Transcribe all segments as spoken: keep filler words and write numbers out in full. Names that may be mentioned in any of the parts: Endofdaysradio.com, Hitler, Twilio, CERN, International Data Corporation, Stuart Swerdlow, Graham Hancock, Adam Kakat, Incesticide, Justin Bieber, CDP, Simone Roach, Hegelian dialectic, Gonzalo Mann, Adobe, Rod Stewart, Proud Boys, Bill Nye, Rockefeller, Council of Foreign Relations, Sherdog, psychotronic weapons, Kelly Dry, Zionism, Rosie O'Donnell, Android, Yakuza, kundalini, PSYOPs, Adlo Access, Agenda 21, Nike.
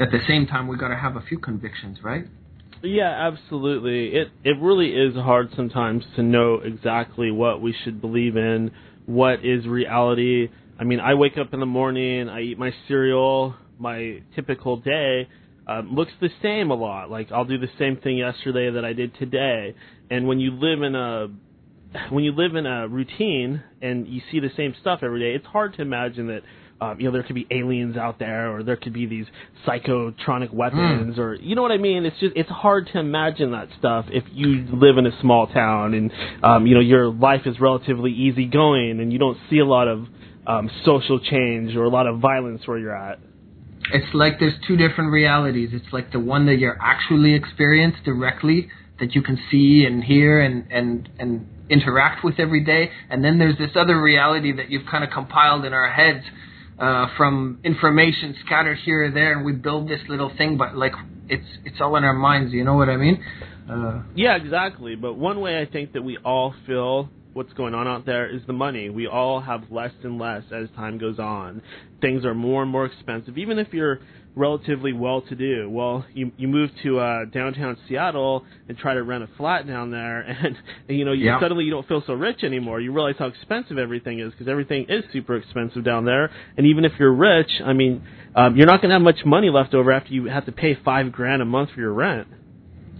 at the same time, we got to have a few convictions, right? Yeah, absolutely. It it really is hard sometimes to know exactly what we should believe in, what is reality. I mean, I wake up in the morning, I eat my cereal, my typical day um, looks the same a lot. Like, I'll do the same thing yesterday that I did today. And when you live in a when you live in a routine and you see the same stuff every day, it's hard to imagine that Um, you know, there could be aliens out there, or there could be these psychotronic weapons, mm. or you know what I mean? It's just, it's hard to imagine that stuff if you live in a small town and, um, you know, your life is relatively easygoing and you don't see a lot of um, social change or a lot of violence where you're at. It's like there's two different realities. It's like the one that you're actually experienced directly, that you can see and hear and, and, and interact with every day. And then there's this other reality that you've kind of compiled in our heads Uh, from information scattered here or there, and we build this little thing, but like it's it's all in our minds, you know what I mean? Uh, yeah, exactly. But one way I think that we all feel what's going on out there is the money. We all have less and less as time goes on. Things are more and more expensive, even if you're relatively well-to-do. Well, you you move to uh, downtown Seattle and try to rent a flat down there, and, and you know you, yeah. suddenly you don't feel so rich anymore. You realize how expensive everything is, because everything is super expensive down there. And even if you're rich, I mean, um, you're not going to have much money left over after you have to pay five grand a month for your rent.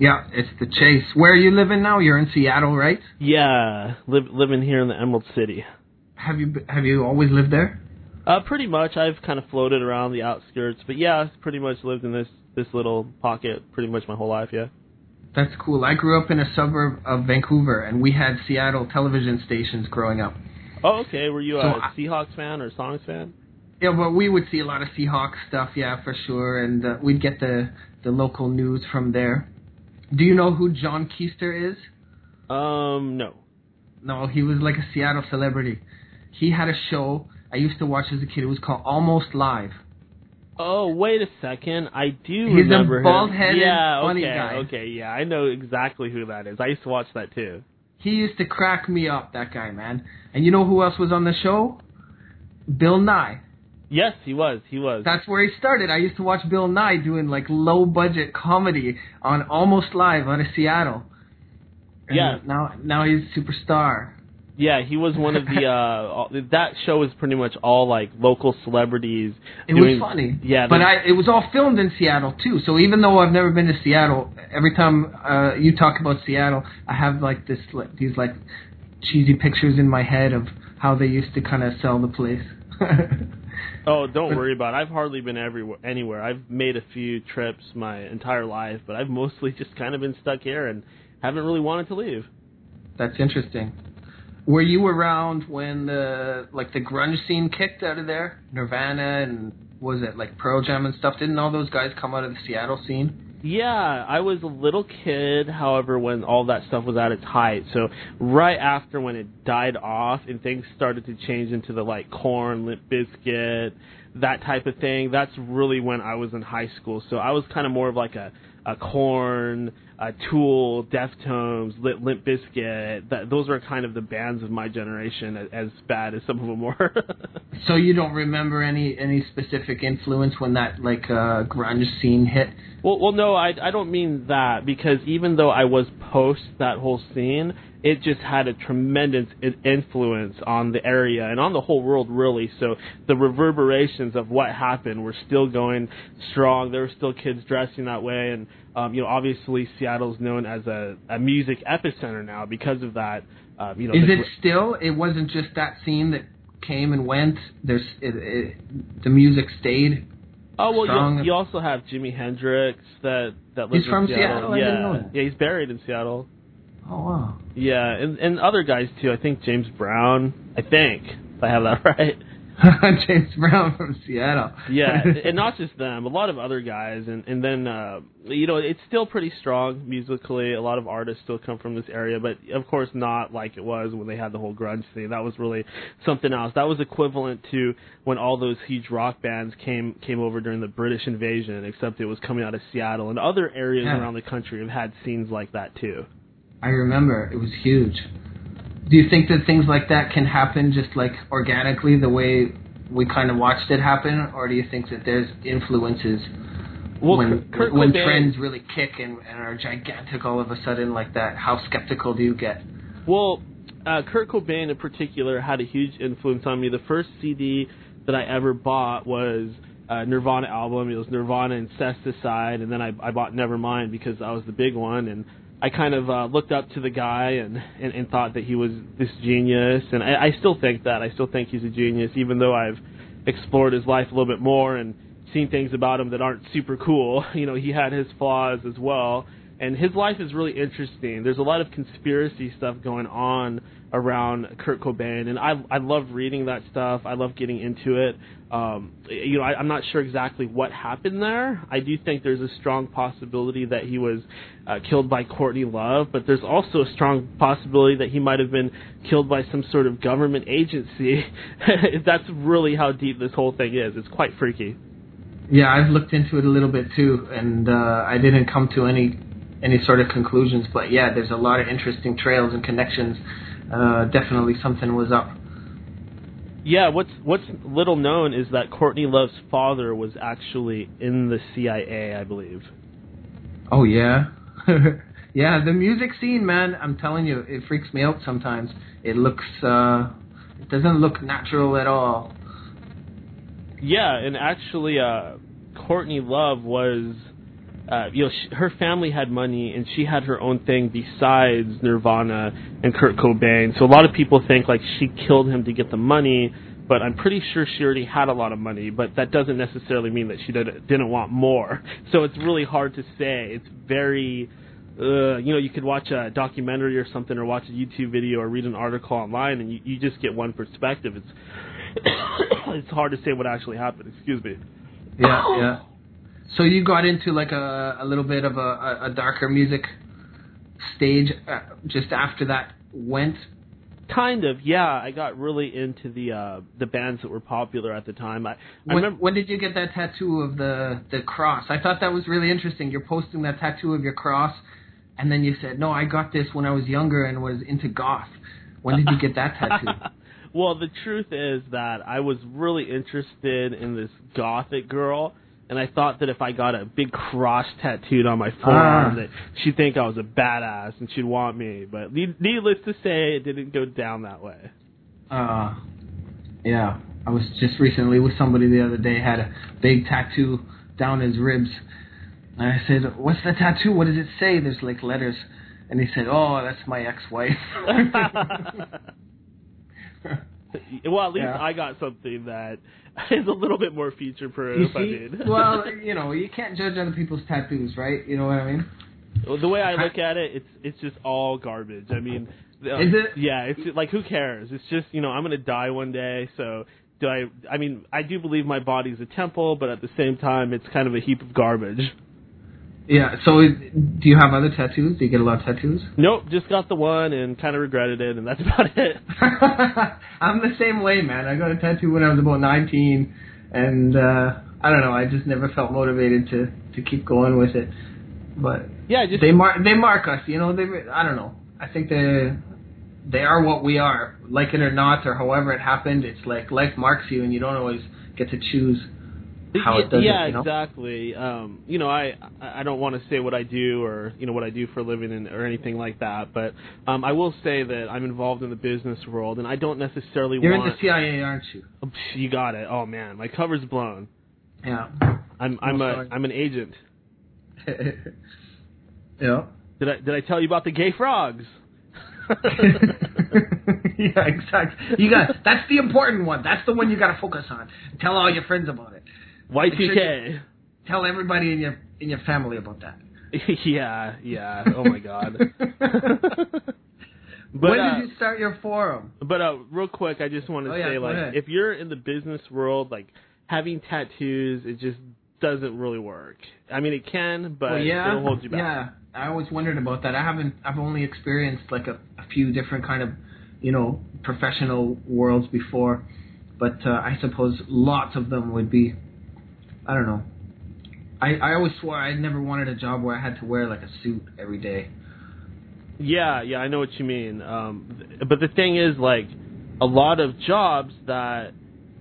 Yeah, it's the chase. Where are you living now? You're in Seattle, right? Yeah, live, living here in the Emerald City. Have you have you always lived there? Uh, pretty much. I've kind of floated around the outskirts, but yeah, I've pretty much lived in this, this little pocket pretty much my whole life, yeah. That's cool. I grew up in a suburb of Vancouver, and we had Seattle television stations growing up. Oh, okay. Were you so a I, Seahawks fan or Songs fan? Yeah, but we would see a lot of Seahawks stuff, yeah, for sure, and uh, we'd get the, the local news from there. Do you know who John Keister is? Um, no. No, he was like a Seattle celebrity. He had a show I used to watch as a kid. It was called Almost Live. Oh, wait a second. I do He's remember him. He's a bald-headed, yeah, funny okay, guy. Okay, yeah, I know exactly who that is. I used to watch that, too. He used to crack me up, that guy, man. And you know who else was on the show? Bill Nye. Yes, he was. He was. That's where he started. I used to watch Bill Nye doing like low budget comedy on Almost Live out of Seattle. And yeah. Now, now he's a superstar. Yeah, he was one of the. Uh, that show was pretty much all like local celebrities. It doing, was funny. Yeah, but I, it was all filmed in Seattle too. So even though I've never been to Seattle, every time uh, you talk about Seattle, I have like this these like cheesy pictures in my head of how they used to kind of sell the place. Oh, don't worry about it. I've hardly been everywhere, anywhere. I've made a few trips my entire life, but I've mostly just kind of been stuck here and haven't really wanted to leave. That's interesting. Were you around when the like the grunge scene kicked out of there? Nirvana and what was it, like Pearl Jam and stuff? Didn't all those guys come out of the Seattle scene? Yeah, I was a little kid, however, when all that stuff was at its height. So right after when it died off and things started to change into the, like, Korn, Limp Bizkit, that type of thing, that's really when I was in high school. So I was kind of more of like a, a Korn, a Tool, Deftones, Limp Bizkit. That, those were kind of the bands of my generation, as bad as some of them were. So you don't remember any, any specific influence when that, like, uh, grunge scene hit? Well, well, no, I, I don't mean that, because even though I was post that whole scene, it just had a tremendous influence on the area and on the whole world, really. So the reverberations of what happened were still going strong. There were still kids dressing that way, and um, you know, obviously Seattle's known as a, a music epicenter now because of that. Um, you know, is it still? It wasn't just that scene that came and went. There's it, it, the music stayed. Oh, well, you, you also have Jimi Hendrix that, that lives in Seattle. He's from Seattle? Yeah. I didn't know that. Yeah, he's buried in Seattle. Oh, wow. Yeah, and, and other guys, too. I think James Brown, I think, if I have that right. James Brown from Seattle. Yeah, and not just them, a lot of other guys. And, and then, uh, you know, it's still pretty strong musically. A lot of artists still come from this area, but, of course, not like it was when they had the whole grunge scene. That was really something else. That was equivalent to when all those huge rock bands came, came over during the British invasion, except it was coming out of Seattle. And other areas yeah. around the country have had scenes like that, too. I remember. It was huge. Do you think that things like that can happen just like organically the way we kind of watched it happen, or do you think that there's influences Well, when Kurt when Cobain, trends really kick and, and are gigantic all of a sudden like that, how skeptical do you get? Well, uh, Kurt Cobain in particular had a huge influence on me. The first C D that I ever bought was a Nirvana album. It was Nirvana, Incesticide, and then I, I bought Nevermind because that was the big one. And I kind of uh, looked up to the guy and, and, and thought that he was this genius. And I, I still think that. I still think he's a genius, even though I've explored his life a little bit more and seen things about him that aren't super cool. You know, he had his flaws as well, and his life is really interesting. There's a lot of conspiracy stuff going on around Kurt Cobain, and I I love reading that stuff. I love getting into it. Um, you know, I, I'm not sure exactly what happened there. I do think there's a strong possibility that he was uh, killed by Courtney Love, but there's also a strong possibility that he might have been killed by some sort of government agency. That's really how deep this whole thing is. It's quite freaky. Yeah, I've looked into it a little bit too, and uh, I didn't come to any any sort of conclusions. But yeah, there's a lot of interesting trails and connections. Uh, definitely something was up. Yeah, what's what's little known is that Courtney Love's father was actually in the C I A, I believe. Oh yeah, yeah. The music scene, man. I'm telling you, it freaks me out sometimes. It looks, uh, it doesn't look natural at all. Yeah, and actually, uh, Courtney Love was, uh, you know, she, her family had money, and she had her own thing besides Nirvana and Kurt Cobain. So a lot of people think, like, she killed him to get the money, but I'm pretty sure she already had a lot of money, but that doesn't necessarily mean that she did, didn't want more. So it's really hard to say. It's very, uh, you know, you could watch a documentary or something or watch a YouTube video or read an article online, and you, you just get one perspective. It's it's hard to say what actually happened. Excuse me. Yeah, yeah. So you got into like a, a little bit of a, a darker music stage uh, just after that went? Kind of, yeah. I got really into the uh, the bands that were popular at the time. I, I when, remember, when did you get that tattoo of the, the cross? I thought that was really interesting. You're posting that tattoo of your cross, and then you said, no, I got this when I was younger and was into goth. When did you get that tattoo? Well, the truth is that I was really interested in this gothic girl, and I thought that if I got a big cross tattooed on my forearm, uh. that she'd think I was a badass and she'd want me. But needless to say, it didn't go down that way. Uh, yeah, I was just recently with somebody the other day, had a big tattoo down his ribs. And I said, what's the tattoo? What does it say? There's like letters. And he said, oh, that's my ex-wife. Well, at least yeah. I got something that is a little bit more future-proof. I mean. Well, you know, you can't judge other people's tattoos, right? You know what I mean? Well, the way I look at it, it's it's just all garbage. I mean, is it? Yeah, it's just, like, who cares? It's just, you know, I'm going to die one day, so do I, I mean, I do believe my body's a temple, but at the same time, it's kind of a heap of garbage. Yeah, so is, do you have other tattoos? Do you get a lot of tattoos? Nope, just got the one and kind of regretted it, and that's about it. I'm the same way, man. I got a tattoo when I was about nineteen, and uh, I don't know, I just never felt motivated to, to keep going with it. But yeah, just, they, mar- they mark us, you know? They I don't know. I think they they are what we are. Like it or not, or however it happened, it's like life marks you, and you don't always get to choose how it does yeah, it, you know? Exactly. Um, you know, I, I don't want to say what I do or, you know, what I do for a living and, or anything like that, but um, I will say that I'm involved in the business world, and I don't necessarily You're want... You're in the C I A, aren't you? You got it. Oh, man. My cover's blown. Yeah. I'm I'm, I'm a, I'm an agent. Yeah. Did I, did I tell you about the gay frogs? Yeah, exactly. You got, that's the important one. That's the one you got to focus on. Tell all your friends about it. Y T K. Tell everybody in your in your family about that. yeah, yeah. Oh my God. But, when uh, did you start your forum? But uh, real quick, I just want to oh, say, yeah, like, ahead. If you're in the business world, like, having tattoos, it just doesn't really work. I mean, it can, but well, yeah, it'll hold you back. Yeah, I always wondered about that. I haven't. I've only experienced like a, a few different kind of, you know, professional worlds before, but uh, I suppose lots of them would be. I don't know. I, I always swore I never wanted a job where I had to wear, like, a suit every day. Yeah, yeah, I know what you mean. Um, but the thing is, like, a lot of jobs that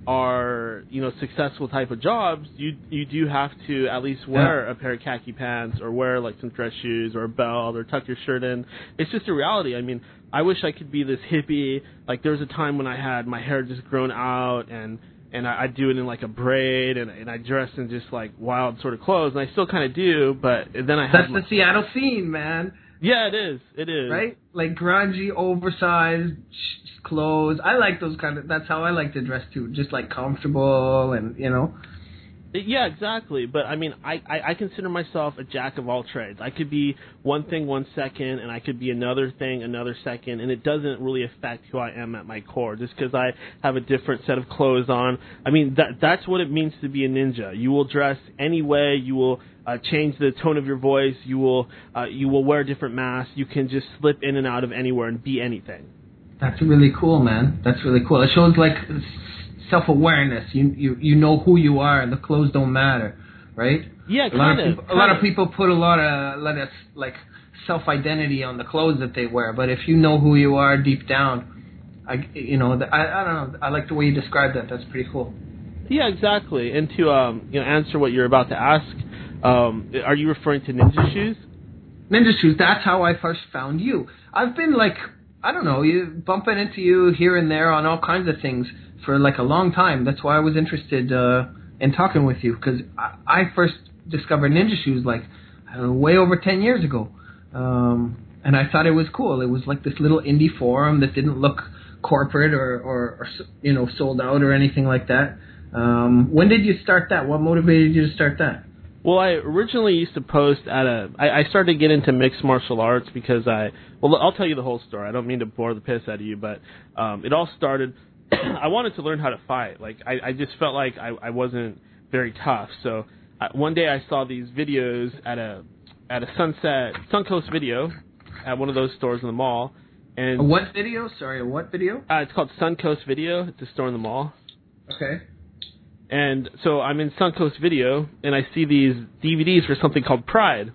are, you know, successful type of jobs, you you do have to at least wear yeah. a pair of khaki pants or wear, like, some dress shoes or a belt or tuck your shirt in. It's just a reality. I mean, I wish I could be this hippie. Like, there was a time when I had my hair just grown out and, and I, I'd do it in, like, a braid and, and I dressed in just, like, wild sort of clothes. And I still kind of do, but then I had... That's the Seattle scene, man. Yeah, it is. It is. Right? Like, grungy, oversized sh- clothes. I like those kind of... That's how I like to dress, too. Just, like, comfortable and, you know... Yeah, exactly. But, I mean, I, I, I consider myself a jack of all trades. I could be one thing one second, and I could be another thing another second, and it doesn't really affect who I am at my core, just because I have a different set of clothes on. I mean, that that's what it means to be a ninja. You will dress any way. You will uh, change the tone of your voice. You will uh, you will wear different masks. You can just slip in and out of anywhere and be anything. That's really cool, man. That's really cool. It shows, like... self-awareness. You, you you know who you are, and the clothes don't matter, right? Yeah, kind of. A lot of people put a lot of, let us like self-identity on the clothes that they wear. But if you know who you are deep down, I you know I I don't know. I like the way you describe that. That's pretty cool. Yeah, exactly. And to um you know answer what you're about to ask, um are you referring to ninja shoes? Ninja shoes. That's how I first found you. I've been like I don't know, you bumping into you here and there on all kinds of things for like a long time. That's why I was interested uh, in talking with you, because I, I first discovered ninja shoes like uh, way over ten years ago, um, and I thought it was cool. It was like this little indie forum that didn't look corporate or, or, or you know sold out or anything like that. Um, when did you start that? What motivated you to start that? Well, I originally used to post at a... I, I started to get into mixed martial arts because I... Well, I'll tell you the whole story. I don't mean to bore the piss out of you, but um, it all started... I wanted to learn how to fight. Like I, I just felt like I, I wasn't very tough. So uh, one day I saw these videos at a at a sunset Suncoast video at one of those stores in the mall. And a what video? Sorry, a what video? Uh, it's called Suncoast Video. It's a store in the mall. Okay. And so I'm in Suncoast Video, and I see these D V Ds for something called Pride.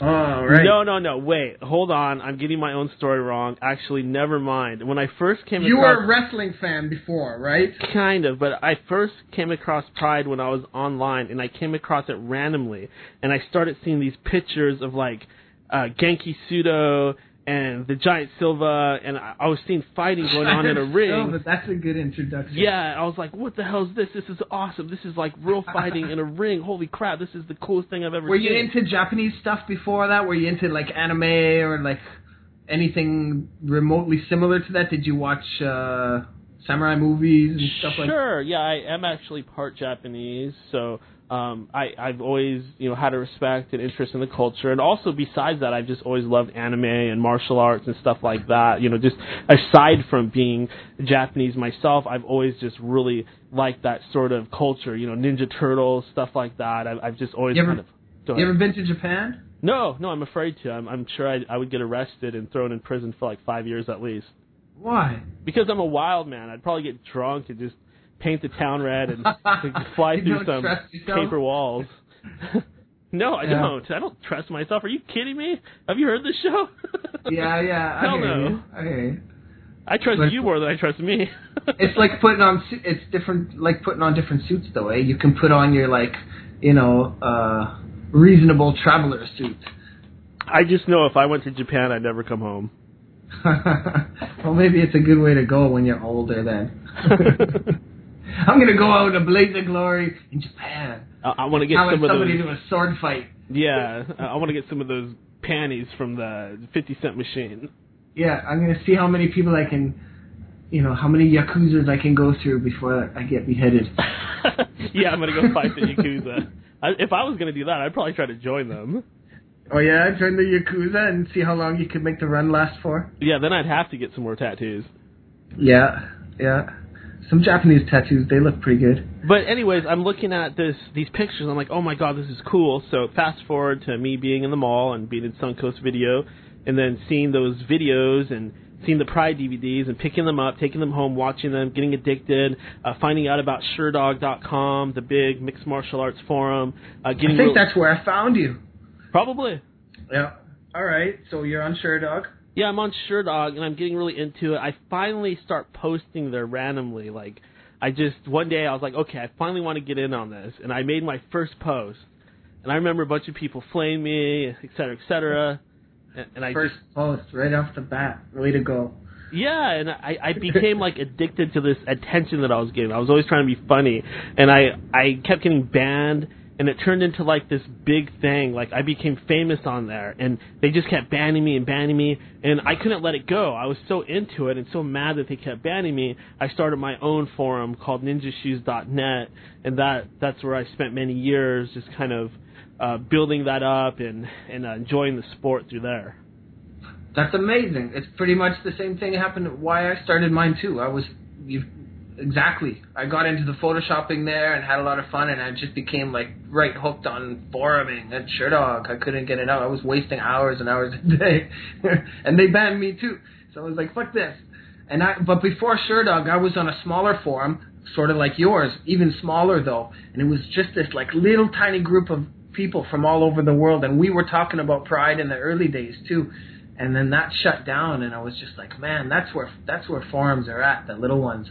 Oh, right. No, no, no. Wait. Hold on. I'm getting my own story wrong. Actually, never mind. When I first came across... You were a wrestling fan before, right? Kind of, but I first came across Pride when I was online, and I came across it randomly, and I started seeing these pictures of, like, uh, Genki Sudo and the Giant Silva, and I, I was seeing fighting going on in a ring. Silva, that's a good introduction. Yeah, I was like, what the hell is this? This is awesome. This is like real fighting in a ring. Holy crap, this is the coolest thing I've ever Were seen. Were you into Japanese stuff before that? Were you into like anime or like anything remotely similar to that? Did you watch uh, samurai movies and stuff sure. like that? Sure, yeah, I am actually part Japanese, so... Um, I, I've always, you know, had a respect and interest in the culture, and also besides that, I've just always loved anime and martial arts and stuff like that. You know, just aside from being Japanese myself, I've always just really liked that sort of culture. You know, Ninja Turtles, stuff like that. I, I've just always you ever, kind of. Go ahead. You ever been to Japan? No, no, I'm afraid to. I'm, I'm sure I, I would get arrested and thrown in prison for like five years at least. Why? Because I'm a wild man. I'd probably get drunk and just. Paint the town red and fly through some paper walls. No, I yeah. don't. I don't trust myself. Are you kidding me? Have you heard this show? yeah, yeah. Hell I no. Okay. I trust but you more than I trust me. It's like putting on. It's different. Like putting on different suits, though. Eh? You can put on your like, you know, uh, reasonable traveler suit. I just know if I went to Japan, I'd never come home. Well, maybe it's a good way to go when you're older then. I'm going to go out in a blaze of glory in Japan. Uh, I want to get some of those... somebody to a sword fight. Yeah, I want to get some of those panties from the fifty cent machine. Yeah, I'm going to see how many people I can, you know, how many Yakuzas I can go through before I get beheaded. Yeah, I'm going to go fight the Yakuza. I, if I was going to do that, I'd probably try to join them. Oh, yeah? Join the Yakuza and see how long you can make the run last for? Yeah, then I'd have to get some more tattoos. Yeah, yeah. Some Japanese tattoos, they look pretty good. But anyways, I'm looking at this these pictures. I'm like, oh, my God, this is cool. So fast forward to me being in the mall and being in Suncoast Video and then seeing those videos and seeing the Pride D V Ds and picking them up, taking them home, watching them, getting addicted, uh, finding out about Sherdog dot com, the big mixed martial arts forum. Uh, getting I think real... that's where I found you. Probably. Yeah. All right. So you're on Sherdog. Yeah, I'm on Sherdog, and I'm getting really into it. I finally start posting there randomly. Like, I just, one day I was like, okay, I finally want to get in on this. And I made my first post. And I remember a bunch of people flamed me, et cetera, et cetera. And, and I first just, post, right off the bat, way to go. Yeah, and I, I became like addicted to this attention that I was getting. I was always trying to be funny. And I, I kept getting banned. And it turned into like this big thing. Like I became famous on there. And they just kept banning me and banning me. And I couldn't let it go. I was so into it and so mad that they kept banning me. I started my own forum called ninja shoes dot net. And that that's where I spent many years just kind of uh, building that up and, and uh, enjoying the sport through there. That's amazing. It's pretty much the same thing happened why I started mine too. I was... You've, Exactly. I got into the photoshopping there and had a lot of fun, and I just became like right hooked on foruming at Sherdog. I couldn't get it out. I was wasting hours and hours a day, and they banned me too. So I was like, "Fuck this!" And I, but before Sherdog, I was on a smaller forum, sort of like yours, even smaller though, and it was just this like little tiny group of people from all over the world, and we were talking about Pride in the early days too. And then that shut down, and I was just like, "Man, that's where that's where forums are at, the little ones."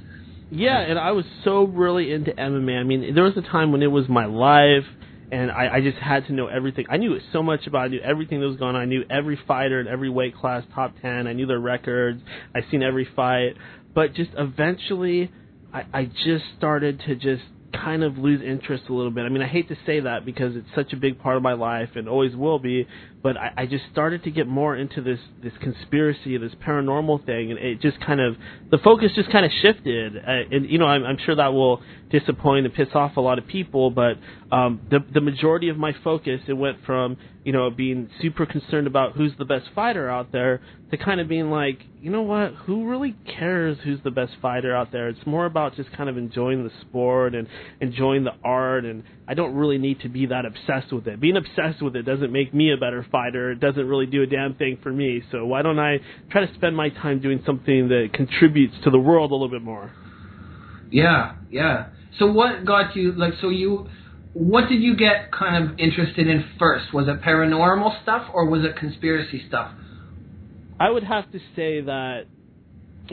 Yeah, and I was so really into M M A. I mean, there was a time when it was my life, and I, I just had to know everything. I knew so much about it. I knew everything that was going on. I knew every fighter in every weight class, top ten. I knew their records. I seen every fight. But just eventually, I, I just started to just kind of lose interest a little bit. I mean, I hate to say that because it's such a big part of my life and always will be, but I, I just started to get more into this, this conspiracy, this paranormal thing, and it just kind of, the focus just kind of shifted. Uh, and, you know, I'm, I'm sure that will disappoint and piss off a lot of people, but um, the, the majority of my focus, it went from, you know, being super concerned about who's the best fighter out there to kind of being like, you know what, who really cares who's the best fighter out there? It's more about just kind of enjoying the sport and enjoying the art, and I don't really need to be that obsessed with it. Being obsessed with it doesn't make me a better fighter. It doesn't really do a damn thing for me, so why don't I try to spend my time doing something that contributes to the world a little bit more? Yeah, yeah. So what got you, like, so you... What did you get kind of interested in first? Was it paranormal stuff or was it conspiracy stuff? I would have to say that,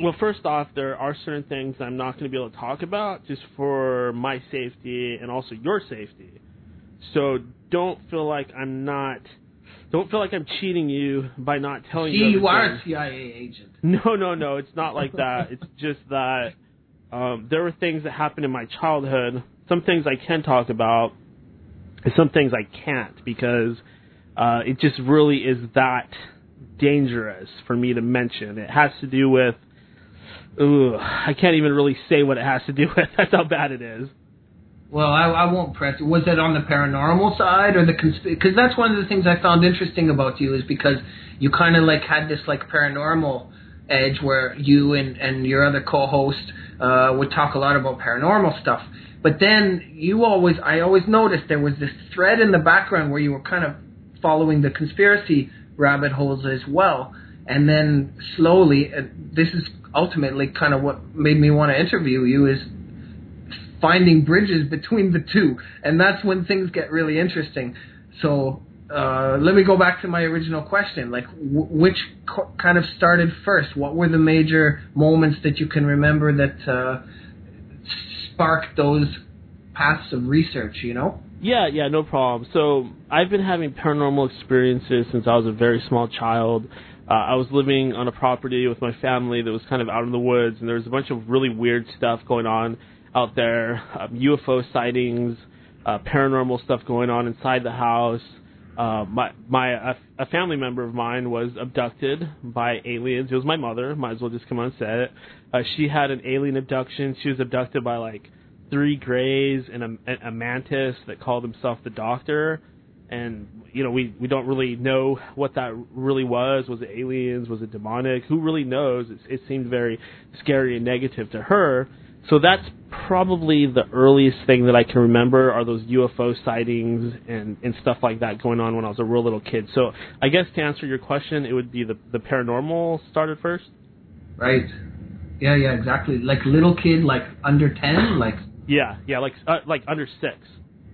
well, first off, there are certain things I'm not going to be able to talk about just for my safety and also your safety. So don't feel like I'm not... Don't feel like I'm cheating you by not telling See, you. You are things. A C I A agent. No, no, no. It's not like that. It's just that um, there were things that happened in my childhood. Some things I can talk about, and some things I can't because uh, it just really is that dangerous for me to mention. It has to do with, ooh, I can't even really say what it has to do with. That's how bad it is. Well, I, I won't press it. Was it on the paranormal side or the conspiracy? Because that's one of the things I found interesting about you is because you kind of like had this like paranormal edge where you and, and your other co-host uh, would talk a lot about paranormal stuff. But then you always, I always noticed there was this thread in the background where you were kind of following the conspiracy rabbit holes as well. And then slowly, uh, this is ultimately kind of what made me want to interview you is finding bridges between the two. And that's when things get really interesting. So uh, let me go back to my original question. Like w- which co- kind of started first? What were the major moments that you can remember that... Uh, spark those paths of research, you know? Yeah, yeah, no problem. So I've been having paranormal experiences since I was a very small child. Uh, I was living on a property with my family that was kind of out in the woods, and there was a bunch of really weird stuff going on out there, um, U F O sightings, uh, paranormal stuff going on inside the house. Uh, my my a, a family member of mine was abducted by aliens. It was my mother. Might as well just come on and say it. Uh, she had an alien abduction. She was abducted by like three greys and a, a mantis that called himself the Doctor. And you know we, we don't really know what that really was. Was it aliens? Was it demonic? Who really knows? It, it seemed very scary and negative to her. So that's probably the earliest thing that I can remember are those U F O sightings and, and stuff like that going on when I was a real little kid. So I guess to answer your question, it would be the, the paranormal started first. Right. Yeah, yeah, exactly. Like little kid, like under ten? Like. Yeah, yeah, like uh, like under six.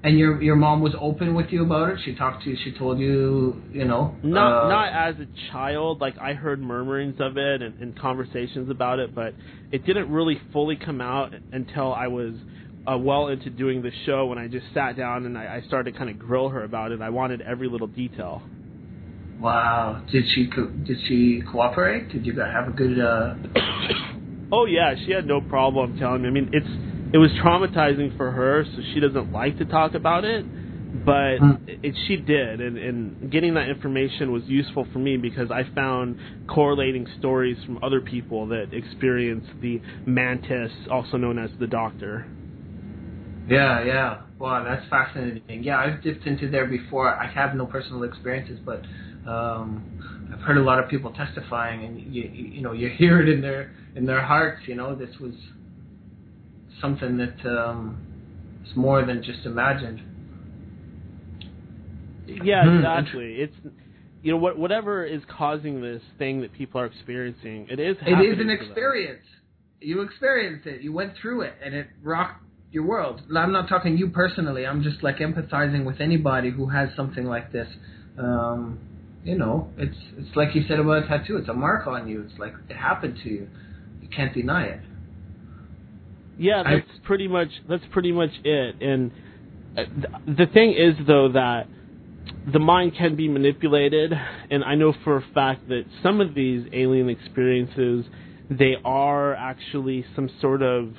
And your your mom was open with you about it? She talked to you, she told you, you know? Not uh, not as a child. Like, I heard murmurings of it and, and conversations about it, but it didn't really fully come out until I was uh, well into doing the show, when I just sat down and I, I started to kind of grill her about it. I wanted every little detail. Wow. Did she co- did she cooperate? Did you have a good... Uh... Oh, yeah. She had no problem telling me. I mean, it's... It was traumatizing for her, so she doesn't like to talk about it, but it, she did, and, and getting that information was useful for me because I found correlating stories from other people that experienced the mantis, also known as the doctor. Yeah, yeah. Wow, that's fascinating. Yeah, I've dipped into there before. I have no personal experiences, but um, I've heard a lot of people testifying, and you, you know, you hear it in their in their hearts. You know, this was something that um, is more than just imagined. Yeah, exactly. It's, you know, what, whatever is causing this thing that people are experiencing, it is happening. It is an experience. You experienced it. You went through it, and it rocked your world. I'm not talking you personally. I'm just like empathizing with anybody who has something like this. Um, you know, it's it's like you said about a tattoo. It's a mark on you. It's like it happened to you. You can't deny it. Yeah, that's pretty much that's pretty much it. And the thing is, though, that the mind can be manipulated, and I know for a fact that some of these alien experiences, they are actually some sort of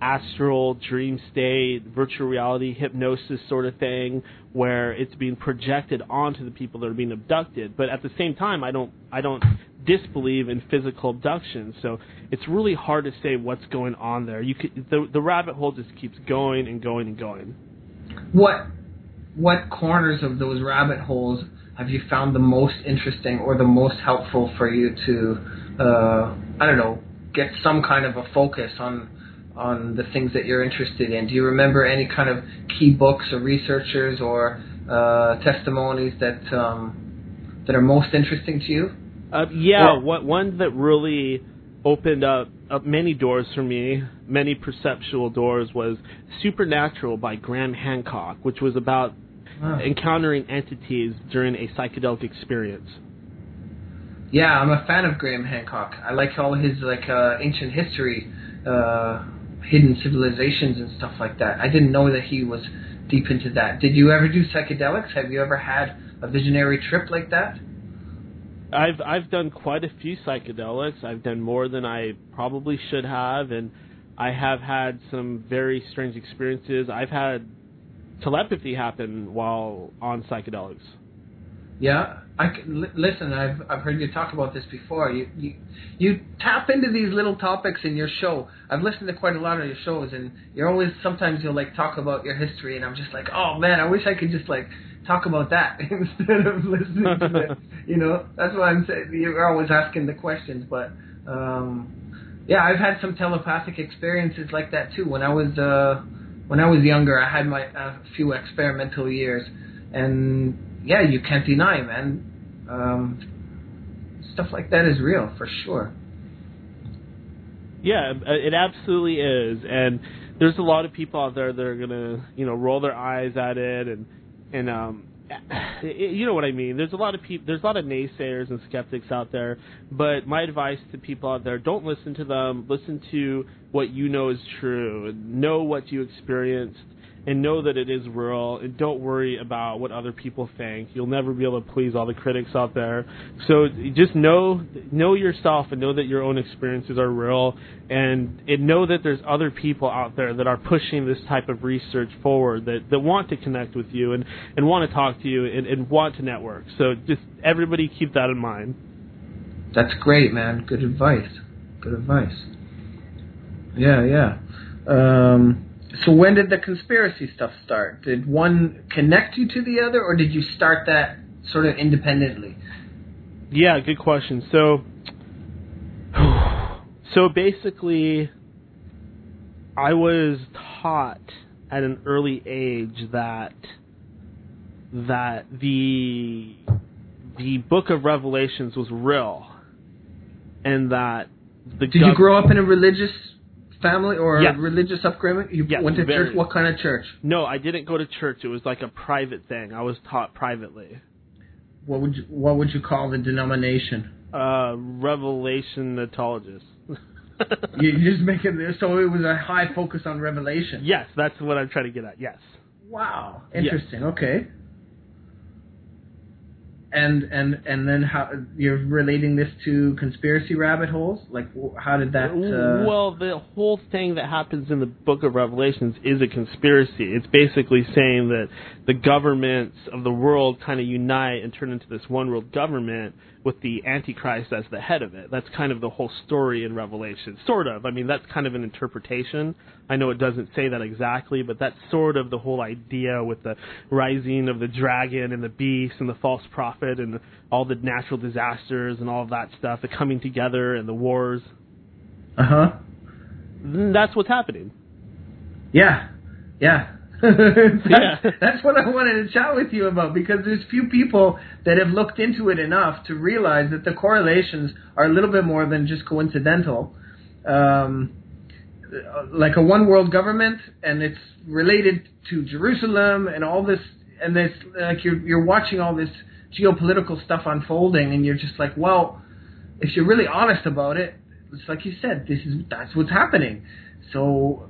astral dream state, virtual reality, hypnosis sort of thing, where it's being projected onto the people that are being abducted. But at the same time, I don't I don't disbelieve in physical abduction, so it's really hard to say what's going on there. You could, the, the rabbit hole just keeps going and going and going. What what corners of those rabbit holes have you found the most interesting or the most helpful for you to, uh, I don't know, get some kind of a focus on on the things that you're interested in? Do you remember any kind of key books or researchers or uh, testimonies that um, that are most interesting to you? Uh, yeah, what, one that really opened up, up many doors for me, many perceptual doors, was Supernatural by Graham Hancock, which was about wow. encountering entities during a psychedelic experience. Yeah, I'm a fan of Graham Hancock. I like all his like uh, ancient history, uh, hidden civilizations and stuff like that. I didn't know that he was deep into that. Did you ever do psychedelics? Have you ever had a visionary trip like that? I've I've done quite a few psychedelics. I've done more than I probably should have, and I have had some very strange experiences. I've had telepathy happen while on psychedelics. Yeah, I l- listen. I've I've heard you talk about this before. You, you you tap into these little topics in your show. I've listened to quite a lot of your shows, and you're always sometimes you'll like talk about your history, and I'm just like, oh man, I wish I could just like talk about that instead of listening to it. You know, that's why I'm saying you're always asking the questions. But um, yeah, I've had some telepathic experiences like that too. When I was uh, when I was younger, I had my uh, few experimental years, and yeah, you can't deny, man. Um, stuff like that is real for sure. Yeah, it absolutely is, and there's a lot of people out there that are gonna, you know, roll their eyes at it and. And um, you know what I mean. There's a lot of people. There's a lot of naysayers and skeptics out there. But my advice to people out there: don't listen to them. Listen to what you know is true. Know what you experienced, and know that it is real. And don't worry about what other people think. You'll never be able to please all the critics out there. So just know, know yourself, and know that your own experiences are real. And, and know that there's other people out there that are pushing this type of research forward, that, that want to connect with you and, and want to talk to you and, and want to network. So just everybody keep that in mind. That's great, man. Good advice. Good advice. Yeah, yeah. Um, so when did the conspiracy stuff start? Did one connect you to the other, or did you start that sort of independently? Yeah, good question. So... So basically, I was taught at an early age that that the the Book of Revelations was real, and that the. Did gov- you grow up in a religious family or yes. religious upbringing? You yes, went to very, church? What kind of church? No, I didn't go to church. It was like a private thing. I was taught privately. What would you, what would you call the denomination? Uh, Revelationatologists. You just make it there. So it was a high focus on revelation. Yes, that's what I'm trying to get at. Yes. Wow. Interesting. Yes. Okay. And and and then how you're relating this to conspiracy rabbit holes? Like how did that? Uh... Well, the whole thing that happens in the Book of Revelations is a conspiracy. It's basically saying that the governments of the world kind of unite and turn into this one world government with the Antichrist as the head of it. That's kind of the whole story in Revelation, sort of. I mean, that's kind of an interpretation. I know it doesn't say that exactly, but that's sort of the whole idea with the rising of the dragon and the beast and the false prophet. And all the natural disasters and all of that stuff, the coming together and the wars. Uh huh. That's what's happening. Yeah, yeah. that's, yeah. That's what I wanted to chat with you about, because there's few people that have looked into it enough to realize that the correlations are a little bit more than just coincidental. Um, like a one-world government, and it's related to Jerusalem and all this, and it's like you're you're watching all this geopolitical stuff unfolding, and you're just like, well, if you're really honest about it, it's like you said, this is that's what's happening. So,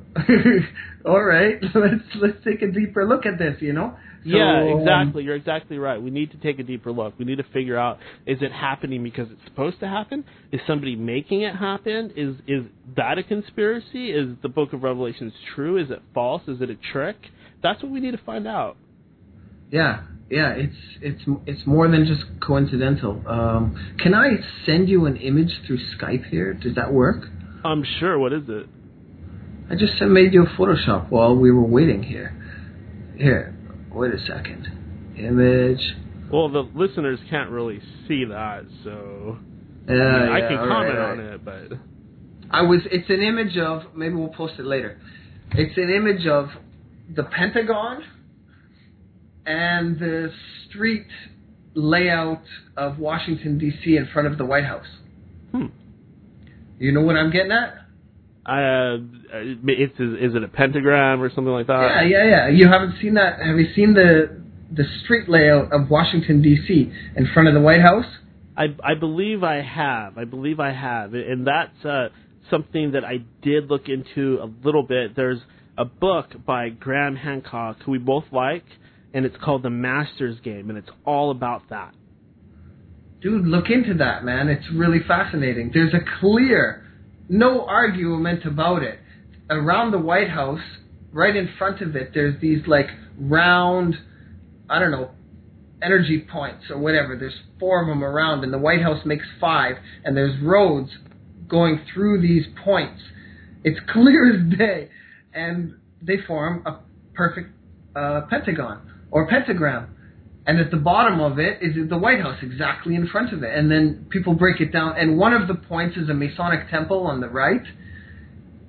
all right, let's let's take a deeper look at this, you know? So, yeah, exactly. Um, you're exactly right. We need to take a deeper look. We need to figure out: is it happening because it's supposed to happen? Is somebody making it happen? Is is that a conspiracy? Is the Book of Revelations true? Is it false? Is it a trick? That's what we need to find out. Yeah. Yeah, it's it's it's more than just coincidental. Um, can I send you an image through Skype here? Does that work? Um, sure. What is it? I just made you a Photoshop while we were waiting here. Here, wait a second. Image. Well, the listeners can't really see that, so uh, I, mean, yeah, I can comment right, on right. it, but I was. It's an image of. Maybe we'll post it later. It's an image of the Pentagon. And the street layout of Washington, D C in front of the White House. Hmm. You know what I'm getting at? Uh, it's, is it a pentagram or something like that? Yeah, yeah, yeah. You haven't seen that? Have you seen the the street layout of Washington, D C in front of the White House? I, I believe I have. I believe I have. And that's uh, something that I did look into a little bit. There's a book by Graham Hancock, who we both like, and it's called The Master's Game, and it's all about that. Dude, look into that, man. It's really fascinating. There's a clear, no argument about it. Around the White House, right in front of it, there's these, like, round, I don't know, energy points or whatever. There's four of them around, and the White House makes five, and there's roads going through these points. It's clear as day, and they form a perfect uh, pentagon. Or pentagram, and at the bottom of it is the White House, exactly in front of it. And then people break it down, and one of the points is a Masonic temple on the right,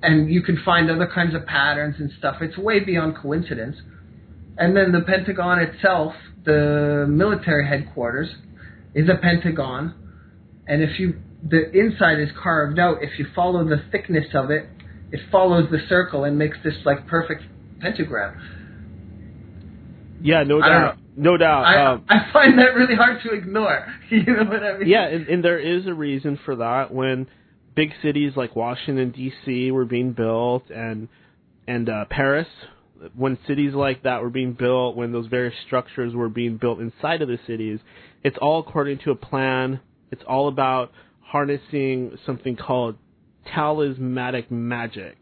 and you can find other kinds of patterns and stuff. It's way beyond coincidence. And then the Pentagon itself, the military headquarters, is a pentagon, and if you the inside is carved out. If you follow the thickness of it, it follows the circle and makes this like perfect pentagram. Yeah, no doubt. No doubt. I, um, I find that really hard to ignore. You know what I mean? Yeah, and, and there is a reason for that. When big cities like Washington, D C were being built, and and uh, Paris, when cities like that were being built, when those various structures were being built inside of the cities, it's all according to a plan. It's all about harnessing something called talismanic magic.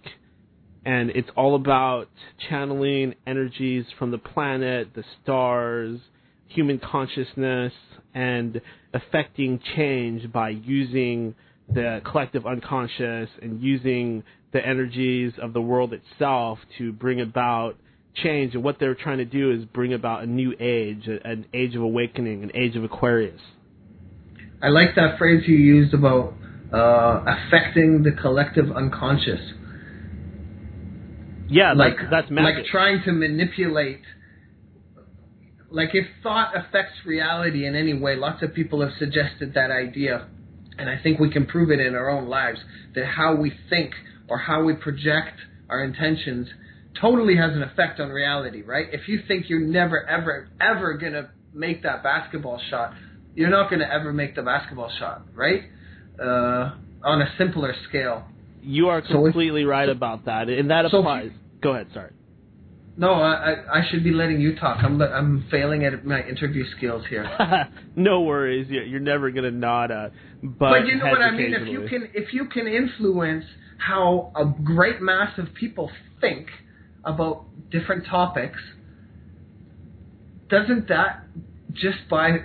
And it's all about channeling energies from the planet, the stars, human consciousness, and affecting change by using the collective unconscious and using the energies of the world itself to bring about change. And what they're trying to do is bring about a new age, an age of awakening, an age of Aquarius. I like that phrase you used about uh, affecting the collective unconscious. Yeah, like that's, that's magic. Like trying to manipulate, like if thought affects reality in any way, lots of people have suggested that idea, and I think we can prove it in our own lives, that how we think or how we project our intentions totally has an effect on reality, right? If you think you're never, ever, ever going to make that basketball shot, you're not going to ever make the basketball shot, right? Uh, on a simpler scale. You are completely so if, right about that, and that applies. So if, Go ahead, sorry. No, I, I should be letting you talk. I'm I'm failing at my interview skills here. No worries. You're never going to nod a butt. But you know what I mean? If you can if you can influence how a great mass of people think about different topics, doesn't that just by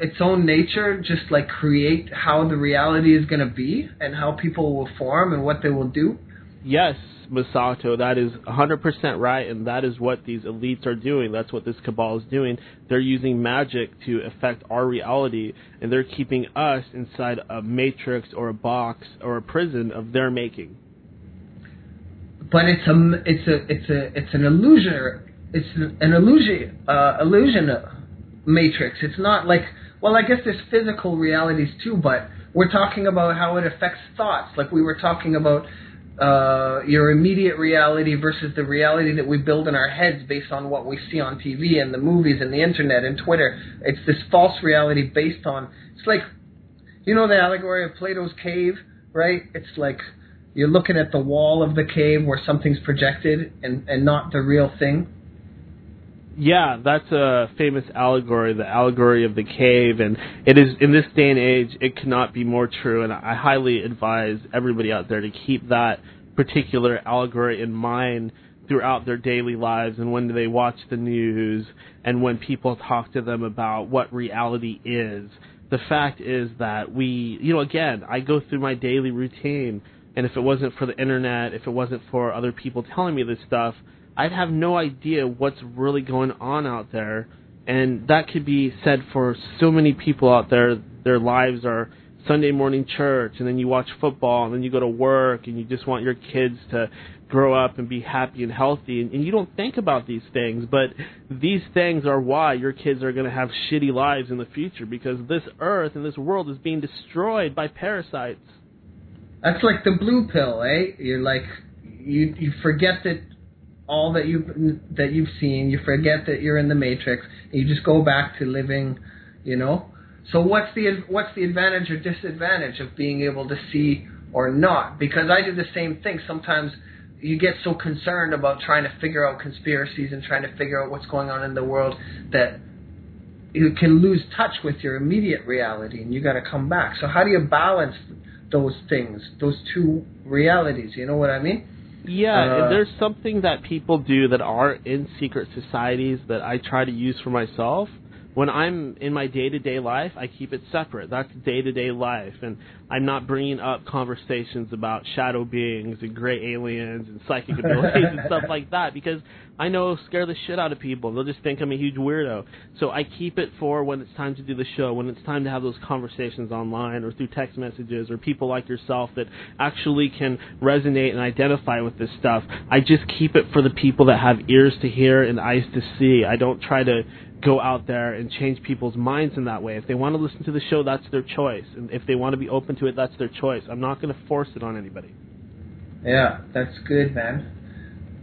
its own nature just like create how the reality is going to be and how people will form and what they will do? Yes, Masato, that is one hundred percent right, and that is what these elites are doing. That's what this cabal is doing. They're using magic to affect our reality, and they're keeping us inside a matrix or a box or a prison of their making. But it's a it's a it's a it's an illusion. It's an illusion uh, illusion matrix. It's not like, well, I guess there's physical realities too, but we're talking about how it affects thoughts. Like we were talking about. Uh, your immediate reality versus the reality that we build in our heads based on what we see on T V and the movies and the internet and Twitter. It's this false reality based on, it's like, you know the allegory of Plato's Cave, right? It's like you're looking at the wall of the cave where something's projected and, and not the real thing. Yeah, that's a famous allegory, the allegory of the cave, and it is in this day and age, it cannot be more true, and I highly advise everybody out there to keep that particular allegory in mind throughout their daily lives and when they watch the news and when people talk to them about what reality is. The fact is that we, you know, again, I go through my daily routine, and if it wasn't for the internet, if it wasn't for other people telling me this stuff, I'd have no idea what's really going on out there, and that could be said for so many people out there. Their lives are Sunday morning church, and then you watch football, and then you go to work, and you just want your kids to grow up and be happy and healthy, and, and you don't think about these things, but these things are why your kids are going to have shitty lives in the future, because this earth and this world is being destroyed by parasites. That's like the blue pill, eh? You're like, you, you forget that all that you've, that you've seen, you forget that you're in the matrix, and you just go back to living, you know? So what's the what's the advantage or disadvantage of being able to see or not? Because I do the same thing. Sometimes you get so concerned about trying to figure out conspiracies and trying to figure out what's going on in the world that you can lose touch with your immediate reality, and you got to come back. So how do you balance those things, those two realities? You know what I mean? Yeah, and there's something that people do that are in secret societies that I try to use for myself. When I'm in my day-to-day life, I keep it separate. That's day-to-day life, and I'm not bringing up conversations about shadow beings and gray aliens and psychic abilities and stuff like that, because I know it'll scare the shit out of people. They'll just think I'm a huge weirdo. So I keep it for when it's time to do the show, when it's time to have those conversations online or through text messages or people like yourself that actually can resonate and identify with this stuff. I just keep it for the people that have ears to hear and eyes to see. I don't try to go out there and change people's minds in that way. If they want to listen to the show, that's their choice. And if they want to be open to it, that's their choice. I'm not going to force it on anybody. Yeah, that's good, man.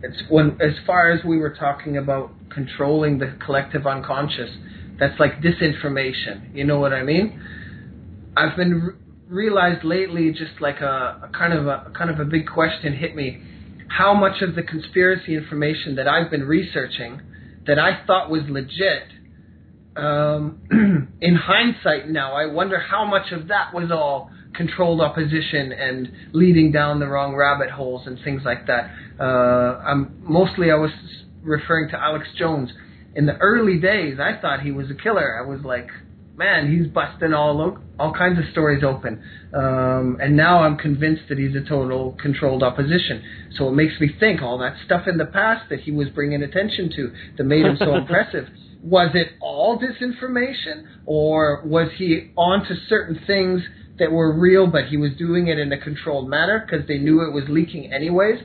It's when, as far as we were talking about controlling the collective unconscious, that's like disinformation. You know what I mean? I've been re- realized lately, just like a, a kind of a kind of a big question hit me, how much of the conspiracy information that I've been researching that I thought was legit, um, in hindsight now, I wonder how much of that was all controlled opposition and leading down the wrong rabbit holes and things like that. Uh, I'm, mostly I was referring to Alex Jones. In the early days, I thought he was a killer. I was like, man, he's busting all o- all kinds of stories open. Um, and now I'm convinced that he's a total controlled opposition. So it makes me think all that stuff in the past that he was bringing attention to that made him so impressive. Was it all disinformation, or was he onto certain things that were real, but he was doing it in a controlled manner because they knew it was leaking anyways?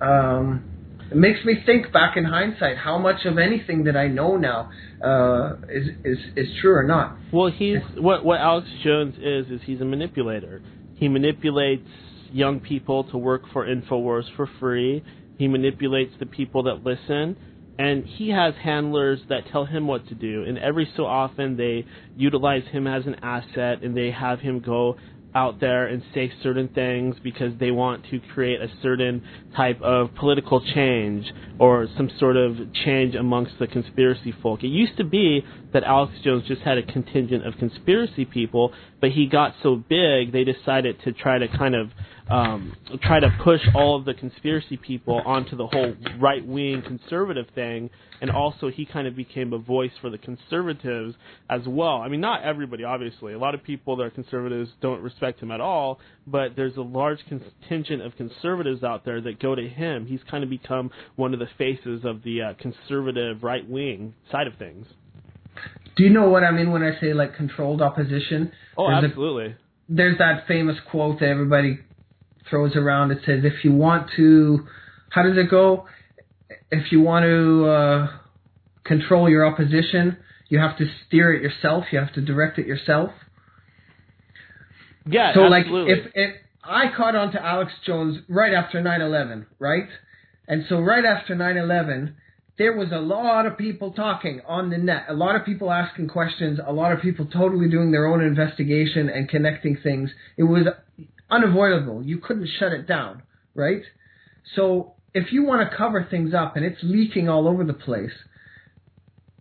Um, it makes me think back in hindsight how much of anything that I know now uh, is, is is true or not. Well, he's what what Alex Jones is is he's a manipulator. He manipulates young people to work for InfoWars for free. He manipulates the people that listen. And he has handlers that tell him what to do. And every so often they utilize him as an asset, and they have him go out there and say certain things because they want to create a certain type of political change or some sort of change amongst the conspiracy folk. It used to be that Alex Jones just had a contingent of conspiracy people, but he got so big they decided to try to kind of um, try to push all of the conspiracy people onto the whole right-wing conservative thing, and also he kind of became a voice for the conservatives as well. I mean, not everybody, obviously. A lot of people that are conservatives don't respect him at all, but there's a large contingent of conservatives out there that go to him. He's kind of become one of the faces of the uh, conservative right-wing side of things. Do you know what I mean when I say, like, controlled opposition? Oh, there's absolutely. A, there's that famous quote that everybody throws around. It says, if you want to, how does it go? If you want to uh, control your opposition, you have to steer it yourself. You have to direct it yourself. Yeah, so, absolutely. Like, if, if I caught on to Alex Jones right after nine eleven, right? And so right after nine eleven, there was a lot of people talking on the net, a lot of people asking questions, a lot of people totally doing their own investigation and connecting things. It was unavoidable. You couldn't shut it down, right? So if you want to cover things up and it's leaking all over the place,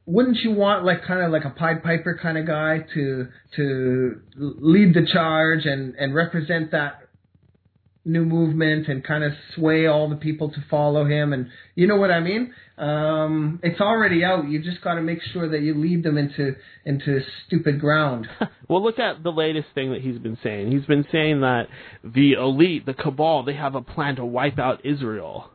wouldn't you want, like, kind of like a Pied Piper kind of guy to to lead the charge and, and represent that new movement and kind of sway all the people to follow him? And you know what I mean? Um, it's already out. You just got to make sure that you lead them into into stupid ground. Well, look at the latest thing that he's been saying. He's been saying that the elite, the cabal, they have a plan to wipe out Israel.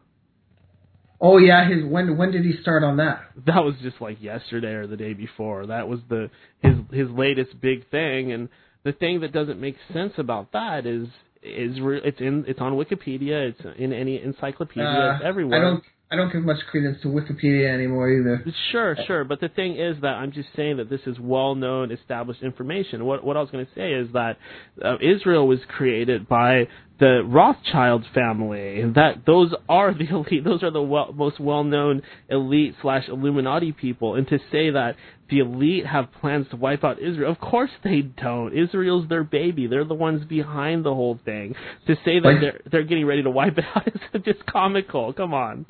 Oh yeah, his when when did he start on that? That was just like yesterday or the day before. That was the his his latest big thing, and the thing that doesn't make sense about that is Israel. It's in it's on Wikipedia. It's in any encyclopedia. Uh, it's everywhere. I don't I don't give much credence to Wikipedia anymore either. Sure, sure. But the thing is that I'm just saying that this is well known, established information. What what I was going to say is that uh, Israel was created by the Rothschild family. That those are the elite. Those are the well, most well-known elite slash Illuminati people. And to say that the elite have plans to wipe out Israel, of course they don't. Israel's their baby. They're the ones behind the whole thing. To say that they're they're getting ready to wipe it out is just comical. Come on.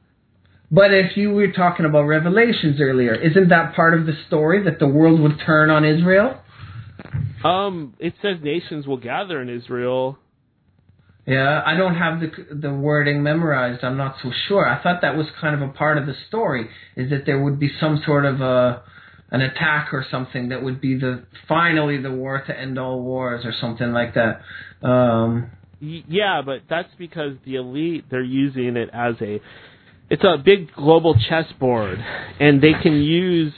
But if you were talking about Revelations earlier, isn't that part of the story that the world would turn on Israel? Um, it says nations will gather in Israel. Yeah, I don't have the the wording memorized. I'm not so sure. I thought that was kind of a part of the story, is that there would be some sort of a, an attack or something that would be the finally the war to end all wars or something like that. Um, yeah, but that's because the elite, they're using it as a... It's a big global chessboard, and they can use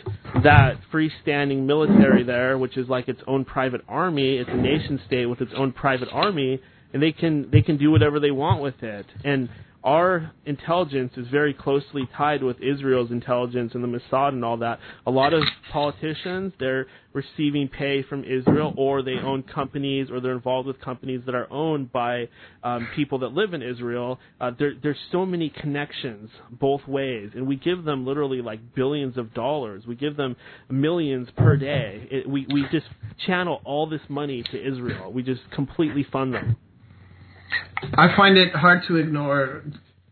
that freestanding military there, which is like its own private army. It's a nation state with its own private army, and they can they can do whatever they want with it. And our intelligence is very closely tied with Israel's intelligence and the Mossad and all that. A lot of politicians, they're receiving pay from Israel, or they own companies, or they're involved with companies that are owned by um, people that live in Israel. Uh, there, there's so many connections both ways, and we give them literally like billions of dollars. We give them millions per day. It, we, we just channel all this money to Israel. We just completely fund them. I find it hard to ignore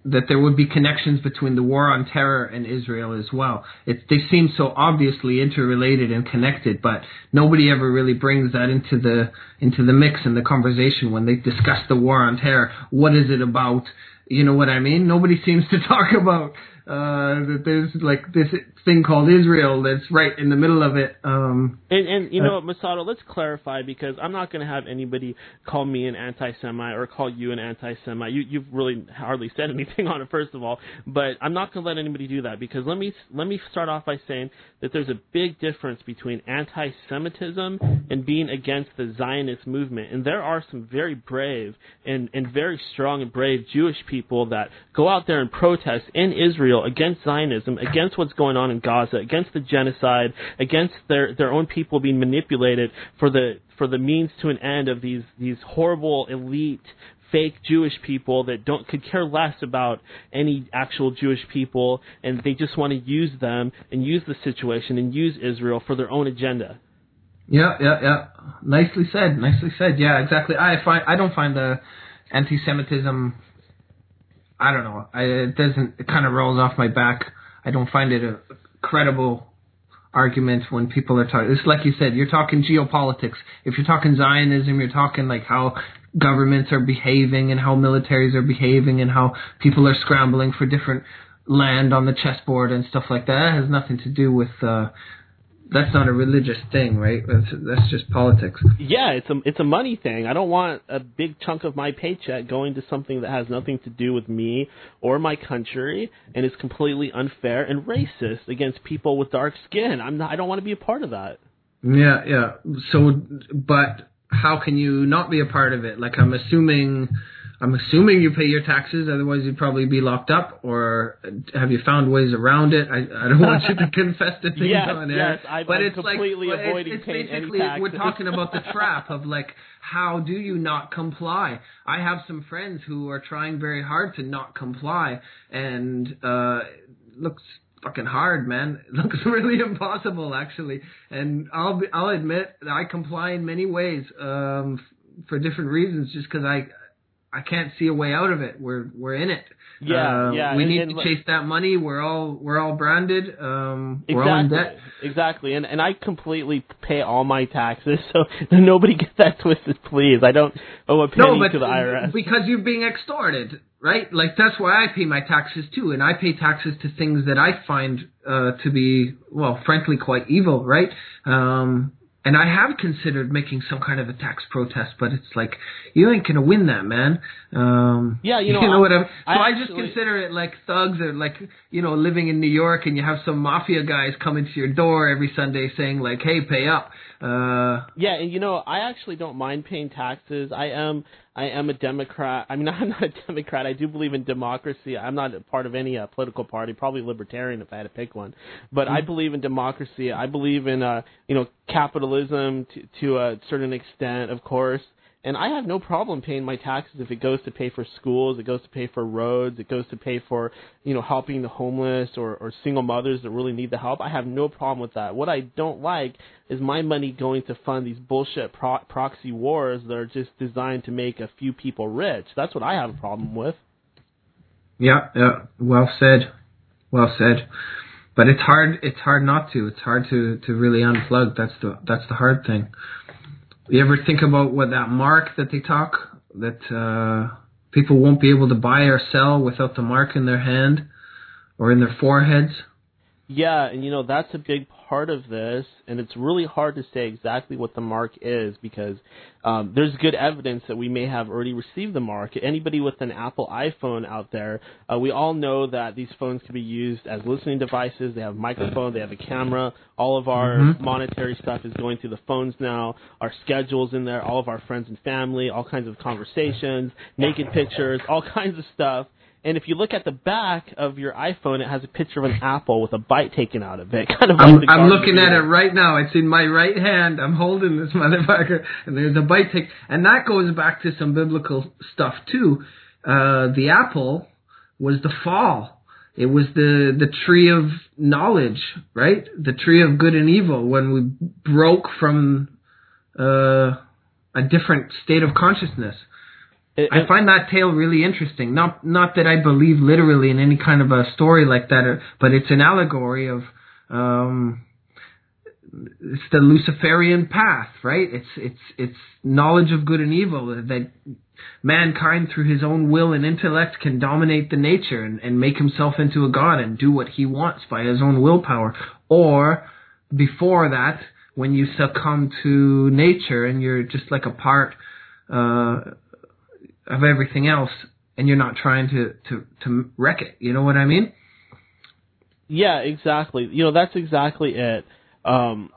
that there would be connections between the war on terror and Israel as well. It, they seem so obviously interrelated and connected, but nobody ever really brings that into the into the mix in the conversation when they discuss the war on terror. What is it about? You know what I mean? Nobody seems to talk about uh, that there's like this thing called Israel that's right in the middle of it. Um, and, and, you know uh, what, Masato, let's clarify, because I'm not going to have anybody call me an anti-Semite or call you an anti-Semite. You, you've really hardly said anything on it, first of all. But I'm not going to let anybody do that, because let me, let me start off by saying that there's a big difference between anti-Semitism and being against the Zionist movement. And there are some very brave and, and very strong and brave Jewish people people that go out there and protest in Israel against Zionism, against what's going on in Gaza, against the genocide, against their, their own people being manipulated for the for the means to an end of these, these horrible elite fake Jewish people that don't could care less about any actual Jewish people, and they just want to use them and use the situation and use Israel for their own agenda. Yeah, yeah, yeah. Nicely said. Nicely said. Yeah, exactly. I find I don't find the anti-Semitism. I don't know. I, it doesn't. It kind of rolls off my back. I don't find it a credible argument when people are talking. It's like you said. You're talking geopolitics. If you're talking Zionism, you're talking like how governments are behaving and how militaries are behaving and how people are scrambling for different land on the chessboard and stuff like that. That has nothing to do with. Uh, That's not a religious thing, right? That's, that's just politics. Yeah, it's a it's a money thing. I don't want a big chunk of my paycheck going to something that has nothing to do with me or my country, and is completely unfair and racist against people with dark skin. I'm not. I don't want to be a part of that. Yeah, yeah. So, but how can you not be a part of it? Like, I'm assuming, I'm assuming you pay your taxes, otherwise you'd probably be locked up, or have you found ways around it? I, I don't want you to confess to things yes, on air. Yes, I've, but I'm it's completely like, avoiding it's, it's paying any taxes. We're talking about the trap of, like, how do you not comply? I have some friends who are trying very hard to not comply, and uh, it looks fucking hard, man. It looks really impossible, actually. And I'll be, I'll admit that I comply in many ways um, for different reasons, just because I... I can't see a way out of it. We're we're in it. Yeah, uh, yeah. We and, need and, to chase that money. We're all we're all branded. Um, exactly, we're all in debt. Exactly. And and I completely pay all my taxes, so nobody gets that twisted, please. I don't owe a penny no, to the I R S. Because you're being extorted, right? Like, that's why I pay my taxes too, and I pay taxes to things that I find uh, to be, well, frankly, quite evil, right? Um, And I have considered making some kind of a tax protest, but it's like, you ain't going to win that, man. Um, yeah, you know, you know what I'm, I So I just consider it like thugs are like, you know, living in New York, and you have some mafia guys coming to your door every Sunday saying like, hey, pay up. Uh, yeah, and, you know, I actually don't mind paying taxes. I am I am a Democrat. I mean, I'm not a Democrat. I do believe in democracy. I'm not a part of any uh, political party, probably libertarian if I had to pick one. But mm-hmm. I believe in democracy. I believe in, uh, you know, capitalism to, to a certain extent, of course. And I have no problem paying my taxes if it goes to pay for schools, it goes to pay for roads, it goes to pay for, you know, helping the homeless or, or single mothers that really need the help. I have no problem with that. What I don't like is my money going to fund these bullshit pro- proxy wars that are just designed to make a few people rich. That's what I have a problem with. Yeah, yeah. Well said. Well said. But it's hard. It's hard not to. It's hard to, to really unplug. That's the that's the hard thing. You ever think about what that mark that they talk, that uh, people won't be able to buy or sell without the mark in their hand or in their foreheads? Yeah, and you know, that's a big part of this, and it's really hard to say exactly what the mark is, because um, there's good evidence that we may have already received the mark. Anybody with an Apple iPhone out there, uh, we all know that these phones can be used as listening devices. They have a microphone, they have a camera. All of our mm-hmm. monetary stuff is going through the phones now. Our schedule's in there, all of our friends and family, all kinds of conversations, naked pictures, all kinds of stuff. And if you look at the back of your iPhone, it has a picture of an apple with a bite taken out of it. Kind of I'm, I'm looking at it right now. It's in my right hand. I'm holding this motherfucker, and there's a bite take. And that goes back to some biblical stuff, too. Uh, the apple was the fall. It was the, the tree of knowledge, right? The tree of good and evil, when we broke from uh, a different state of consciousness. I find that tale really interesting. Not not that I believe literally in any kind of a story like that, or, but it's an allegory of um, it's the Luciferian path, right? It's it's it's knowledge of good and evil, that mankind through his own will and intellect can dominate the nature and, and make himself into a god and do what he wants by his own willpower. Or before that, when you succumb to nature and you're just like a part uh of everything else, and you're not trying to, to, to wreck it. You know what I mean? Yeah, exactly. You know, that's exactly it. Um,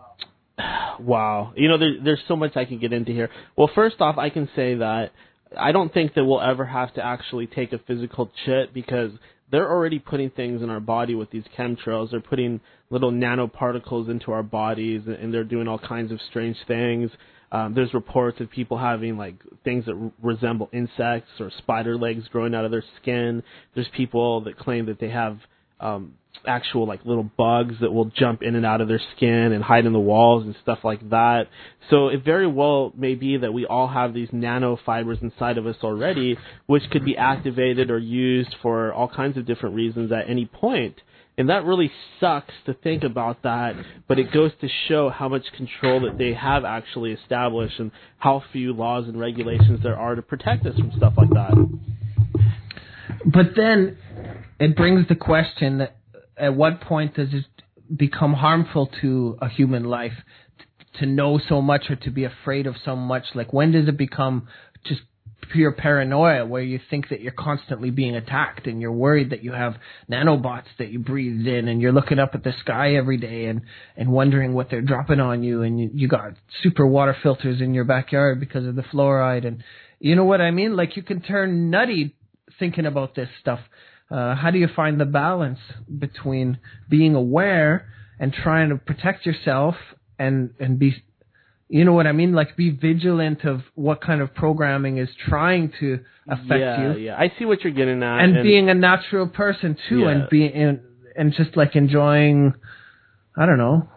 wow. You know, there, there's so much I can get into here. Well, first off, I can say that I don't think that we'll ever have to actually take a physical chit, because they're already putting things in our body with these chemtrails. They're putting little nanoparticles into our bodies, and they're doing all kinds of strange things. Um, there's reports of people having like things that re- resemble insects or spider legs growing out of their skin. There's people that claim that they have um, actual like little bugs that will jump in and out of their skin and hide in the walls and stuff like that. So it very well may be that we all have these nanofibers inside of us already, which could be activated or used for all kinds of different reasons at any point. And that really sucks to think about that, but it goes to show how much control that they have actually established and how few laws and regulations there are to protect us from stuff like that. But then it brings the question that at what point does it become harmful to a human life to know so much or to be afraid of so much? Like, when does it become just pure paranoia where you think that you're constantly being attacked and you're worried that you have nanobots that you breathe in and you're looking up at the sky every day and, and wondering what they're dropping on you, and you, you got super water filters in your backyard because of the fluoride, and you know what I mean? Like, you can turn nutty thinking about this stuff. Uh, how do you find the balance between being aware and trying to protect yourself and, and be You know what I mean? Like, be vigilant of what kind of programming is trying to affect yeah, you. Yeah, yeah. I see what you're getting at. And, and being a natural person, too, yeah. and being and, and just, like, enjoying, I don't know.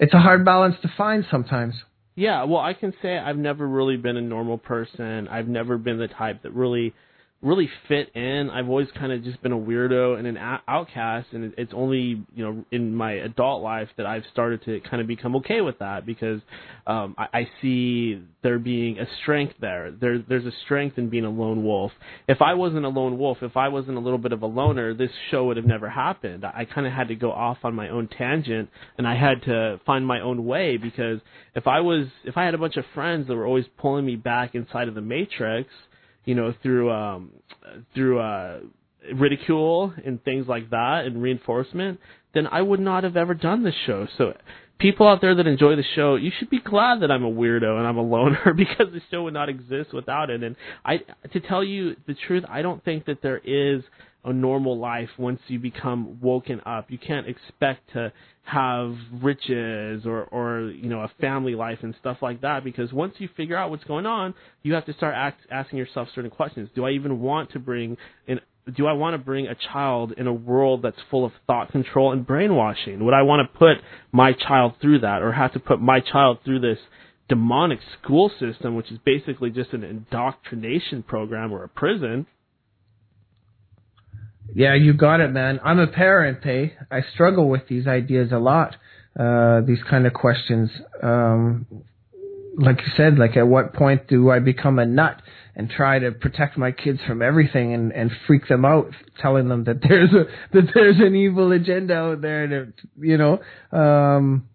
It's a hard balance to find sometimes. Yeah, well, I can say I've never really been a normal person. I've never been the type that really really fit in. I've always kind of just been a weirdo and an outcast, and it's only, you know, in my adult life that I've started to kind of become okay with that, because um, I, I see there being a strength there. there. There's a strength in being a lone wolf. If I wasn't a lone wolf, if I wasn't a little bit of a loner, this show would have never happened. I kind of had to go off on my own tangent, and I had to find my own way, because if I was, if I had a bunch of friends that were always pulling me back inside of the matrix, you know, through um, through uh, ridicule and things like that and reinforcement, then I would not have ever done this show. So people out there that enjoy the show, you should be glad that I'm a weirdo and I'm a loner, because the show would not exist without it. And I, to tell you the truth, I don't think that there is a normal life once you become woken up. You can't expect to have riches or, or you know, a family life and stuff like that, because once you figure out what's going on, you have to start act, asking yourself certain questions. Do I even want to bring in? Do I want to bring a child in a world that's full of thought control and brainwashing? Would I want to put my child through that, or have to put my child through this demonic school system, which is basically just an indoctrination program or a prison? Yeah, you got it, man. I'm a parent, eh? I struggle with these ideas a lot, uh, these kind of questions. Um, like you said, like, at what point do I become a nut and try to protect my kids from everything and, and freak them out, telling them that there's a, that there's an evil agenda out there, and, you know, um,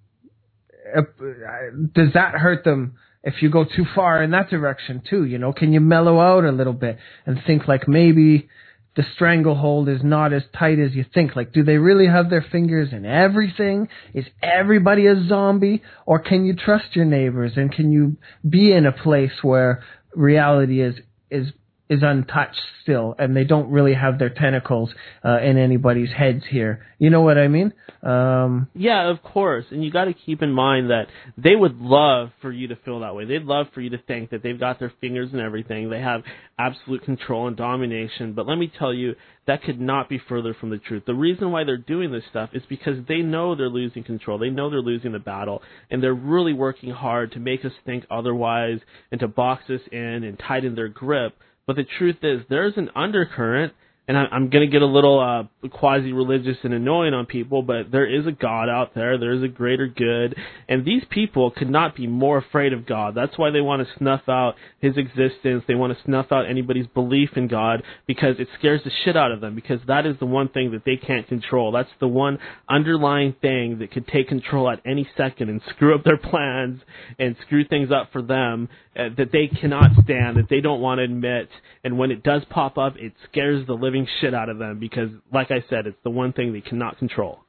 does that hurt them if you go too far in that direction too? You know, can you mellow out a little bit and think, like, maybe the stranglehold is not as tight as you think? Like, do they really have their fingers in everything? Is everybody a zombie? Or can you trust your neighbors? And can you be in a place where reality is, is, is untouched still, and they don't really have their tentacles uh, in anybody's heads here? You know what I mean? Um, yeah, of course. And you got to keep in mind that they would love for you to feel that way. They'd love for you to think that they've got their fingers in everything. They have absolute control and domination. But let me tell you, that could not be further from the truth. The reason why they're doing this stuff is because they know they're losing control. They know they're losing the battle, and they're really working hard to make us think otherwise and to box us in and tighten their grip. But the truth is, there's an undercurrent, and I, I'm going to get a little uh, quasi-religious and annoying on people, but there is a God out there. There is a greater good. And these people could not be more afraid of God. That's why they want to snuff out his existence. They want to snuff out anybody's belief in God, because it scares the shit out of them, because that is the one thing that they can't control. That's the one underlying thing that could take control at any second and screw up their plans and screw things up for them, uh, that they cannot stand, that they don't want to admit. And when it does pop up, it scares the living shit out of them, because, like I said, it's the one thing they cannot control.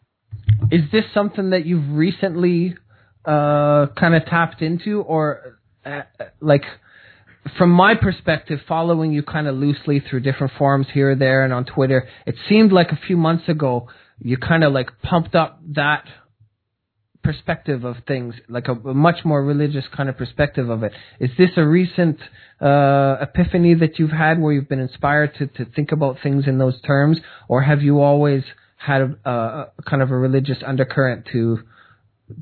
Is this something that you've recently uh, kind of tapped into, or uh, like, from my perspective, following you kind of loosely through different forums here, there, and on Twitter, it seemed like a few months ago you kind of like pumped up that perspective of things, like a, a much more religious kind of perspective of it. Is this a recent uh, epiphany that you've had where you've been inspired to, to think about things in those terms, or have you always had a, a, a kind of a religious undercurrent to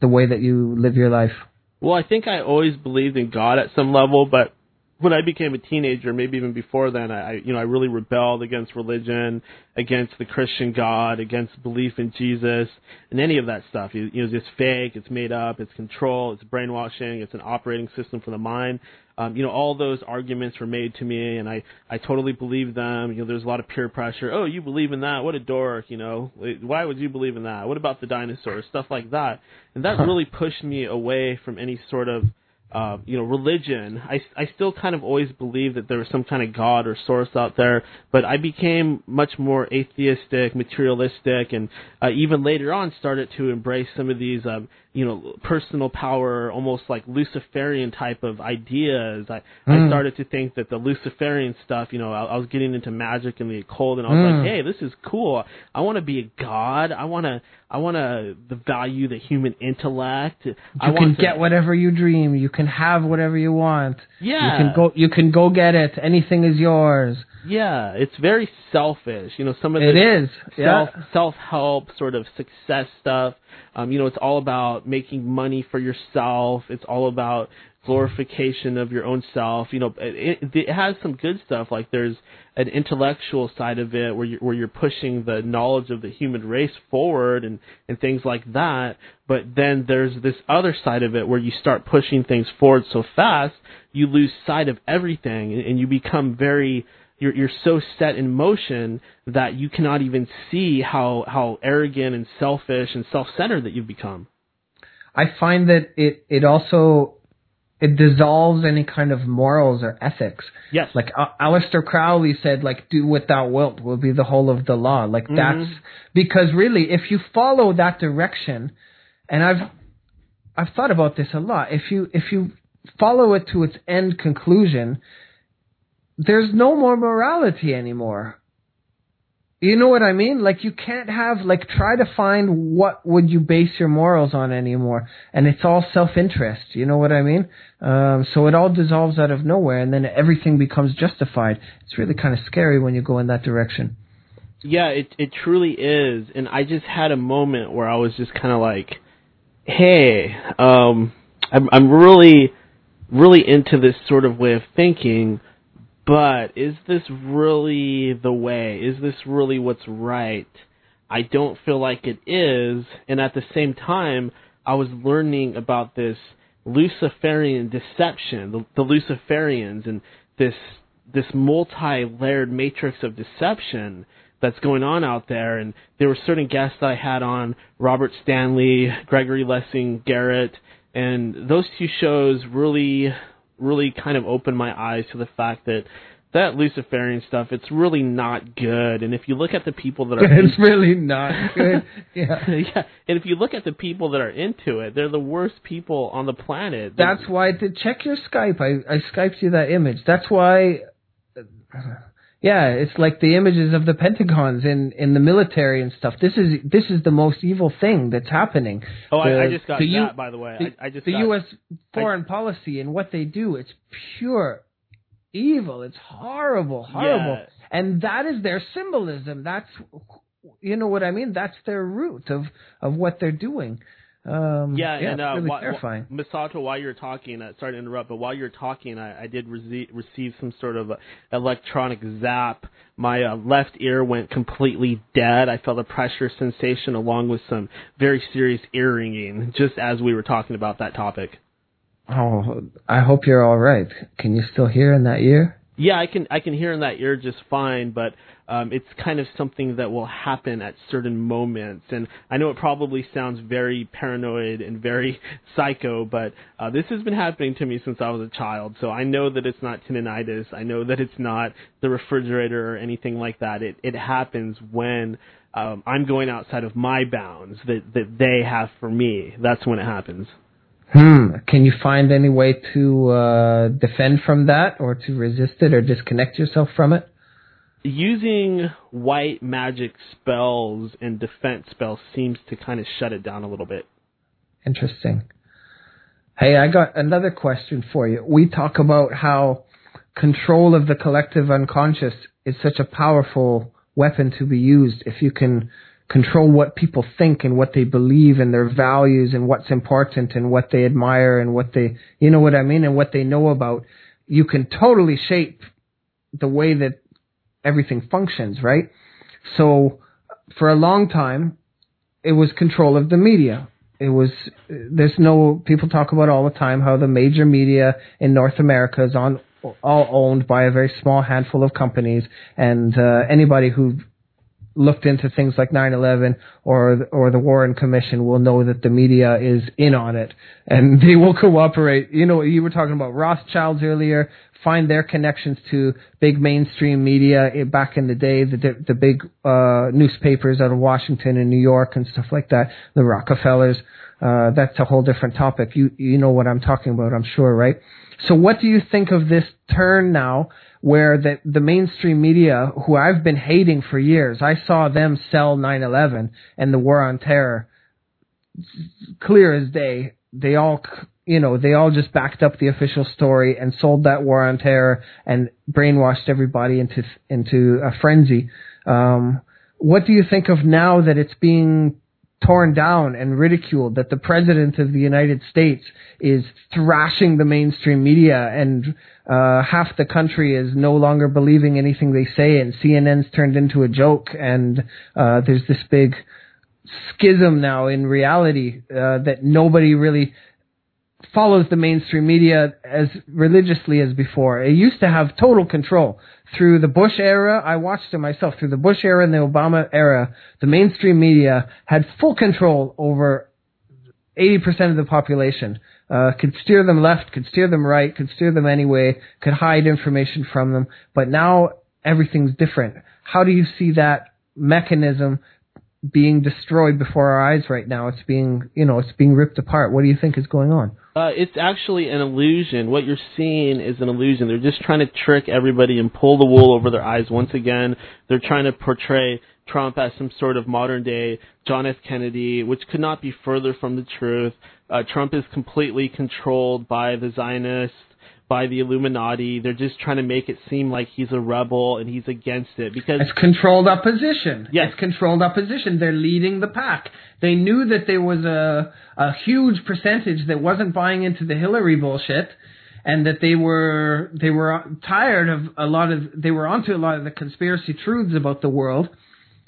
the way that you live your life? Well, I think I always believed in God at some level, but when I became a teenager, maybe even before then, I, you know, I really rebelled against religion, against the Christian God, against belief in Jesus, and any of that stuff. You, you know, it's fake, it's made up, it's control, it's brainwashing, it's an operating system for the mind. Um, you know, all those arguments were made to me, and I, I totally believed them. You know, there's a lot of peer pressure. Oh, you believe in that? What a dork! You know, why would you believe in that? What about the dinosaurs? Stuff like that, and that really pushed me away from any sort of Uh, you know, religion. I, I still kind of always believed that there was some kind of God or source out there, but I became much more atheistic, materialistic, and uh, even later on started to embrace some of these, um, you know, personal power, almost like Luciferian type of ideas. I, mm. I started to think that the Luciferian stuff, you know, I, I was getting into magic and the occult, and I was mm. like, hey, this is cool. I want to be a god. I want to I want to value the human intellect. You I can want to, get whatever you dream. You can have whatever you want. Yeah. You can go you can go get it. Anything is yours. Yeah, it's very selfish. You know, some of it is self, yeah. self-help sort of success stuff. Um, you know, it's all about making money for yourself. It's all about glorification of your own self. You know, it, it has some good stuff. Like there's an intellectual side of it where you're, where you're pushing the knowledge of the human race forward and, and things like that. But then there's this other side of it where you start pushing things forward so fast, you lose sight of everything, and, and you become very... You're, you're so set in motion that you cannot even see how, how arrogant and selfish and self-centered that you've become. I find that it, it also it dissolves any kind of morals or ethics. Yes. Like uh, Aleister Crowley said, like, do what thou wilt will be the whole of the law. Like mm-hmm. that's because really if you follow that direction, and I've I've thought about this a lot, if you if you follow it to its end conclusion, there's no more morality anymore. You know what I mean? Like you can't have, like try to find what would you base your morals on anymore. And it's all self-interest. You know what I mean? Um, so it all dissolves out of nowhere and then everything becomes justified. It's really kind of scary when you go in that direction. Yeah, it, it truly is. And I just had a moment where I was just kind of like, hey, um, I'm, I'm really, really into this sort of way of thinking. But is this really the way? Is this really what's right? I don't feel like it is. And at the same time, I was learning about this Luciferian deception, the, the Luciferians, and this this multi-layered matrix of deception that's going on out there. And there were certain guests that I had on, Robert Stanley, Gregory Lessing Garrett, and those two shows really... really kind of opened my eyes to the fact that that Luciferian stuff, it's really not good. And if you look at the people that are... it's really not good. Yeah. Yeah. And if you look at the people that are into it, they're the worst people on the planet. That's, That's why... To check your Skype. I, I Skyped you that image. That's why... Yeah, it's like the images of the Pentagons in, in the military and stuff. This is this is the most evil thing that's happening. Oh, the, I, I just got that, U, by the way. The, I, I just the got, U S foreign I, policy and what they do, it's pure evil. It's horrible, horrible. Yes. And that is their symbolism. That's, you know what I mean? That's their root of, of what they're doing. Um, yeah, yeah, and uh, really wh- wh- Masato, while you were talking, uh, sorry to interrupt, but while you were talking, I, I did re- receive some sort of electronic zap. My uh, left ear went completely dead. I felt a pressure sensation along with some very serious ear ringing, just as we were talking about that topic. Oh, I hope you're all right. Can you still hear in that ear? Yeah, I can I can hear in that ear just fine, but um, it's kind of something that will happen at certain moments. And I know it probably sounds very paranoid and very psycho, but uh, this has been happening to me since I was a child. So I know that it's not tinnitus. I know that it's not the refrigerator or anything like that. It, it happens when um, I'm going outside of my bounds that, that they have for me. That's when it happens. Hmm. Can you find any way to uh, defend from that or to resist it or disconnect yourself from it? using white magic spells and defense spells seems to kind of shut it down a little bit. Interesting. Hey, I got another question for you. We talk about how control of the collective unconscious is such a powerful weapon to be used if you can control what people think and what they believe and their values and what's important and what they admire and what they, you know what I mean, and what they know about. You can totally shape the way that everything functions, right? So for a long time, it was control of the media. It was, there's no, people talk about all the time how the major media in North America is on all owned by a very small handful of companies, and uh, anybody who looked into things like nine eleven or or the Warren Commission will know that the media is in on it, and they will cooperate. You know, you were talking about Rothschilds earlier, find their connections to big mainstream media back in the day, the the big uh, newspapers out of Washington and New York and stuff like that, the Rockefellers. Uh, that's a whole different topic. You you know what I'm talking about, I'm sure, right? So what do you think of this turn now where the, the mainstream media, who I've been hating for years, I saw them sell nine eleven and the war on terror clear as day. They all, you know, they all just backed up the official story and sold that war on terror and brainwashed everybody into into a frenzy. Um, what do you think of now that it's being torn down and ridiculed, that the president of the United States is thrashing the mainstream media and uh, half the country is no longer believing anything they say, and C N N's turned into a joke, and uh, there's this big schism now in reality uh, that nobody really follows the mainstream media as religiously as before. It used to have total control. Through the Bush era, I watched it myself, through the Bush era and the Obama era, the mainstream media had full control over eighty percent of the population, uh, could steer them left, could steer them right, could steer them anyway, could hide information from them. But now everything's different. How do you see that mechanism being destroyed before our eyes right now? It's being, you know, it's being ripped apart. What do you think is going on? Uh, it's actually an illusion. What you're seeing is an illusion. They're just trying to trick everybody and pull the wool over their eyes once again. They're trying to portray Trump as some sort of modern-day John F. Kennedy, which could not be further from the truth. Uh, Trump is completely controlled by the Zionists, by the Illuminati. They're just trying to make it seem like he's a rebel and he's against it, because it's controlled opposition. Yes. It's controlled opposition. They're leading the pack. They knew that there was a, a huge percentage that wasn't buying into the Hillary bullshit, and that they were they were tired of a lot of they were onto a lot of the conspiracy truths about the world.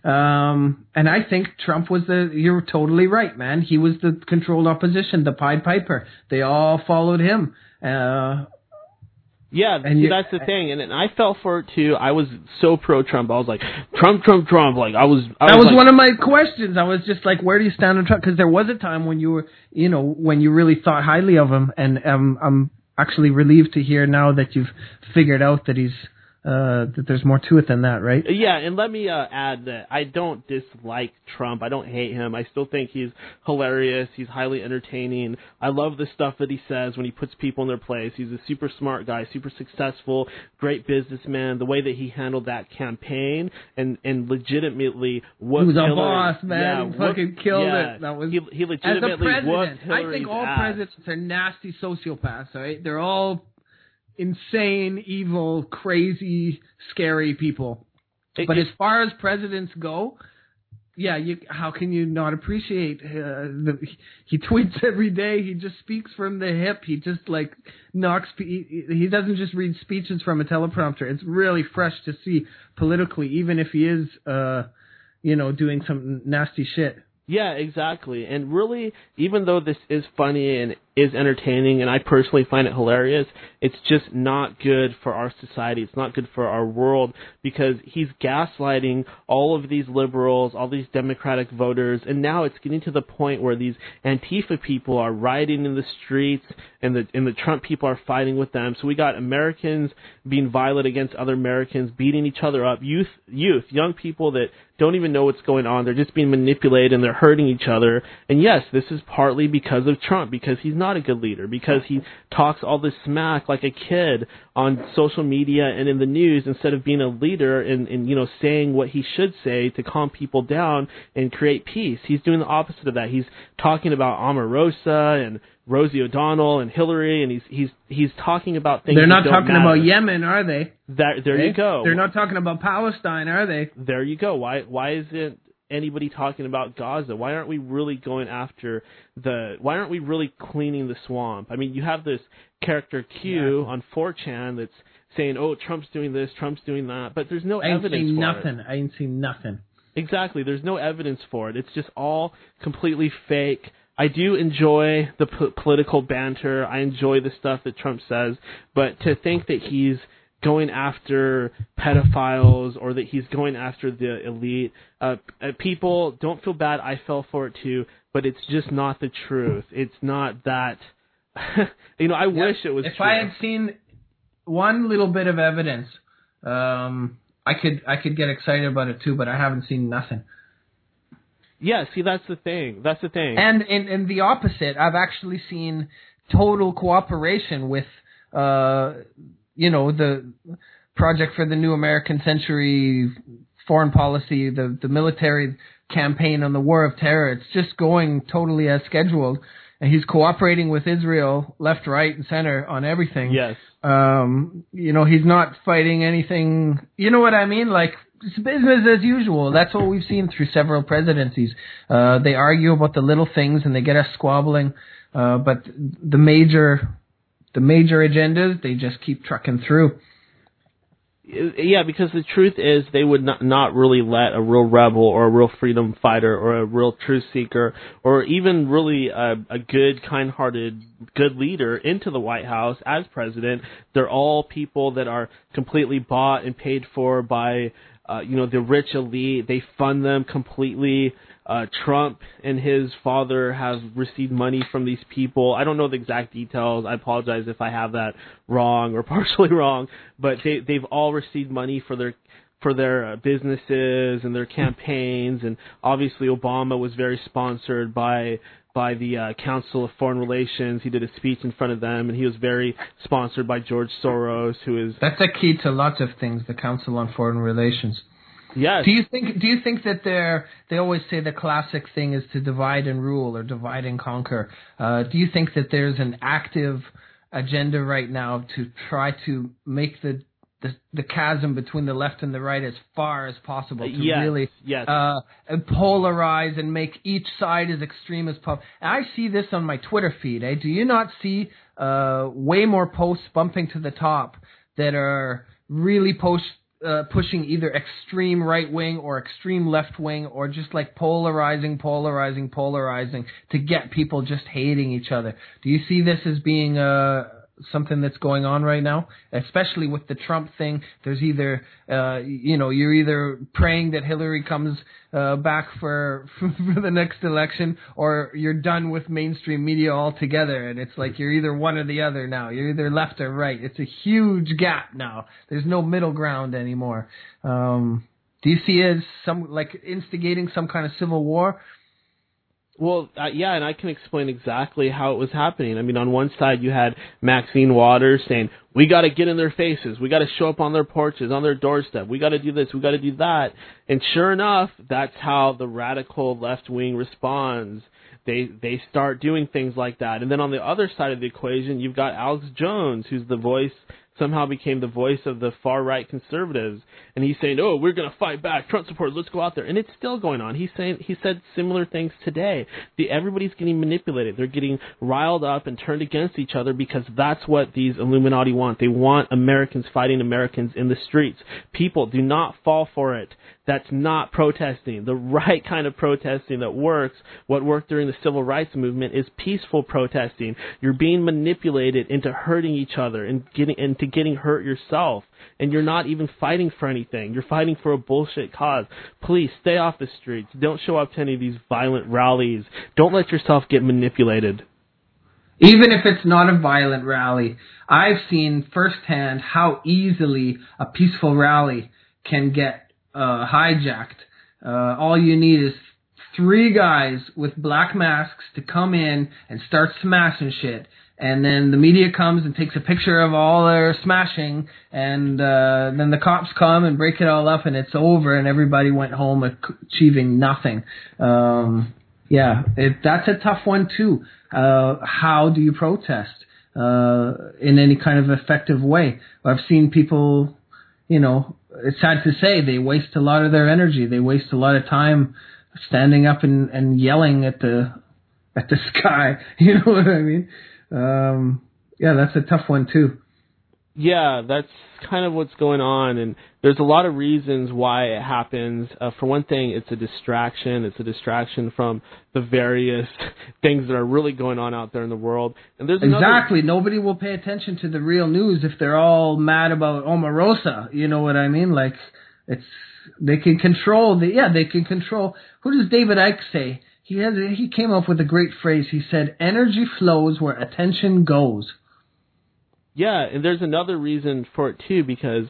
Um, and I think Trump was the, you're totally right, man. He was the controlled opposition, the Pied Piper. They all followed him. Uh, Yeah, and you, that's the thing, and, and I fell for it too. I was so pro-Trump. I was like, Trump, Trump, Trump. Like I was. I that was, was like, one of my questions. I was just like, where do you stand on Trump? Because there was a time when you were, you know, when you really thought highly of him, and um, I'm actually relieved to hear now that you've figured out that he's uh, that there's more to it than that, right? Yeah, and let me uh, add that I don't dislike Trump. I don't hate him. I still think he's hilarious. He's highly entertaining. I love the stuff that he says when he puts people in their place. He's a super smart guy, super successful, great businessman. The way that he handled that campaign and, and legitimately what he was Hillary, a boss, man. Yeah, he fucking whooped, killed yeah, it. That was, he, he legitimately was. I think all ass. presidents are nasty sociopaths, all right? They're all insane, evil, crazy, scary people. But as far as presidents go, yeah, you, how can you not appreciate uh, the, he tweets every day. He just speaks from the hip. He just like knocks. He, he doesn't just read speeches from a teleprompter. It's really fresh to see politically, even if he is, uh, you know, doing some nasty shit. Yeah, exactly. And really, even though this is funny and is entertaining, and I personally find it hilarious, it's just not good for our society. It's not good for our world, because he's gaslighting all of these liberals, all these Democratic voters, and now it's getting to the point where these Antifa people are rioting in the streets, and the and the Trump people are fighting with them. So we got Americans being violent against other Americans, beating each other up, youth, youth, young people that don't even know what's going on. They're just being manipulated, and they're hurting each other. And yes, this is partly because of Trump, because he's not not a good leader because he talks all this smack like a kid on social media and in the news instead of being a leader and, and you know, saying what he should say to calm people down and create peace. He's doing the opposite of that. He's talking about Omarosa and Rosie O'Donnell and Hillary, and he's he's he's talking about things. They're not that don't talking matter. About Yemen, are they? There, there okay. you go. They're not talking about Palestine, are they? There you go. Why why isn't anybody talking about Gaza? Why aren't we really going after the? Why aren't we really cleaning the swamp? I mean, you have this character Q yeah. on four chan that's saying, "Oh, Trump's doing this, Trump's doing that," but there's no I ain't evidence seen for nothing. It. I ain't seen nothing. Exactly. There's no evidence for it. It's just all completely fake. I do enjoy the p- political banter. I enjoy the stuff that Trump says, but to think that he's going after pedophiles or that he's going after the elite, uh, uh, people don't feel bad. I fell for it too, but it's just not the truth. It's not that, you know, I yeah, wish it was if true. If I had seen one little bit of evidence, um, I could, I could get excited about it too, but I haven't seen nothing. Yeah, see, that's the thing. That's the thing. And in, in the opposite, I've actually seen total cooperation with, uh, you know, the Project for the New American Century, foreign policy, the, the military campaign on the War of Terror. It's just going totally as scheduled. And he's cooperating with Israel left, right, and center on everything. Yes. Um, you know, he's not fighting anything. You know what I mean? Like, it's business as usual. That's what we've seen through several presidencies. Uh, they argue about the little things and they get us squabbling, uh, but the major, the major agendas, they just keep trucking through. Yeah, because the truth is they would not, not really let a real rebel or a real freedom fighter or a real truth seeker or even really a, a good, kind-hearted, good leader into the White House as president. They're all people that are completely bought and paid for by Uh, you know, the rich elite. They fund them completely. Uh, Trump and his father have received money from these people. I don't know the exact details. I apologize if I have that wrong or partially wrong, but they, they've all received money for their for their businesses and their campaigns. And obviously Obama was very sponsored by by the uh, Council of Foreign Relations. He did a speech in front of them, and he was very sponsored by George Soros, who is... That's a key to lots of things, the Council on Foreign Relations. Yes. Do you think Do you think that they're... They always say the classic thing is to divide and rule or divide and conquer. Uh, do you think that there's an active agenda right now to try to make the The, the chasm between the left and the right as far as possible, to yes, really yes. Uh, polarize and make each side as extreme as possible? I see this on my Twitter feed. Eh? Do you not see uh, way more posts bumping to the top that are really post, uh, pushing either extreme right wing or extreme left wing, or just like polarizing, polarizing, polarizing to get people just hating each other? Do you see this as being a... Uh, something that's going on right now, especially with the Trump thing? There's either, uh, you know, you're either praying that Hillary comes uh, back for, for the next election, or you're done with mainstream media altogether. And it's like, you're either one or the other now. You're either left or right. It's a huge gap now. There's no middle ground anymore. Um, do you see it as some, like, instigating some kind of civil war? Well, uh, yeah, and I can explain exactly how it was happening. I mean, on one side you had Maxine Waters saying, we got to get in their faces. We got to show up on their porches, on their doorstep. We got to do this. We got to do that. And sure enough, that's how the radical left wing responds. They they start doing things like that. And then on the other side of the equation, you've got Alex Jones, who's the voice, somehow became the voice of the far-right conservatives. And he's saying, oh, we're going to fight back. Trump supporters, let's go out there. And it's still going on. He's saying, he said similar things today. The, everybody's getting manipulated. They're getting riled up and turned against each other because that's what these Illuminati want. They want Americans fighting Americans in the streets. People, do not fall for it. That's not protesting. The right kind of protesting that works, what worked during the civil rights movement, is peaceful protesting. You're being manipulated into hurting each other and getting into getting hurt yourself, and you're not even fighting for anything. You're fighting for a bullshit cause. Please stay off the streets. Don't show up to any of these violent rallies. Don't let yourself get manipulated. Even if it's not a violent rally, I've seen firsthand how easily a peaceful rally can get Uh, hijacked. Uh, all you need is three guys with black masks to come in and start smashing shit. And then the media comes and takes a picture of all their smashing, and uh, then the cops come and break it all up, and it's over, and everybody went home achieving nothing. Um, yeah, it, that's a tough one, too. Uh, how do you protest uh, in any kind of effective way? I've seen people, you know, it's sad to say, they waste a lot of their energy. They waste a lot of time standing up and, and yelling at the at the sky. You know what I mean? Um, yeah, that's a tough one too. Yeah, that's kind of what's going on, and there's a lot of reasons why it happens. Uh, for one thing, it's a distraction. It's a distraction from the various things that are really going on out there in the world. And there's exactly another... nobody will pay attention to the real news if they're all mad about Omarosa. You know what I mean? Like, it's they can control the yeah they can control. Who does David Icke say? He has, he came up with a great phrase. He said, energy flows where attention goes. Yeah, and there's another reason for it, too, because,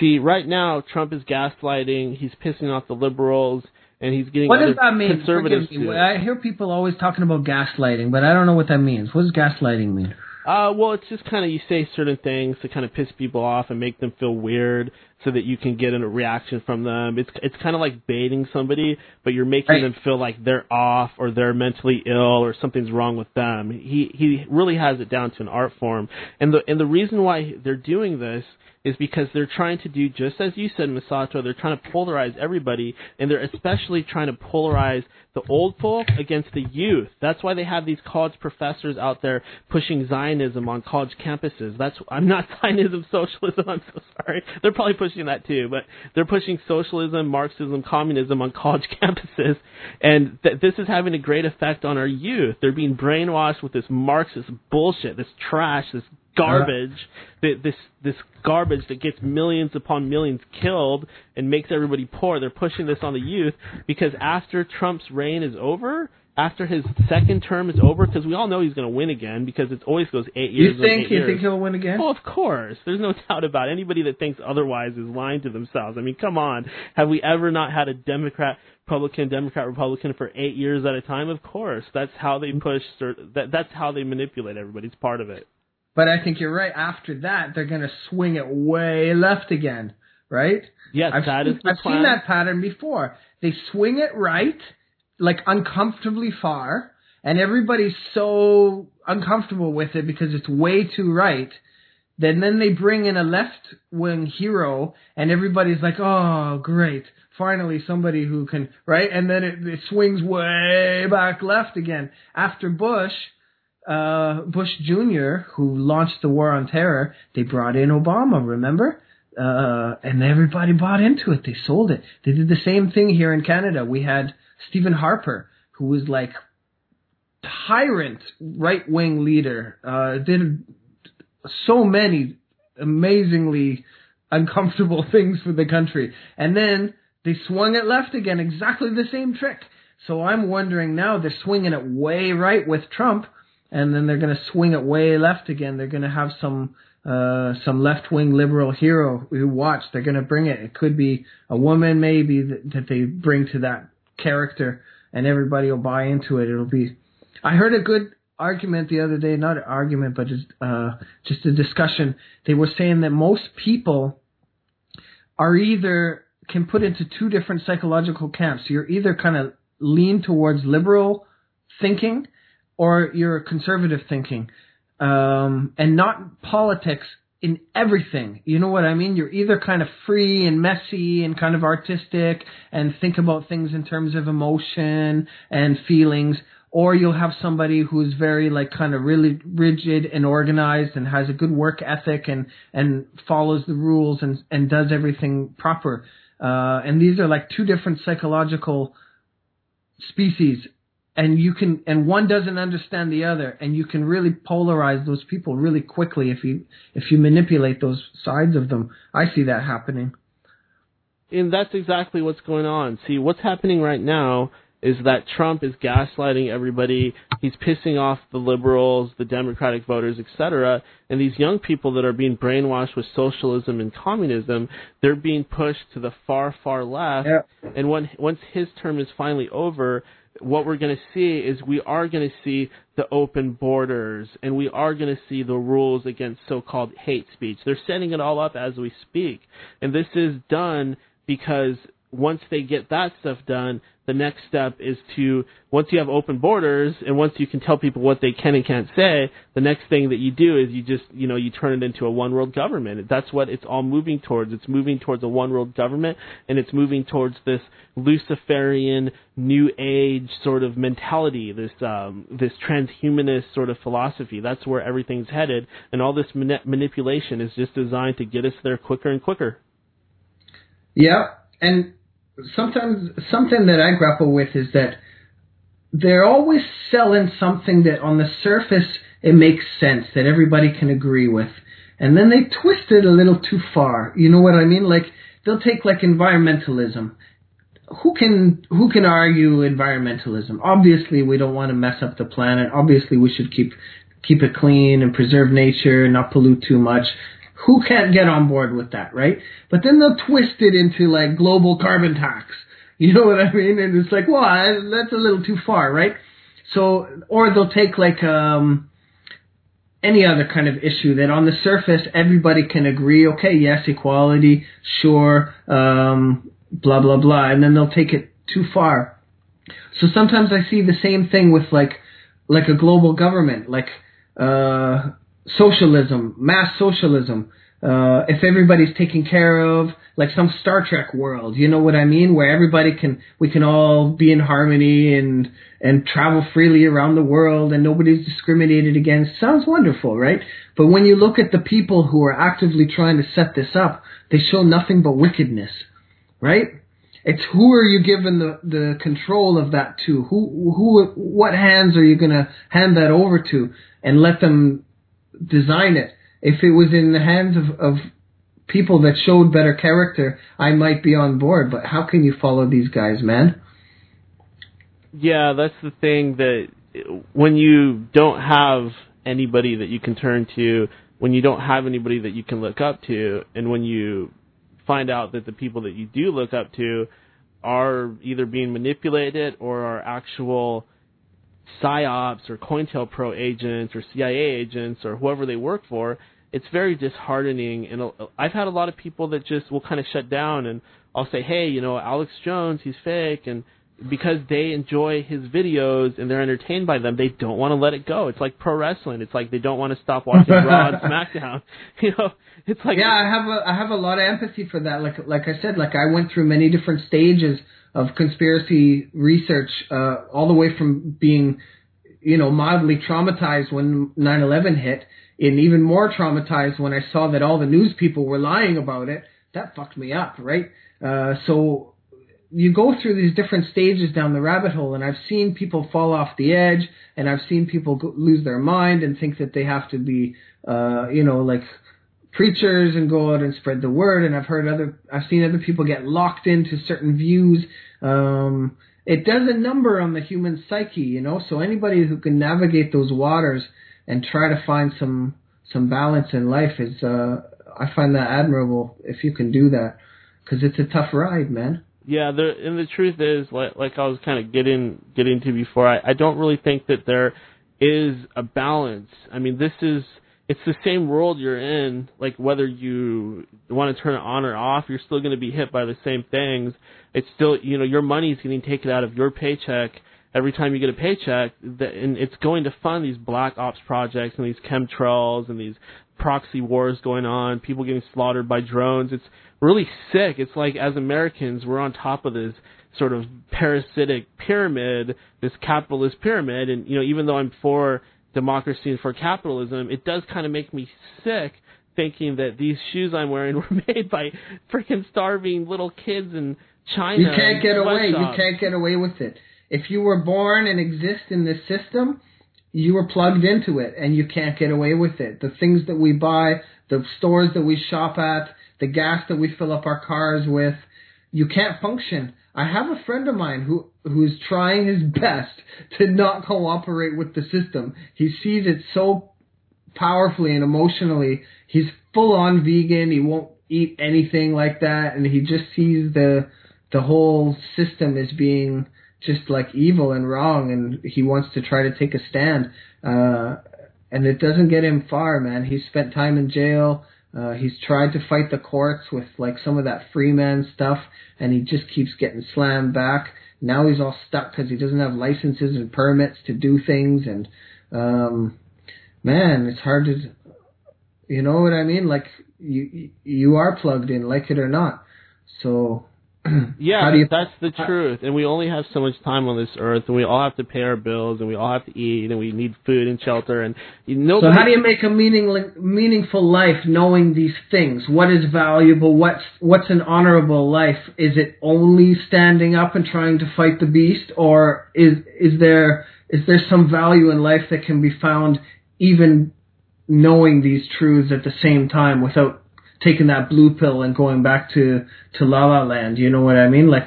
see, right now Trump is gaslighting, he's pissing off the liberals, and he's getting what other does that mean? Conservatives. Forgive me. To. I hear people always talking about gaslighting, but I don't know what that means. What does gaslighting mean? Uh, well, it's just kind of you say certain things to kind of piss people off and make them feel weird so that you can get a reaction from them. It's it's kind of like baiting somebody, but you're making right. them feel like they're off or they're mentally ill or something's wrong with them. He he really has it down to an art form. And the and the reason why they're doing this is because they're trying to do, just as you said, Misato, they're trying to polarize everybody, and they're especially trying to polarize the old folk against the youth. That's why they have these college professors out there pushing Zionism on college campuses. That's I'm not Zionism, socialism, I'm so sorry. They're probably pushing that too, but they're pushing socialism, Marxism, communism on college campuses, and th- this is having a great effect on our youth. They're being brainwashed with this Marxist bullshit, this trash, this garbage, this this garbage that gets millions upon millions killed and makes everybody poor. They're pushing this on the youth because after Trump's reign is over, after his second term is over, because we all know he's going to win again because it always goes eight years. You think you think he'll win again? Oh, of course. There's no doubt about it. Anybody that thinks otherwise is lying to themselves. I mean, come on. Have we ever not had a Democrat, Republican, Democrat, Republican for eight years at a time? Of course. That's how they push. That that's how they manipulate everybody. It's part of it. But I think you're right. After that, they're going to swing it way left again, right? Yes, I've that seen, is the I've plan. seen that pattern before. They swing it right, like uncomfortably far, and everybody's so uncomfortable with it because it's way too right. Then then they bring in a left-wing hero, and everybody's like, oh, great, finally somebody who can, right? And then it, it swings way back left again. After Bush... Uh, Bush Junior, who launched the war on terror, they brought in Obama, remember? Uh, and everybody bought into it. They sold it. They did the same thing here in Canada. We had Stephen Harper, who was like tyrant right-wing leader, uh, did so many amazingly uncomfortable things for the country. And then they swung it left again, exactly the same trick. So I'm wondering now, they're swinging it way right with Trump, and then they're going to swing it way left again. They're going to have some uh, some left-wing liberal hero who watch. They're going to bring it. It could be a woman maybe that, that they bring to that character, and everybody will buy into it. It'll be. I heard a good argument the other day, not an argument, but just, uh, just a discussion. They were saying that most people are either can put into two different psychological camps. You're either kind of lean towards liberal thinking or your conservative thinking, um, and not politics in everything. You know what I mean? You're either kind of free and messy and kind of artistic and think about things in terms of emotion and feelings, or you'll have somebody who's very like kind of really rigid and organized and has a good work ethic and, and follows the rules and, and does everything proper. Uh, and these are like two different psychological species. And you can, and one doesn't understand the other, and you can really polarize those people really quickly if you if you manipulate those sides of them. I see that happening. And that's exactly what's going on. See, what's happening right now is that Trump is gaslighting everybody. He's pissing off the liberals, the Democratic voters, et cetera. And these young people that are being brainwashed with socialism and communism, they're being pushed to the far, far left. Yeah. And when, once his term is finally over, what we're going to see is we are going to see the open borders, and we are going to see the rules against so-called hate speech. They're setting it all up as we speak. And this is done because once they get that stuff done, the next step is to, once you have open borders and once you can tell people what they can and can't say, the next thing that you do is you just, you know, you turn it into a one-world government. That's what it's all moving towards. It's moving towards a one-world government, and it's moving towards this Luciferian New Age sort of mentality, this um, this transhumanist sort of philosophy. That's where everything's headed, and all this man- manipulation is just designed to get us there quicker and quicker. Yeah, and sometimes something that I grapple with is that they're always selling something that on the surface it makes sense, that everybody can agree with. And then they twist it a little too far. You know what I mean? Like they'll take like environmentalism. Who can who can argue environmentalism? Obviously we don't want to mess up the planet. Obviously we should keep keep it clean and preserve nature and not pollute too much. Who can't get on board with that, right? But then they'll twist it into, like, global carbon tax. You know what I mean? And it's like, well, that's a little too far, right? So, or they'll take, like, um, any other kind of issue that on the surface everybody can agree, okay, yes, equality, sure, um, blah, blah, blah, and then they'll take it too far. So sometimes I see the same thing with, like, like a global government, like, uh... socialism, mass socialism, uh, if everybody's taken care of, like some Star Trek world, you know what I mean, where everybody can, we can all be in harmony and and travel freely around the world and nobody's discriminated against. Sounds wonderful, right? But when you look at the people who are actively trying to set this up, they show nothing but wickedness, right? It's who are you giving the, the control of that to? Who, who, what hands are you going to hand that over to and let them design it? If it was in the hands of, of people that showed better character, I might be on board, but how can you follow these guys, man? Yeah, that's the thing, that when you don't have anybody that you can turn to, when you don't have anybody that you can look up to, and when you find out that the people that you do look up to are either being manipulated or are actual PSYOPs or COINTELPRO agents or C I A agents or whoever they work for, it's very disheartening. And I've had a lot of people that just will kind of shut down, and I'll say, hey, you know, Alex Jones, he's fake. And because they enjoy his videos and they're entertained by them, they don't want to let it go. It's like pro wrestling. It's like they don't want to stop watching Raw and SmackDown. You know, it's like... Yeah, I have a, I have a lot of empathy for that. Like, like I said, like I went through many different stages of conspiracy research, uh, all the way from being, you know, mildly traumatized when nine eleven hit, and even more traumatized when I saw that all the news people were lying about it. That fucked me up, right? Uh, so you go through these different stages down the rabbit hole, and I've seen people fall off the edge, and I've seen people go- lose their mind and think that they have to be, uh, you know, like preachers and go out and spread the word. And I've heard other, I've seen other people get locked into certain views. Um, it does a number on the human psyche, you know, so anybody who can navigate those waters and try to find some, some balance in life is, uh, I find that admirable if you can do that, because it's a tough ride, man. Yeah. The, and the truth is, like, like I was kind of getting, getting to before, I, I don't really think that there is a balance. I mean, this is, it's the same world you're in. Like, whether you want to turn it on or off, you're still going to be hit by the same things. It's still, you know, your money's getting taken out of your paycheck every time you get a paycheck, and it's going to fund these black ops projects and these chemtrails and these proxy wars going on, people getting slaughtered by drones. It's really sick. It's like, as Americans, we're on top of this sort of parasitic pyramid, this capitalist pyramid, and, you know, even though I'm for democracy and for capitalism, it does kind of make me sick thinking that these shoes I'm wearing were made by freaking starving little kids in China. You can't get away. You can't get away with it. If you were born and exist in this system, you were plugged into it, and you can't get away with it. The things that we buy, the stores that we shop at, the gas that we fill up our cars with, you can't function. I have a friend of mine who who's trying his best to not cooperate with the system. He sees it so powerfully and emotionally. He's full on vegan. He won't eat anything like that, and he just sees the the whole system as being just like evil and wrong, and he wants to try to take a stand. Uh, and it doesn't get him far, man. He's spent time in jail. Uh, he's tried to fight the courts with like some of that free man stuff, and he just keeps getting slammed back. Now he's all stuck because he doesn't have licenses and permits to do things. And um, man, it's hard to, you know what I mean? Like you, you are plugged in, like it or not. So yeah, you, that's the how, truth. And we only have so much time on this earth, and we all have to pay our bills, and we all have to eat, and we need food and shelter. And nobody. So how do you make a meaning, meaningful life knowing these things? What is valuable? What's what's an honorable life? Is it only standing up and trying to fight the beast, or is is there is there some value in life that can be found even knowing these truths at the same time without taking that blue pill and going back to, to La La Land, you know what I mean? Like,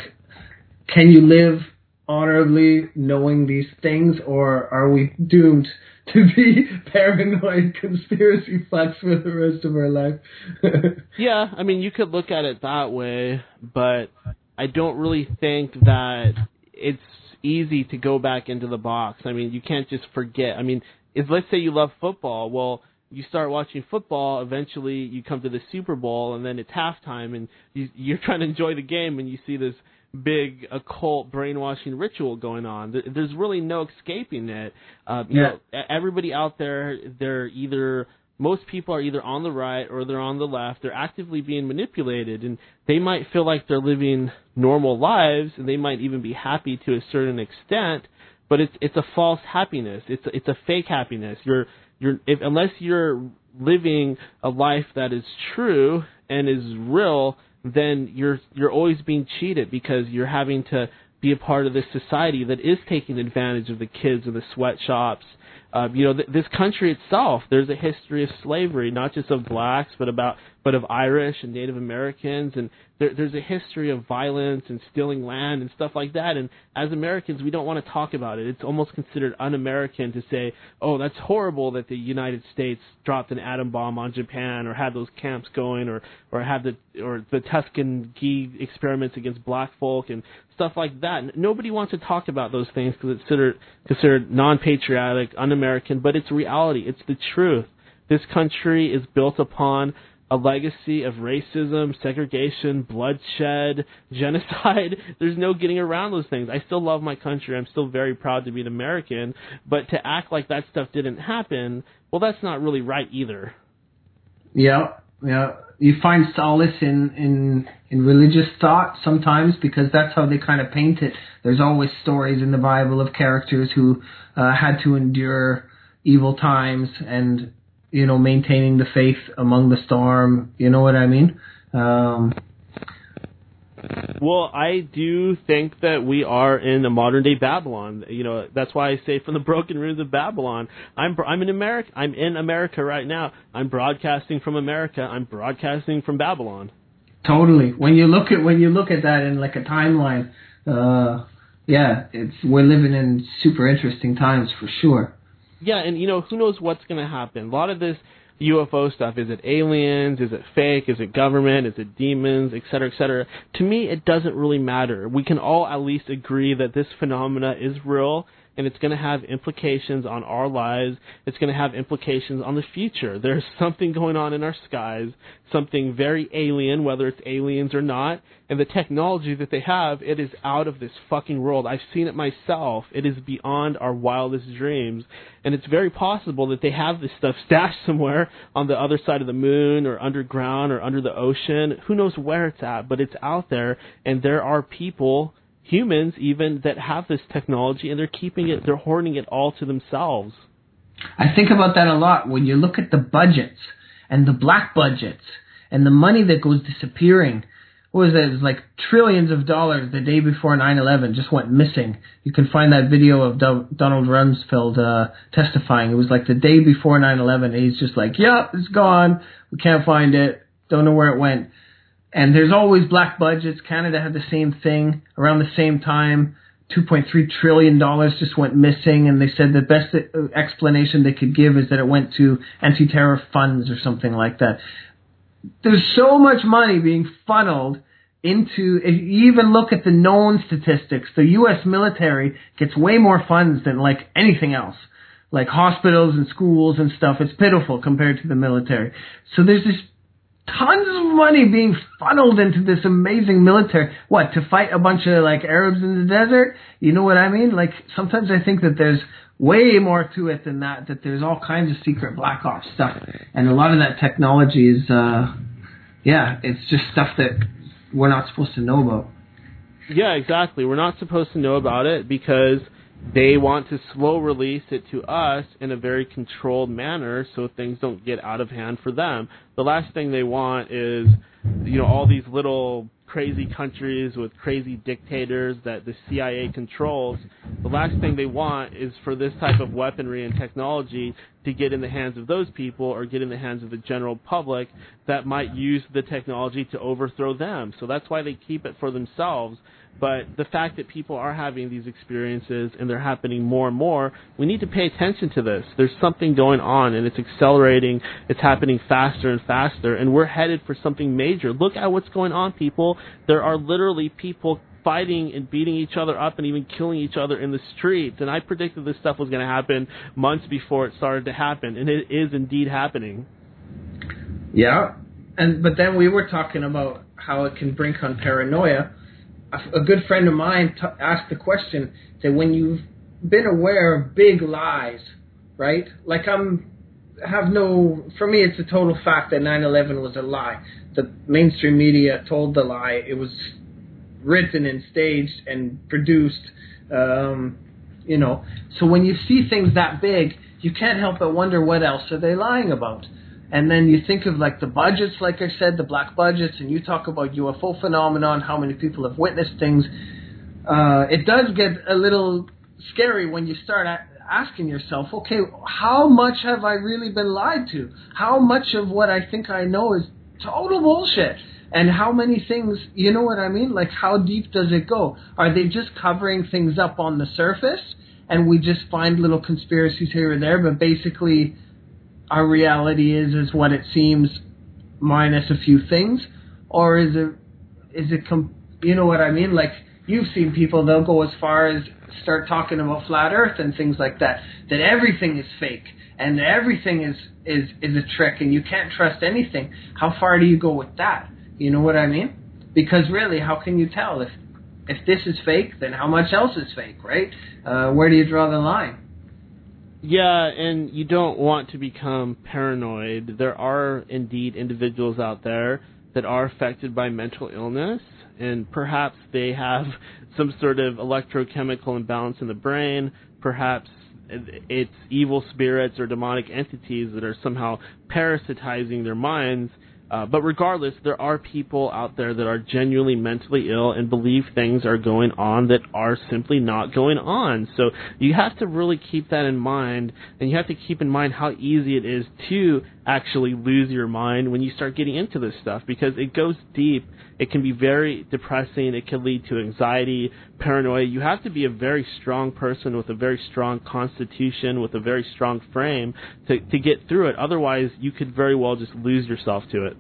can you live honorably knowing these things, or are we doomed to be paranoid conspiracy fucks for the rest of our life? Yeah, I mean, you could look at it that way, but I don't really think that it's easy to go back into the box. I mean, you can't just forget. I mean, if let's say you love football, well, you start watching football, eventually you come to the Super Bowl, and then it's halftime, and you, you're trying to enjoy the game, and you see this big occult brainwashing ritual going on. There, there's really no escaping it. Uh, you yeah. know, everybody out there, they're either most people are either on the right or they're on the left. They're actively being manipulated, and they might feel like they're living normal lives, and they might even be happy to a certain extent, but it's it's a false happiness. It's it's a fake happiness. You're You're, if, unless you're living a life that is true and is real, then you're you're always being cheated because you're having to be a part of this society that is taking advantage of the kids in the sweatshops. Uh, you know, th- this country itself, there's a history of slavery, not just of blacks, but about but of Irish and Native Americans, and there, there's a history of violence and stealing land and stuff like that. And as Americans, we don't want to talk about it. It's almost considered un-American to say, "Oh, that's horrible that the United States dropped an atom bomb on Japan, or had those camps going, or or had the or the Tuskegee experiments against black folk and stuff like that." Nobody wants to talk about those things because it's considered considered non-patriotic, un-American. American, but it's reality. It's the truth. This country is built upon a legacy of racism, segregation, bloodshed, genocide. There's no getting around those things. I still love my country. I'm still very proud to be an American, but to act like that stuff didn't happen, well, that's not really right either. Yeah, yeah. You find solace in, in, in religious thought sometimes because that's how they kind of paint it. There's always stories in the Bible of characters who uh, had to endure evil times and, you know, maintaining the faith among the storm. You know what I mean? Um, well, I do think that we are in a modern-day Babylon. You know, that's why I say from the broken ruins of Babylon. I'm I'm in America. I'm in America right now. I'm broadcasting from America. I'm broadcasting from Babylon. Totally. When you look at when you look at that in like a timeline, uh, yeah, it's we're living in super interesting times for sure. Yeah, and you know, who knows what's going to happen? A lot of this U F O stuff, is it aliens, is it fake, is it government, is it demons, et cetera, et cetera. To me, it doesn't really matter. We can all at least agree that this phenomena is real, and it's going to have implications on our lives. It's going to have implications on the future. There's something going on in our skies, something very alien, whether it's aliens or not, and the technology that they have, it is out of this fucking world. I've seen it myself. It is beyond our wildest dreams, and it's very possible that they have this stuff stashed somewhere on the other side of the moon or underground or under the ocean. Who knows where it's at, but it's out there, and there are people, humans even, that have this technology, and they're keeping it, they're hoarding it all to themselves. I think about that a lot when you look at the budgets and the black budgets and the money that goes disappearing. What was it? It was like trillions of dollars the day before nine eleven just went missing. You can find that video of Do- Donald Rumsfeld uh, testifying. It was like the day before nine eleven. He's just like, yep, it's gone. We can't find it. Don't know where it went. And there's always black budgets. Canada had the same thing around the same time. two point three trillion dollars just went missing, and they said the best explanation they could give is that it went to anti-terror funds or something like that. There's so much money being funneled into, if you even look at the known statistics, the U S military gets way more funds than like anything else, like hospitals and schools and stuff. It's pitiful compared to the military. So there's this tons of money being funneled into this amazing military. What, to fight a bunch of like Arabs in the desert? You know what I mean? Like sometimes I think that there's way more to it than that, that there's all kinds of secret black ops stuff. And a lot of that technology is, uh, yeah, it's just stuff that we're not supposed to know about. Yeah, exactly. We're not supposed to know about it because they want to slow release it to us in a very controlled manner so things don't get out of hand for them. The last thing they want is, you know, all these little crazy countries with crazy dictators that the C I A controls. The last thing they want is for this type of weaponry and technology to get in the hands of those people or get in the hands of the general public that might use the technology to overthrow them. So that's why they keep it for themselves. But the fact that people are having these experiences and they're happening more and more, we need to pay attention to this. There's something going on, and it's accelerating. It's happening faster and faster, and we're headed for something major. Look at what's going on, people. There are literally people fighting and beating each other up and even killing each other in the streets. And I predicted this stuff was going to happen months before it started to happen, and it is indeed happening. Yeah, and but then we were talking about how it can bring on paranoia. A good friend of mine t- asked the question that when you've been aware of big lies, right? Like I'm have no, for me it's a total fact that nine eleven was a lie. The mainstream media told the lie. It was written and staged and produced, um, you know. So when you see things that big, you can't help but wonder what else are they lying about. And then you think of like the budgets, like I said, the black budgets, and you talk about U F O phenomenon, how many people have witnessed things. Uh, it does get a little scary when you start asking yourself, okay, how much have I really been lied to? How much of what I think I know is total bullshit? And how many things, you know what I mean? Like how deep does it go? Are they just covering things up on the surface and we just find little conspiracies here and there, but basically our reality is is what it seems, minus a few things? Or is it is it com- you know what I mean? Like you've seen people, they'll go as far as start talking about flat Earth and things like that. That everything is fake and everything is is is a trick and you can't trust anything. How far do you go with that? You know what I mean? Because really, how can you tell if if this is fake? Then how much else is fake, right? Uh, where do you draw the line? Yeah, and you don't want to become paranoid. There are indeed individuals out there that are affected by mental illness, and perhaps they have some sort of electrochemical imbalance in the brain. Perhaps it's evil spirits or demonic entities that are somehow parasitizing their minds. Uh, but regardless, there are people out there that are genuinely mentally ill and believe things are going on that are simply not going on. So you have to really keep that in mind, and you have to keep in mind how easy it is to actually lose your mind when you start getting into this stuff, because it goes deep. It can be very depressing. It can lead to anxiety, paranoia. You have to be a very strong person with a very strong constitution, with a very strong frame to, to get through it. Otherwise, you could very well just lose yourself to it.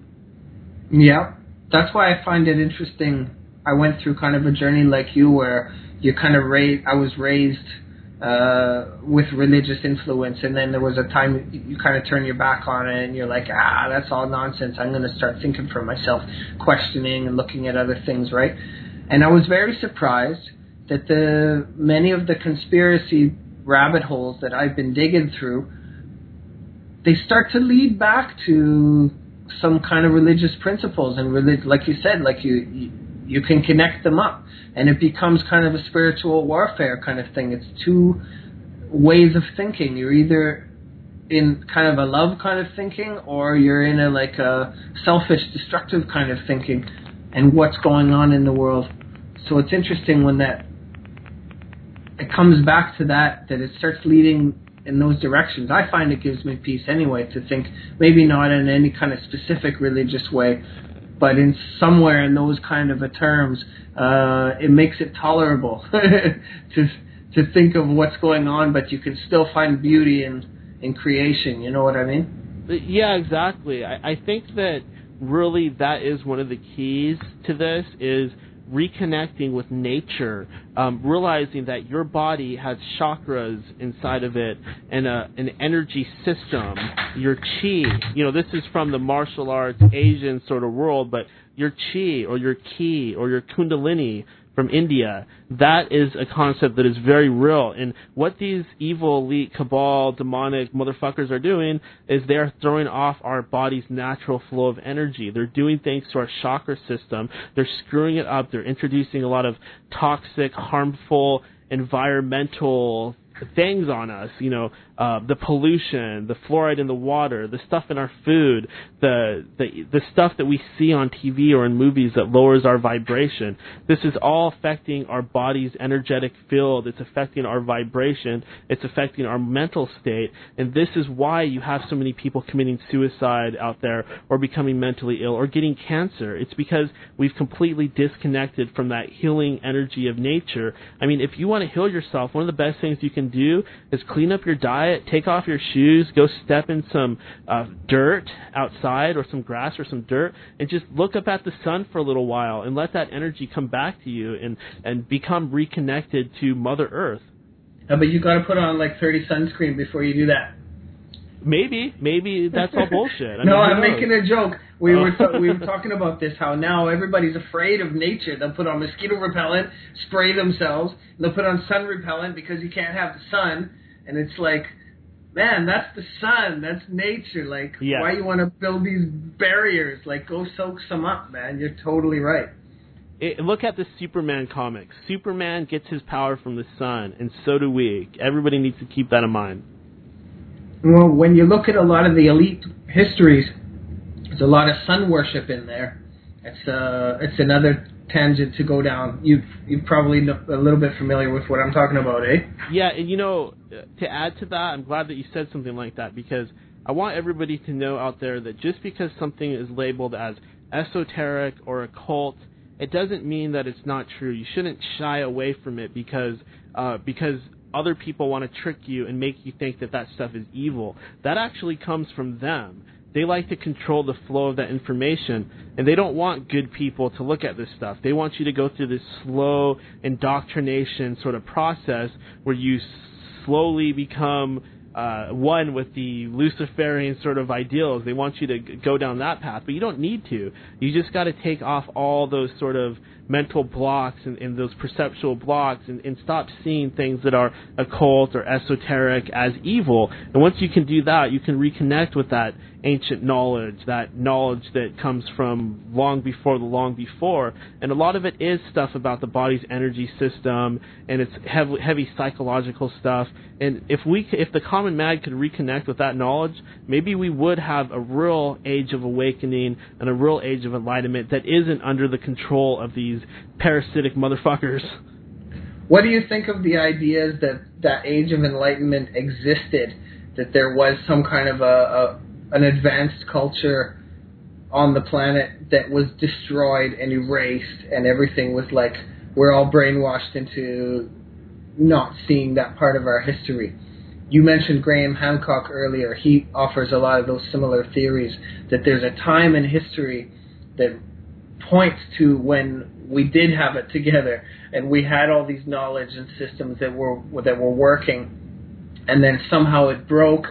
Yeah, that's why I find it interesting. I went through kind of a journey like you where you kind of raised, I was raised uh, with religious influence, and then there was a time you kind of turn your back on it and you're like, ah, that's all nonsense. I'm going to start thinking for myself, questioning and looking at other things, right? And I was very surprised that the many of the conspiracy rabbit holes that I've been digging through, they start to lead back to some kind of religious principles and relig- like you said, like you, you you can connect them up, and it becomes kind of a spiritual warfare kind of thing. It's two ways of thinking. You're either in kind of a love kind of thinking, or you're in a like a selfish, destructive kind of thinking, and what's going on in the world. So it's interesting when that it comes back to that, that it starts leading in those directions. I find it gives me peace anyway to think, maybe not in any kind of specific religious way, but in somewhere in those kind of a terms, uh, it makes it tolerable to to think of what's going on, but you can still find beauty in, in creation. You know what I mean? Yeah, exactly. I, I think that really that is one of the keys to this, is reconnecting with nature, um, realizing that your body has chakras inside of it and a, an energy system, your chi. You know, this is from the martial arts Asian sort of world, but your chi or your ki or your kundalini from India, that is a concept that is very real. And what these evil, elite, cabal, demonic motherfuckers are doing is they're throwing off our body's natural flow of energy. They're doing things to our chakra system. They're screwing it up. They're introducing a lot of toxic, harmful, environmental things on us, you know, uh, the pollution, the fluoride in the water, the stuff in our food, the, the the stuff that we see on T V or in movies that lowers our vibration. This is all affecting our body's energetic field. It's affecting our vibration. It's affecting our mental state. And this is why you have so many people committing suicide out there or becoming mentally ill or getting cancer. It's because we've completely disconnected from that healing energy of nature. I mean, if you want to heal yourself, one of the best things you can do is clean up your diet, take off your shoes, go step in some uh, dirt outside or some grass or some dirt, and just look up at the sun for a little while and let that energy come back to you and, and become reconnected to Mother Earth. Yeah, but you got to put on like thirty sunscreen before you do that. Maybe, maybe that's all bullshit. I no, mean, I'm knows? making a joke. We oh. were th- we were talking about this, how now everybody's afraid of nature. They'll put on mosquito repellent, spray themselves, and they'll put on sun repellent because you can't have the sun. And it's like, man, that's the sun, that's nature. Like, yes. Why you want to build these barriers? Like, go soak some up, man. You're totally right. It, look at the Superman comics. Superman gets his power from the sun, and so do we. Everybody needs to keep that in mind. Well, when you look at a lot of the elite histories, there's a lot of sun worship in there. It's uh, it's another tangent to go down. You you're probably a little bit familiar with what I'm talking about, eh? Yeah, and you know, to add to that, I'm glad that you said something like that, because I want everybody to know out there that just because something is labeled as esoteric or occult, it doesn't mean that it's not true. You shouldn't shy away from it because uh, because. other people want to trick you and make you think that that stuff is evil. That actually comes from them. They like to control the flow of that information, and they don't want good people to look at this stuff. They want you to go through this slow indoctrination sort of process where you slowly become uh, one with the Luciferian sort of ideals. They want you to go down that path, but you don't need to. You just got to take off all those sort of mental blocks and, and those perceptual blocks and, and stop seeing things that are occult or esoteric as evil. And once you can do that, you can reconnect with that ancient knowledge, that knowledge that comes from long before the long before. And a lot of it is stuff about the body's energy system, and it's heavy, heavy psychological stuff. And if we, if the common man could reconnect with that knowledge, maybe we would have a real age of awakening and a real age of enlightenment that isn't under the control of these parasitic motherfuckers. What do you think of the ideas that that age of enlightenment existed, that there was some kind of a, a an advanced culture on the planet that was destroyed and erased, and everything was like, we're all brainwashed into not seeing that part of our history? You mentioned Graham Hancock earlier. He offers a lot of those similar theories, that there's a time in history that points to when we did have it together and we had all these knowledge and systems that were that were working, and then somehow it broke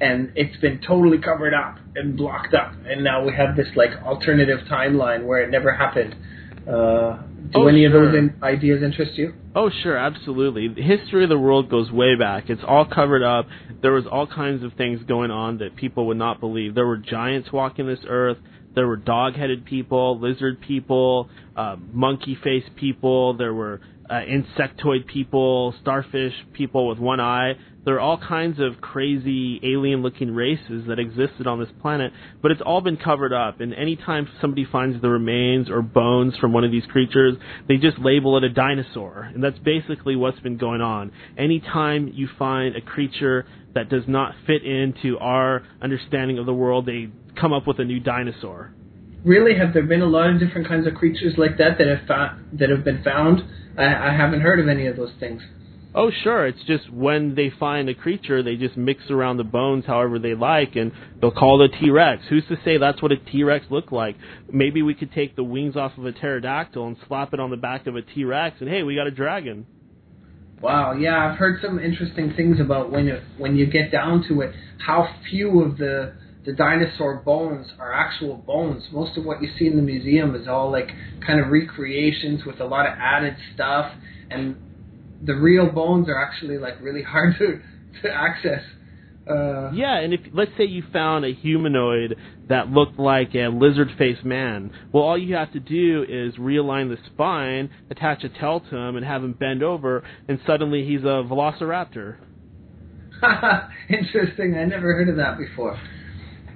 and it's been totally covered up and blocked up, and now we have this like alternative timeline where it never happened. Uh, do oh, any sure. of those in- ideas interest you? Oh, sure, absolutely. The history of the world goes way back. It's all covered up. There was all kinds of things going on that people would not believe. There were giants walking this earth. There were dog-headed people, lizard people, uh, monkey-faced people. There were uh, insectoid people, starfish people with one eye. There are all kinds of crazy alien-looking races that existed on this planet, but it's all been covered up. And any time somebody finds the remains or bones from one of these creatures, they just label it a dinosaur. And that's basically what's been going on. Any time you find a creature that does not fit into our understanding of the world, they come up with a new dinosaur. Really? Have there been a lot of different kinds of creatures like that that have, fa- that have been found? I-, I haven't heard of any of those things. Oh, sure. It's just when they find a creature, they just mix around the bones however they like, and they'll call it a T-Rex. Who's to say that's what a T-Rex looked like? Maybe we could take the wings off of a pterodactyl and slap it on the back of a T-Rex, and hey, we got a dragon. Wow, yeah, I've heard some interesting things about when you, when you get down to it, how few of the, the dinosaur bones are actual bones. Most of what you see in the museum is all like kind of recreations with a lot of added stuff, and the real bones are actually like really hard to, to access. Uh, yeah, and if let's say you found a humanoid that looked like a lizard-faced man, well, all you have to do is realign the spine, attach a tail to him, and have him bend over, and suddenly he's a velociraptor. Interesting. I never heard of that before.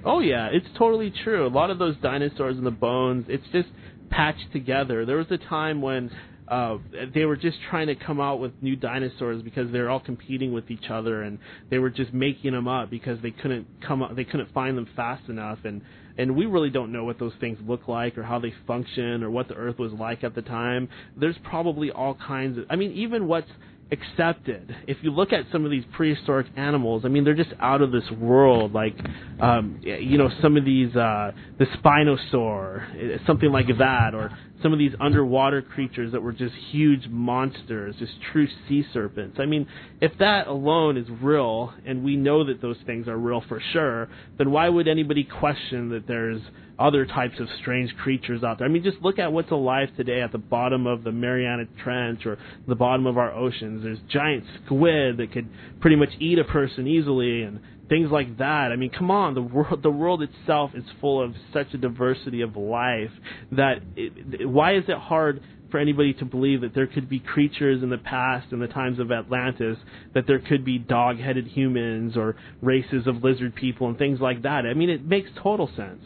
Oh, yeah, it's totally true. A lot of those dinosaurs and the bones, it's just patched together. There was a time when Uh, they were just trying to come out with new dinosaurs because they were all competing with each other, and they were just making them up because they couldn't come up, they couldn't find them fast enough, and, and we really don't know what those things look like or how they function or what the Earth was like at the time. There's probably all kinds of, I mean, even what's accepted. If you look at some of these prehistoric animals, I mean, they're just out of this world. Like, um, you know, some of these, uh, the Spinosaur, something like that, or some of these underwater creatures that were just huge monsters, just true sea serpents. I mean, if that alone is real, and we know that those things are real for sure, then why would anybody question that there's other types of strange creatures out there? I mean, just look at what's alive today at the bottom of the Mariana Trench or the bottom of our oceans. There's giant squid that could pretty much eat a person easily and things like that. I mean, come on, the world the world itself is full of such a diversity of life that it, why is it hard for anybody to believe that there could be creatures in the past, in the times of Atlantis, that there could be dog-headed humans or races of lizard people and things like that? I mean, it makes total sense.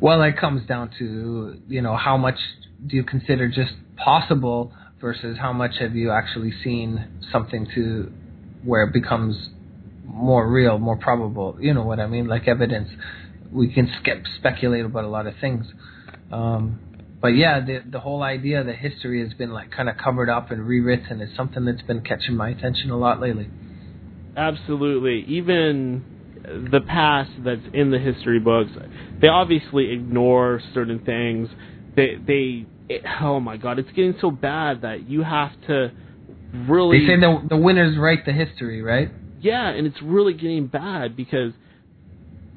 Well, it comes down to, you know, how much do you consider just possible versus how much have you actually seen something to where it becomes more real, more probable, you know what I mean, like evidence. We can skip, speculate about a lot of things. Um, but yeah, the, the whole idea that history has been like kind of covered up and rewritten is something that's been catching my attention a lot lately. Absolutely. Even the past that's in the history books, they obviously ignore certain things. They, they, it, oh my God, it's getting so bad that you have to really... They say the, the winners write the history, right? Yeah, and it's really getting bad because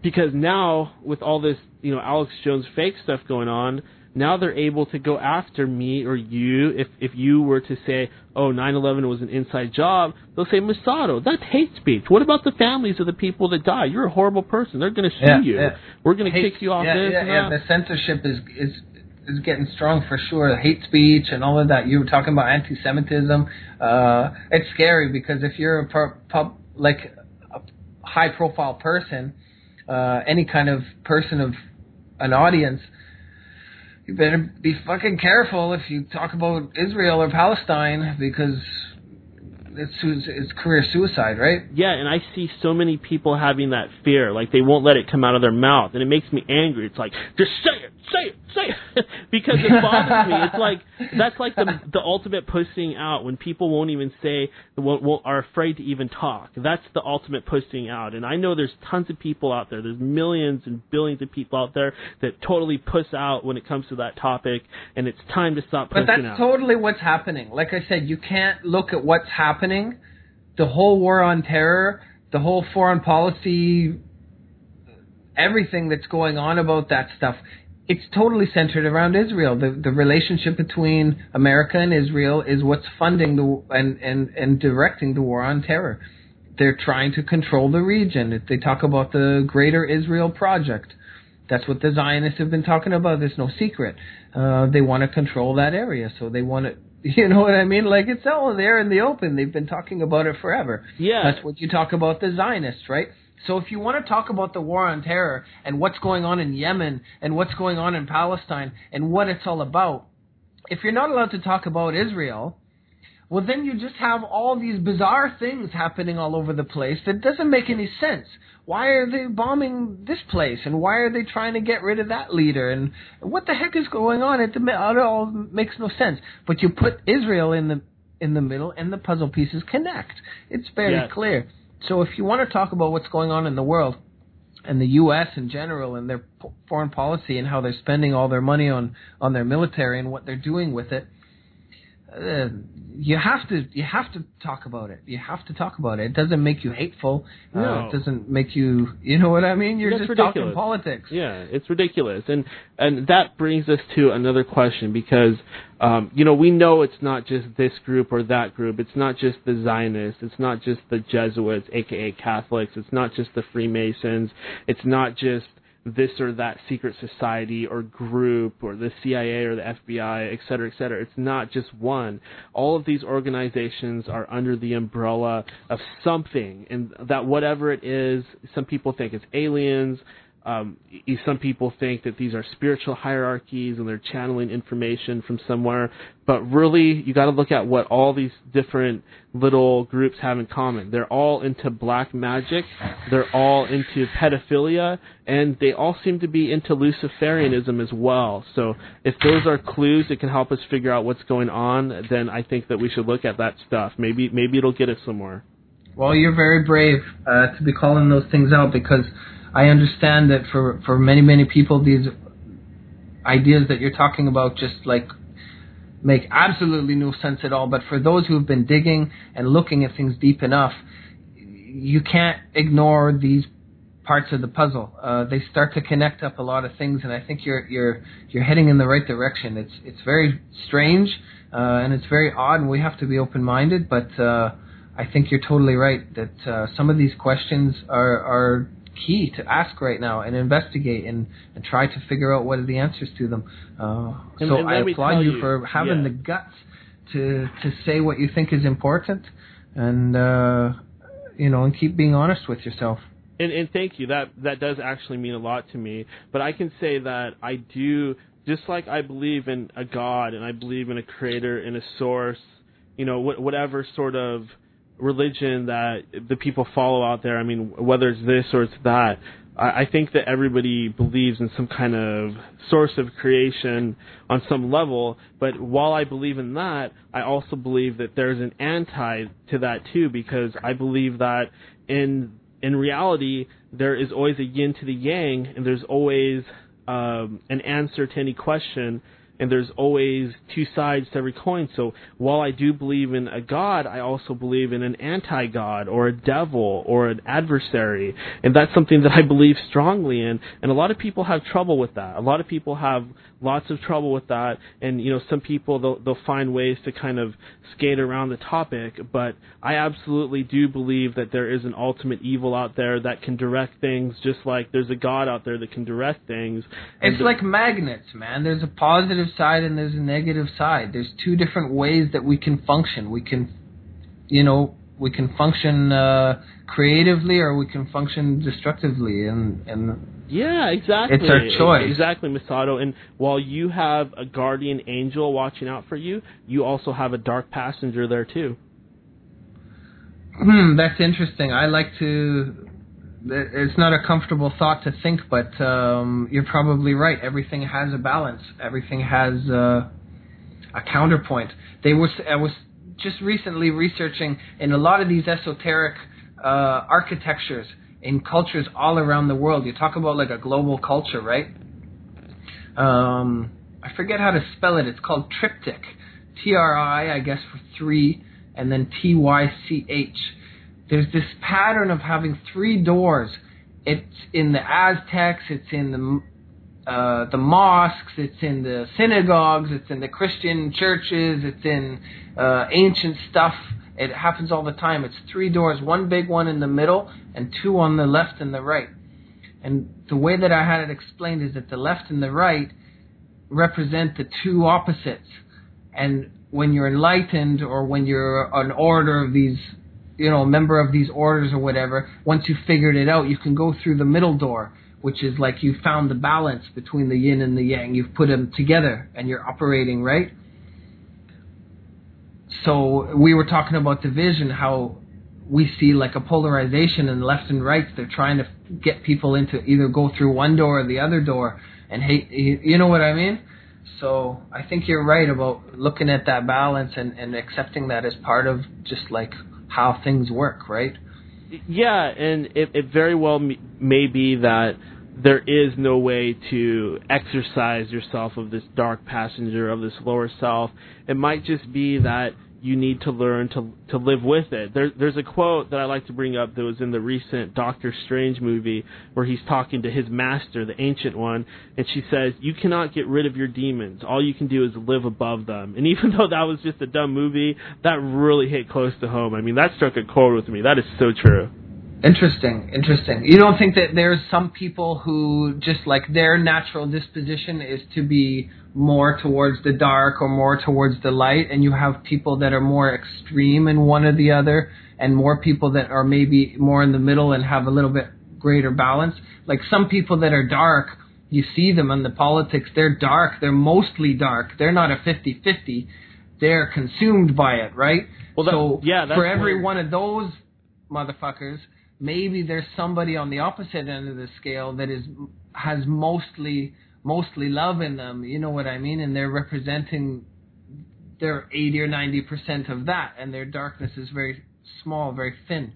because now with all this, you know, Alex Jones fake stuff going on, now they're able to go after me or you. If if you were to say, oh, nine eleven was an inside job, they'll say, Masato, that's hate speech. What about the families of the people that died? You're a horrible person. They're going to sue yeah, you. Yeah. We're going to kick you off yeah, this. Yeah, and yeah. That. The censorship is, is is getting strong for sure. Hate speech and all of that. You were talking about anti-Semitism. Uh, it's scary because if you're a pub... pub like a high-profile person, uh, any kind of person of an audience, you better be fucking careful if you talk about Israel or Palestine because it's, it's career suicide, right? Yeah, and I see so many people having that fear. Like, they won't let it come out of their mouth, and it makes me angry. It's like, just say it, say it, say it, because it bothers me. It's like, that's like the the ultimate pushing out, when people won't even say, won't, won't, are afraid to even talk. That's the ultimate pushing out, and I know there's tons of people out there. There's millions and billions of people out there that totally push out when it comes to that topic, and it's time to stop pushing out. But that's out. Totally what's happening. Like I said, you can't look at what's happening. Happening, the whole war on terror, the whole foreign policy, everything that's going on about that stuff, it's totally centered around Israel. The the relationship between America and Israel is what's funding the and, and, and directing the war on terror. They're trying to control the region. They talk about the Greater Israel Project. That's what the Zionists have been talking about. There's no secret. Uh, they want to control that area, so they want to... You know what I mean? Like, it's all there in the open. They've been talking about it forever. Yeah. That's what you talk about the Zionists, right? So if you want to talk about the war on terror and what's going on in Yemen and what's going on in Palestine and what it's all about, if you're not allowed to talk about Israel, well, then you just have all these bizarre things happening all over the place that doesn't make any sense. Why are they bombing this place, and why are they trying to get rid of that leader, and what the heck is going on? It all makes no sense. But you put Israel in the in the middle and the puzzle pieces connect. It's very yes. clear. So if you want to talk about what's going on in the world and the U S in general and their p- foreign policy and how they're spending all their money on, on their military and what they're doing with it, uh, you have to you have to talk about it. You have to talk about it. It doesn't make you hateful. No. Uh, it doesn't make you, you know what I mean? You're That's just ridiculous. Talking politics. Yeah, it's ridiculous. And and that brings us to another question because, um, you know, we know it's not just this group or that group. It's not just the Zionists. It's not just the Jesuits, a k a. Catholics. It's not just the Freemasons. It's not just this or that secret society or group or the C I A or the F B I, et cetera, et cetera. It's not just one. All of these organizations are under the umbrella of something, and that whatever it is, some people think it's aliens. Um, some people think that these are spiritual hierarchies and they're channeling information from somewhere. But really, you got to look at what all these different little groups have in common. They're all into black magic. They're all into pedophilia. And they all seem to be into Luciferianism as well. So if those are clues that can help us figure out what's going on, then I think that we should look at that stuff. Maybe, maybe it'll get us somewhere. Well, you're very brave uh, to be calling those things out because I understand that for, for many, many people, these ideas that you're talking about just like make absolutely no sense at all. But for those who have been digging and looking at things deep enough, you can't ignore these parts of the puzzle. Uh, they start to connect up a lot of things, and I think you're you're you're heading in the right direction. It's it's very strange uh, and it's very odd, and we have to be open-minded. But uh, I think you're totally right that uh, some of these questions are are. key to ask right now and investigate and, and try to figure out what are the answers to them. Uh, and, so and I applaud you, you for having yeah. the guts to to say what you think is important, and uh, you know, and keep being honest with yourself. And, and thank you. That that does actually mean a lot to me. But I can say that I do, just like I believe in a God and I believe in a creator and a source. You know, wh- whatever sort of religion that the people follow out there, I mean, whether it's this or it's that, I, I think that everybody believes in some kind of source of creation on some level, but while I believe in that, I also believe that there's an anti to that too, because I believe that in in reality, there is always a yin to the yang, and there's always um, an answer to any question. And there's always two sides to every coin. So while I do believe in a God, I also believe in an anti-God or a devil or an adversary. And that's something that I believe strongly in. And a lot of people have trouble with that. A lot of people have lots of trouble with that. And, you know, some people, they'll, they'll find ways to kind of skate around the topic. But I absolutely do believe that there is an ultimate evil out there that can direct things, just like there's a God out there that can direct things. It's the- like magnets, man. There's a positive side and there's a negative side. There's two different ways that we can function. We can, you know, we can function uh, creatively or we can function destructively. And, and yeah, exactly. It's our choice. Exactly, Masato. And while you have a guardian angel watching out for you, you also have a dark passenger there too. Hmm, that's interesting. I like to... It's not a comfortable thought to think, but um, you're probably right. Everything has a balance. Everything has uh, a counterpoint. They was I was just recently researching in a lot of these esoteric uh, architectures in cultures all around the world. You talk about like a global culture, right? Um, I forget how to spell it. It's called triptych. T R I, I guess, for three, and then T Y C H. There's this pattern of having three doors. It's in the Aztecs, it's in the, uh, the mosques, it's in the synagogues, it's in the Christian churches, it's in uh, ancient stuff. It happens all the time. It's three doors, one big one in the middle and two on the left and the right. And the way that I had it explained is that the left and the right represent the two opposites. And when you're enlightened or when you're an order of these... you know, a member of these orders or whatever, once you've figured it out, you can go through the middle door, which is like you found the balance between the yin and the yang. You've put them together and you're operating, right? So we were talking about division, how we see like a polarization in left and right. They're trying to get people into either go through one door or the other door and hate, you know what I mean? So I think you're right about looking at that balance and, and accepting that as part of just like how things work, right? Yeah, and it, it very well may be that there is no way to exercise yourself of this dark passenger, of this lower self. It might just be that you need to learn to to live with it. There, there's a quote that I like to bring up that was in the recent Doctor Strange movie where he's talking to his master, the Ancient One, and she says, you cannot get rid of your demons. All you can do is live above them. And even though that was just a dumb movie, that really hit close to home. I mean, that struck a chord with me. That is so true. Interesting, interesting. You don't think that there's some people who just like their natural disposition is to be more towards the dark or more towards the light, and you have people that are more extreme in one or the other, and more people that are maybe more in the middle and have a little bit greater balance? Like some people that are dark, you see them in the politics, they're dark, they're mostly dark, they're not a fifty-fifty, they're consumed by it, right? Well, that, so yeah, that's for every weird. One of those motherfuckers, maybe there's somebody on the opposite end of the scale that is has mostly mostly love in them, you know what I mean? And they're representing their eighty or ninety percent of that, and their darkness is very small, very thin.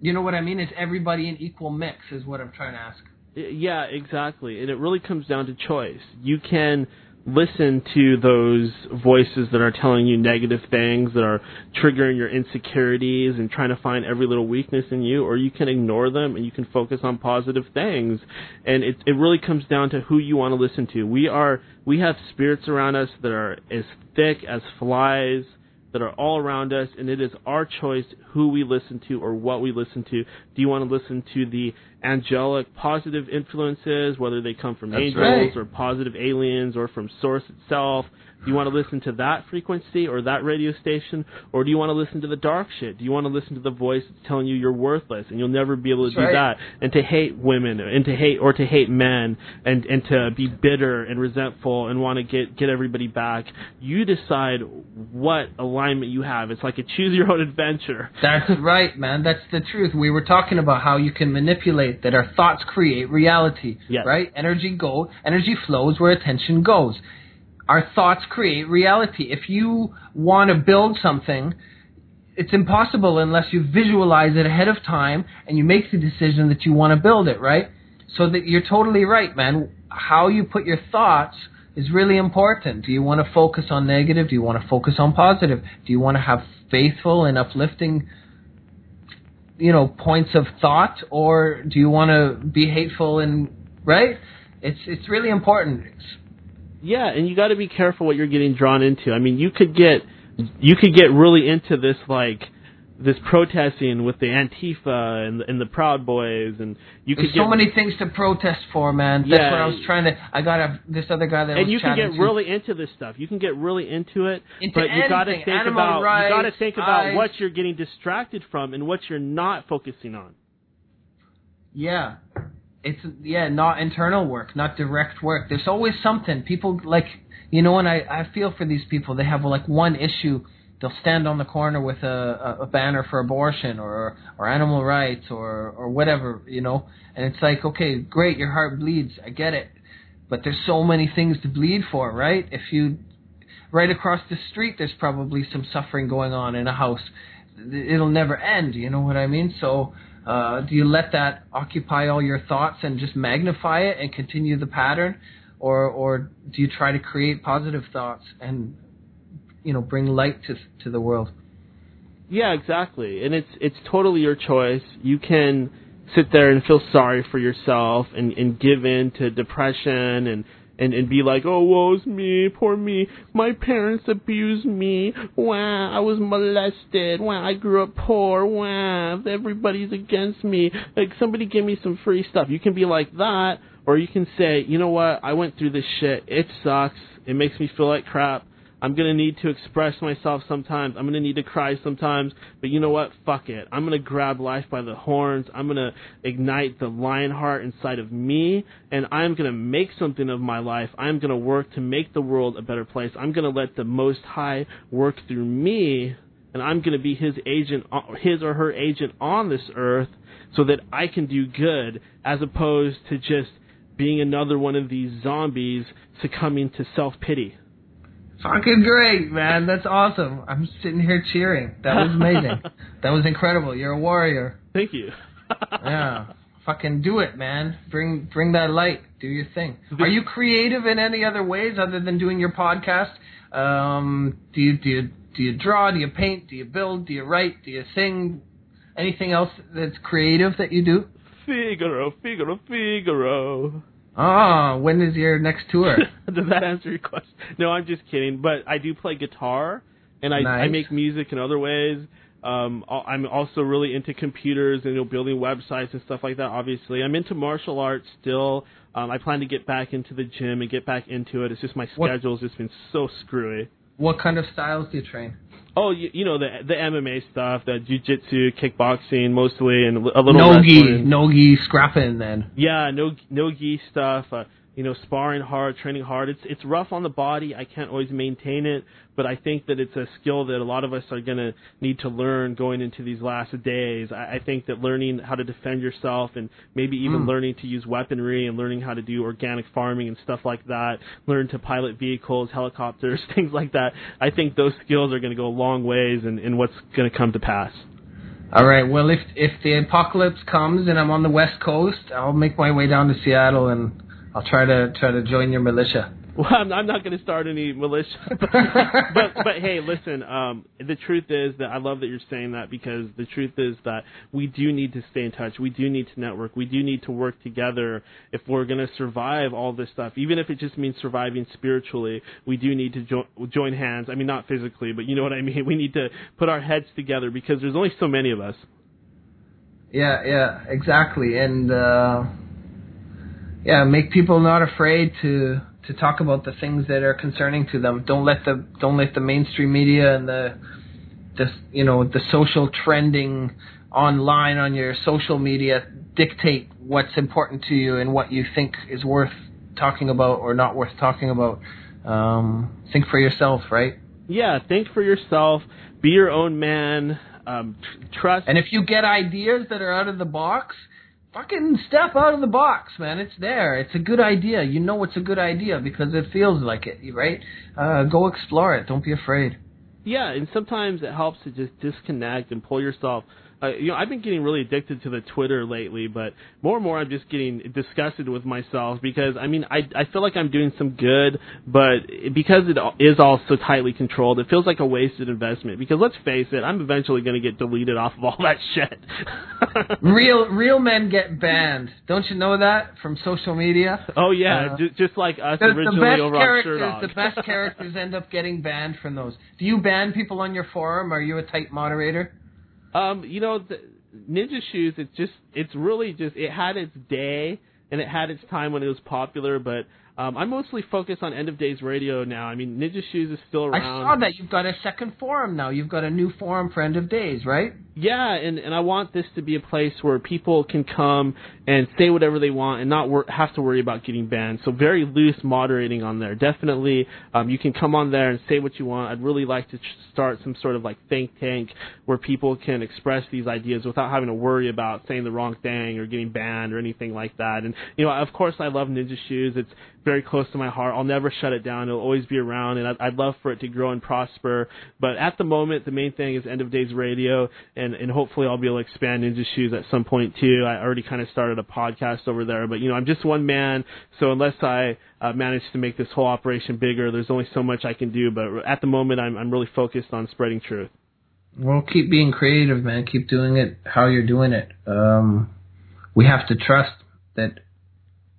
You know what I mean? It's everybody in equal mix is what I'm trying to ask. Yeah, exactly. And it really comes down to choice. You can listen to those voices that are telling you negative things, that are triggering your insecurities and trying to find every little weakness in you, or you can ignore them and you can focus on positive things. And it it really comes down to who you want to listen to. We are we have spirits around us that are as thick as flies, that are all around us, and it is our choice who we listen to or what we listen to. Do you want to listen to the angelic positive influences, whether they come from That's angels right. or positive aliens or from source itself? Do you want to listen to that frequency or that radio station, or do you want to listen to the dark shit? Do you want to listen to the voice that's telling you you're worthless and you'll never be able to That's do right. that, and to hate women and to hate or to hate men and, and to be bitter and resentful and want to get, get everybody back? You decide what alignment you have. It's like a choose-your-own-adventure. That's right, man. That's the truth. We were talking about how you can manipulate that our thoughts create reality, yes. right? Energy go, energy flows where attention goes. Our thoughts create reality. If you want to build something, it's impossible unless you visualize it ahead of time and you make the decision that you want to build it, right? So that you're totally right, man. How you put your thoughts is really important. Do you want to focus on negative? Do you want to focus on positive? Do you want to have faithful and uplifting, you know, points of thought, or do you want to be hateful and, right? It's, it's really important. It's, Yeah, and you got to be careful what you're getting drawn into. I mean, you could get you could get really into this like this protesting with the Antifa and, and the Proud Boys, and you could There's get, so many things to protest for, man. That's yeah, what I was trying to. I got a, this other guy that and I was you can get to. really into this stuff. You can get really into it, into but you got to think about rights, you got to think about eyes. what you're getting distracted from and what you're not focusing on. Yeah. It's, yeah, not internal work, not direct work. There's always something. People, like, you know, and I, I feel for these people. They have, like, one issue. They'll stand on the corner with a, a banner for abortion or or animal rights or, or whatever, you know. And it's like, okay, great, your heart bleeds. I get it. But there's so many things to bleed for, right? If you – right across the street, there's probably some suffering going on in a house. It'll never end, you know what I mean? So – Uh, do you let that occupy all your thoughts and just magnify it and continue the pattern, or or do you try to create positive thoughts and, you know, bring light to to the world? Yeah, exactly. And it's it's totally your choice. You can sit there and feel sorry for yourself and, and give in to depression and, and, and be like, oh, woe's me, poor me, my parents abused me, wow, I was molested, wow, I grew up poor, wow, everybody's against me, like, somebody give me some free stuff. You can be like that, or you can say, you know what, I went through this shit, it sucks, it makes me feel like crap, I'm going to need to express myself sometimes, I'm going to need to cry sometimes, but you know what, fuck it, I'm going to grab life by the horns, I'm going to ignite the lion heart inside of me, and I'm going to make something of my life, I'm going to work to make the world a better place, I'm going to let the Most High work through me, and I'm going to be his agent, his or her agent on this earth, so that I can do good, as opposed to just being another one of these zombies succumbing to self-pity. Fucking great, man. That's awesome. I'm sitting here cheering. That was amazing. That was incredible. You're a warrior. Thank you. Yeah. Fucking do it, man. Bring bring that light. Do your thing. Are you creative in any other ways other than doing your podcast? Um, do you, do you, do you draw? Do you paint? Do you build? Do you write? Do you sing? Anything else that's creative that you do? Figaro, Figaro, Figaro. Ah, when is your next tour? Does that answer your question? No, I'm just kidding. But I do play guitar, and I, nice. I make music in other ways. Um, I'm also really into computers and you know, building websites and stuff like that, obviously. I'm into martial arts still. Um, I plan to get back into the gym and get back into it. It's just my schedule's just been so screwy. What kind of styles do you train? Oh, you, you know, the the M M A stuff, the jiu-jitsu, kickboxing mostly, and a little no-gi, wrestling. No-gi scrapping then. Yeah, no, no-gi stuff, uh, you know, sparring hard, training hard. It's it's rough on the body. I can't always maintain it, but I think that it's a skill that a lot of us are going to need to learn going into these last days. I, I think that learning how to defend yourself and maybe even mm. learning to use weaponry and learning how to do organic farming and stuff like that, learn to pilot vehicles, helicopters, things like that. I think those skills are going to go a long ways in, in what's going to come to pass. All right. Well, if if the apocalypse comes and I'm on the West Coast, I'll make my way down to Seattle and I'll try to try to join your militia. Well, I'm, I'm not going to start any militia. But, but, but hey, listen, um, the truth is that I love that you're saying that because the truth is that we do need to stay in touch. We do need to network. We do need to work together if we're going to survive all this stuff. Even if it just means surviving spiritually, we do need to jo- join hands. I mean, not physically, but you know what I mean. We need to put our heads together because there's only so many of us. Yeah, yeah, exactly. And uh, yeah, make people not afraid to... to talk about the things that are concerning to them. Don't let the don't let the mainstream media and the, the you know the social trending online on your social media dictate what's important to you and what you think is worth talking about or not worth talking about. Um, think for yourself, right? Yeah, think for yourself. Be your own man. Um, tr- trust. And if you get ideas that are out of the box, fucking step out of the box, man. It's there. It's a good idea. You know it's a good idea because it feels like it, right? Uh, go explore it. Don't be afraid. Yeah, and sometimes it helps to just disconnect and pull yourself. Uh, you know, I've been getting really addicted to the Twitter lately, but more and more I'm just getting disgusted with myself because, I mean, I, I feel like I'm doing some good, but because it is all so tightly controlled, it feels like a wasted investment because let's face it, I'm eventually going to get deleted off of all that shit. Real real men get banned. Don't you know that from social media? Oh, yeah, uh, j- just like us the, originally the best over on Sherdog. The best characters end up getting banned from those. Do you ban people on your forum? Are you a tight moderator? Um, you know, the Ninja Shoes, it's just, it's really just, it had its day and it had its time when it was popular, but um, I'm mostly focused on End of Days Radio now. I mean, Ninja Shoes is still around. I saw that. You've got a second forum now. You've got a new forum for End of Days, right? Yeah, and, and I want this to be a place where people can come and say whatever they want and not wor- have to worry about getting banned. So very loose moderating on there. Definitely, um, you can come on there and say what you want. I'd really like to ch- start some sort of like think tank where people can express these ideas without having to worry about saying the wrong thing or getting banned or anything like that. And, you know, of course I love Ninja Shoes. It's very close to my heart. I'll never shut it down. It'll always be around, and I'd, I'd love for it to grow and prosper. But at the moment, the main thing is End of Days Radio, and, and hopefully I'll be able to expand Ninja Shoes at some point, too. I already kind of started a podcast over there, but, you know, I'm just one man, so unless I uh, manage to make this whole operation bigger, there's only so much I can do. But at the moment, I'm, I'm really focused on spreading truth. Well, keep being creative, man. Keep doing it how you're doing it. Um, we have to trust that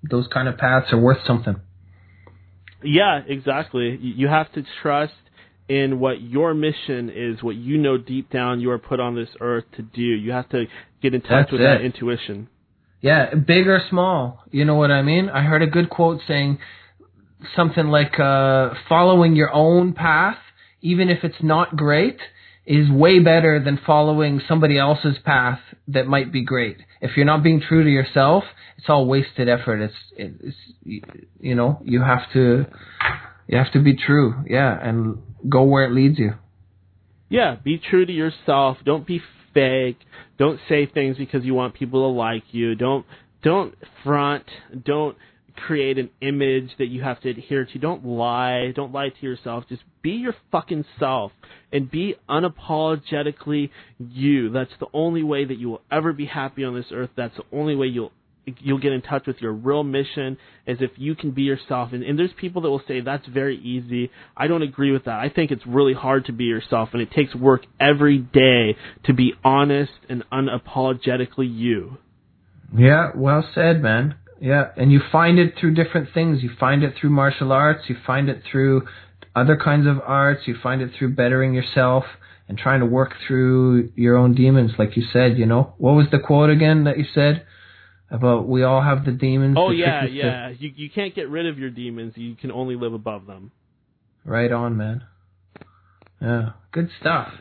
those kind of paths are worth something. Yeah, exactly. You have to trust in what your mission is, what you know deep down you are put on this earth to do. You have to get in touch That's with it. That intuition. Yeah, big or small. You know what I mean? I heard a good quote saying something like uh, following your own path, even if it's not great, is way better than following somebody else's path that might be great. If you're not being true to yourself, it's all wasted effort. It's, it's, you know, you have to, you have to be true. Yeah. And go where it leads you. Yeah. Be true to yourself. Don't be fake. Don't say things because you want people to like you. Don't, don't front. Don't create an image that you have to adhere to. Don't lie. Don't lie to yourself. Just be your fucking self and be unapologetically you. That's the only way that you will ever be happy on this earth. That's the only way you'll you'll get in touch with your real mission, as if you can be yourself. And, and there's people that will say that's very easy. I don't agree with that. I think it's really hard to be yourself, and it takes work every day to be honest and unapologetically you. Yeah, well said, man. Yeah, and you find it through different things. You find it through martial arts. You find it through other kinds of arts. You find it through bettering yourself and trying to work through your own demons, like you said, you know. What was the quote again that you said? About we all have the demons. Oh, the yeah, yeah. To... You you can't get rid of your demons. You can only live above them. Right on, man. Yeah, good stuff.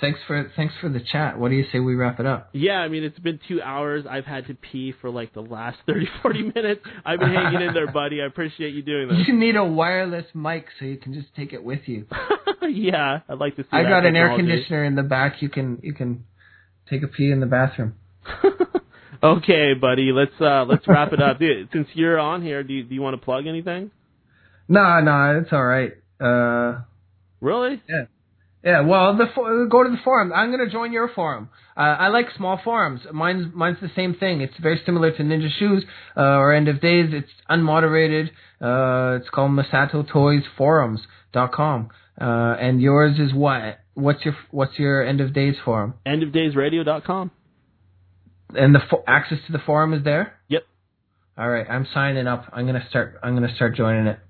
Thanks for thanks for the chat. What do you say we wrap it up? Yeah, I mean, it's been two hours. I've had to pee for like the last thirty, forty minutes. I've been hanging in there, buddy. I appreciate you doing this. You need a wireless mic so you can just take it with you. Yeah, I'd like to see I that. I got an air conditioner in the back. You can, you can take a pee in the bathroom. Okay, buddy, let's uh, let's wrap it up. Dude, since you're on here, do you, do you want to plug anything? No, no, it's all right. Uh, really? Yeah. Yeah, well, the for- go to the forum. I'm going to join your forum. Uh, I like small forums. Mine's mine's the same thing. It's very similar to Ninja Shoes uh, or End of Days. It's unmoderated. Uh, it's called Masato Toys Forums dot com. Uh, and yours is what? What's your what's your End of Days forum? End of Days Radio dot com. And the fo- access to the forum is there? Yep. All right, I'm signing up. I'm going to start I'm going to start joining it.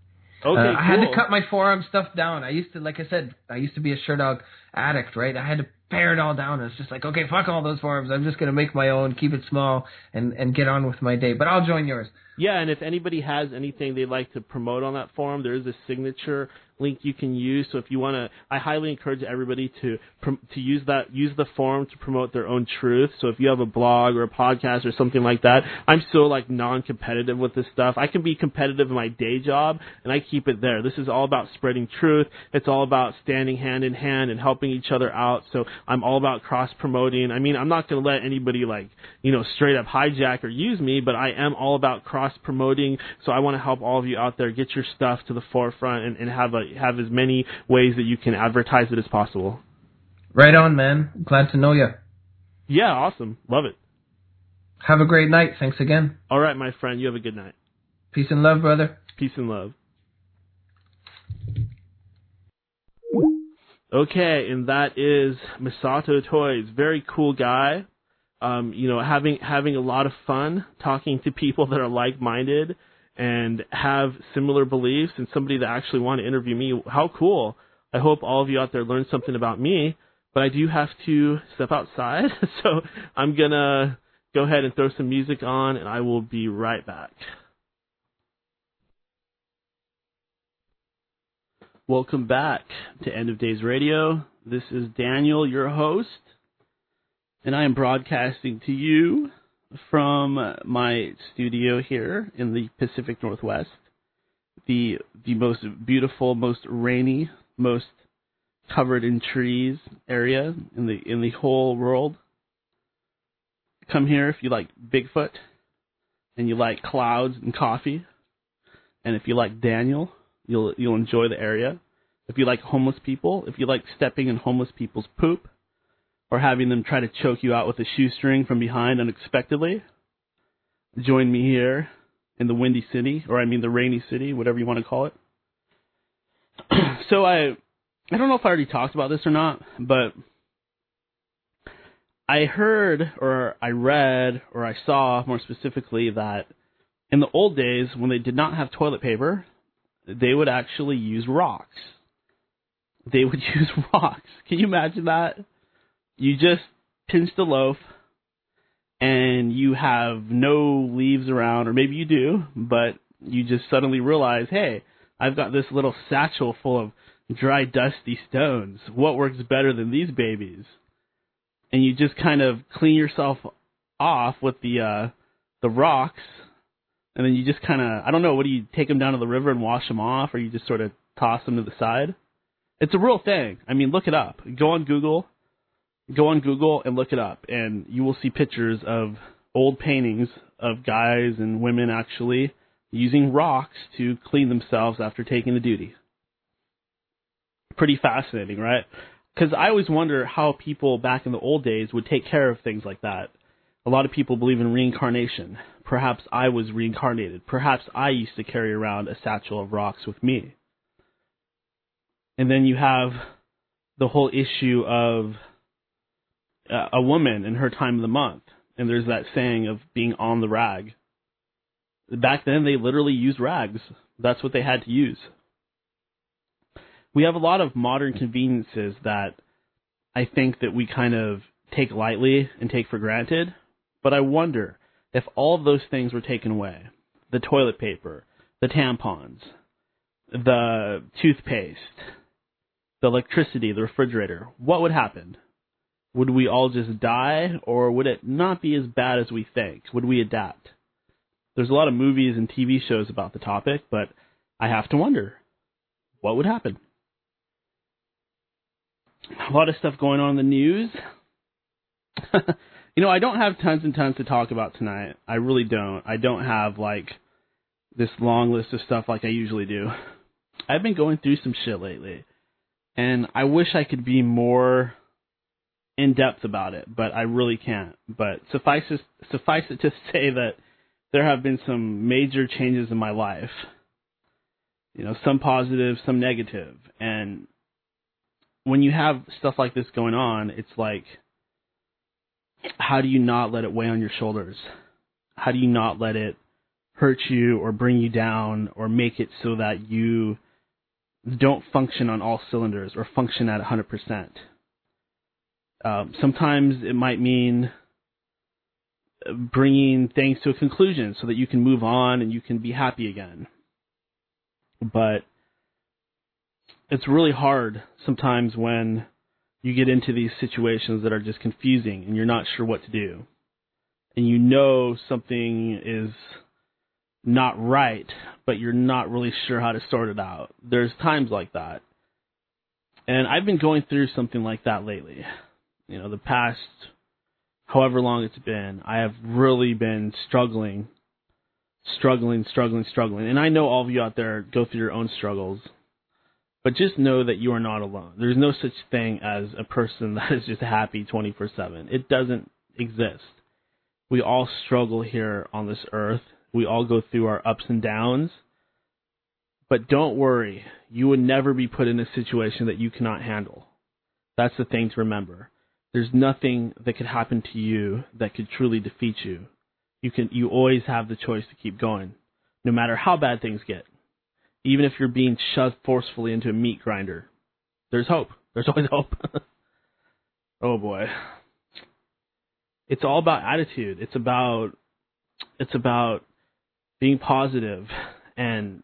Okay, uh, I cool. had to cut my forum stuff down. I used to, like I said, I used to be a Sherdog addict, right? I had to pare it all down. I was just like, okay, fuck all those forums. I'm just going to make my own, keep it small, and, and get on with my day. But I'll join yours. Yeah, and if anybody has anything they'd like to promote on that forum, there is a signature link you can use. So if you want to, I highly encourage everybody to to use that use the forum to promote their own truth. So if you have a blog or a podcast or something like that, I'm so like non-competitive with this stuff. I can be competitive in my day job, and I keep it there. This is all about spreading truth. It's all about standing hand in hand and helping each other out. So I'm all about cross-promoting. I mean, I'm not going to let anybody like, you know, straight up hijack or use me, but I am all about cross-promoting. So I want to help all of you out there get your stuff to the forefront and, and have a have as many ways that you can advertise it as possible. Right on, man. Glad to know you. Yeah, awesome. Love it. Have a great night. Thanks again. All right, my friend. You have a good night. Peace and love, brother. Peace and love. Okay, and that is Masato Toys. Very cool guy. Um, you know, having having a lot of fun talking to people that are like-minded and have similar beliefs, and somebody that actually want to interview me. How cool. I hope all of you out there learned something about me, but I do have to step outside, so I'm going to go ahead and throw some music on, and I will be right back. Welcome back to End of Days Radio. This is Daniel, your host, and I am broadcasting to you from my studio here in the Pacific Northwest, the the most beautiful, most rainy, most covered in trees area in the in the whole world. Come here if you like Bigfoot, and you like clouds and coffee, and if you like Daniel, you'll you'll enjoy the area. If you like homeless people, if you like stepping in homeless people's poop, or having them try to choke you out with a shoestring from behind unexpectedly, join me here in the windy city, or I mean the rainy city, whatever you want to call it. So I I don't know if I already talked about this or not, but I heard, or I read, or I saw more specifically, that in the old days when they did not have toilet paper, they would actually use rocks. They would use rocks. Can you imagine that? You just pinch the loaf, and you have no leaves around, or maybe you do, but you just suddenly realize, hey, I've got this little satchel full of dry, dusty stones. What works better than these babies? And you just kind of clean yourself off with the uh, the rocks, and then you just kind of, I don't know, what do you, take them down to the river and wash them off, or you just sort of toss them to the side? It's a real thing. I mean, look it up. Go on Google. Go on Google and look it up, and you will see pictures of old paintings of guys and women actually using rocks to clean themselves after taking the duty. Pretty fascinating, right? Because I always wonder how people back in the old days would take care of things like that. A lot of people believe in reincarnation. Perhaps I was reincarnated. Perhaps I used to carry around a satchel of rocks with me. And then you have the whole issue of uh, a woman in her time of the month. And there's that saying of being on the rag. Back then, they literally used rags. That's what they had to use. We have a lot of modern conveniences that I think that we kind of take lightly and take for granted. But I wonder if all of those things were taken away, the toilet paper, the tampons, the toothpaste, the electricity, the refrigerator, what would happen? Would we all just die, or would it not be as bad as we think? Would we adapt? There's a lot of movies and T V shows about the topic, but I have to wonder, what would happen? A lot of stuff going on in the news. You know, I don't have tons and tons to talk about tonight. I really don't. I don't have, like, this long list of stuff like I usually do. I've been going through some shit lately, and I wish I could be more in-depth about it, but I really can't. But suffice it, suffice it to say that there have been some major changes in my life. You know, some positive, some negative. And when you have stuff like this going on, it's like, how do you not let it weigh on your shoulders? How do you not let it hurt you or bring you down or make it so that you don't function on all cylinders or function at one hundred percent? Um, sometimes it might mean bringing things to a conclusion so that you can move on and you can be happy again. But it's really hard sometimes when you get into these situations that are just confusing and you're not sure what to do. And you know something is not right, but you're not really sure how to sort it out. There's times like that. And I've been going through something like that lately. You know, the past however long it's been, I have really been struggling, struggling, struggling, struggling. And I know all of you out there go through your own struggles. But just know that you are not alone. There's no such thing as a person that is just happy twenty-four seven. It doesn't exist. We all struggle here on this earth. We all go through our ups and downs. But don't worry. You would never be put in a situation that you cannot handle. That's the thing to remember. There's nothing that could happen to you that could truly defeat you. You can, you always have the choice to keep going, no matter how bad things get. Even if you're being shoved forcefully into a meat grinder, there's hope. There's always hope. Oh, boy. It's all about attitude. It's about, it's about being positive and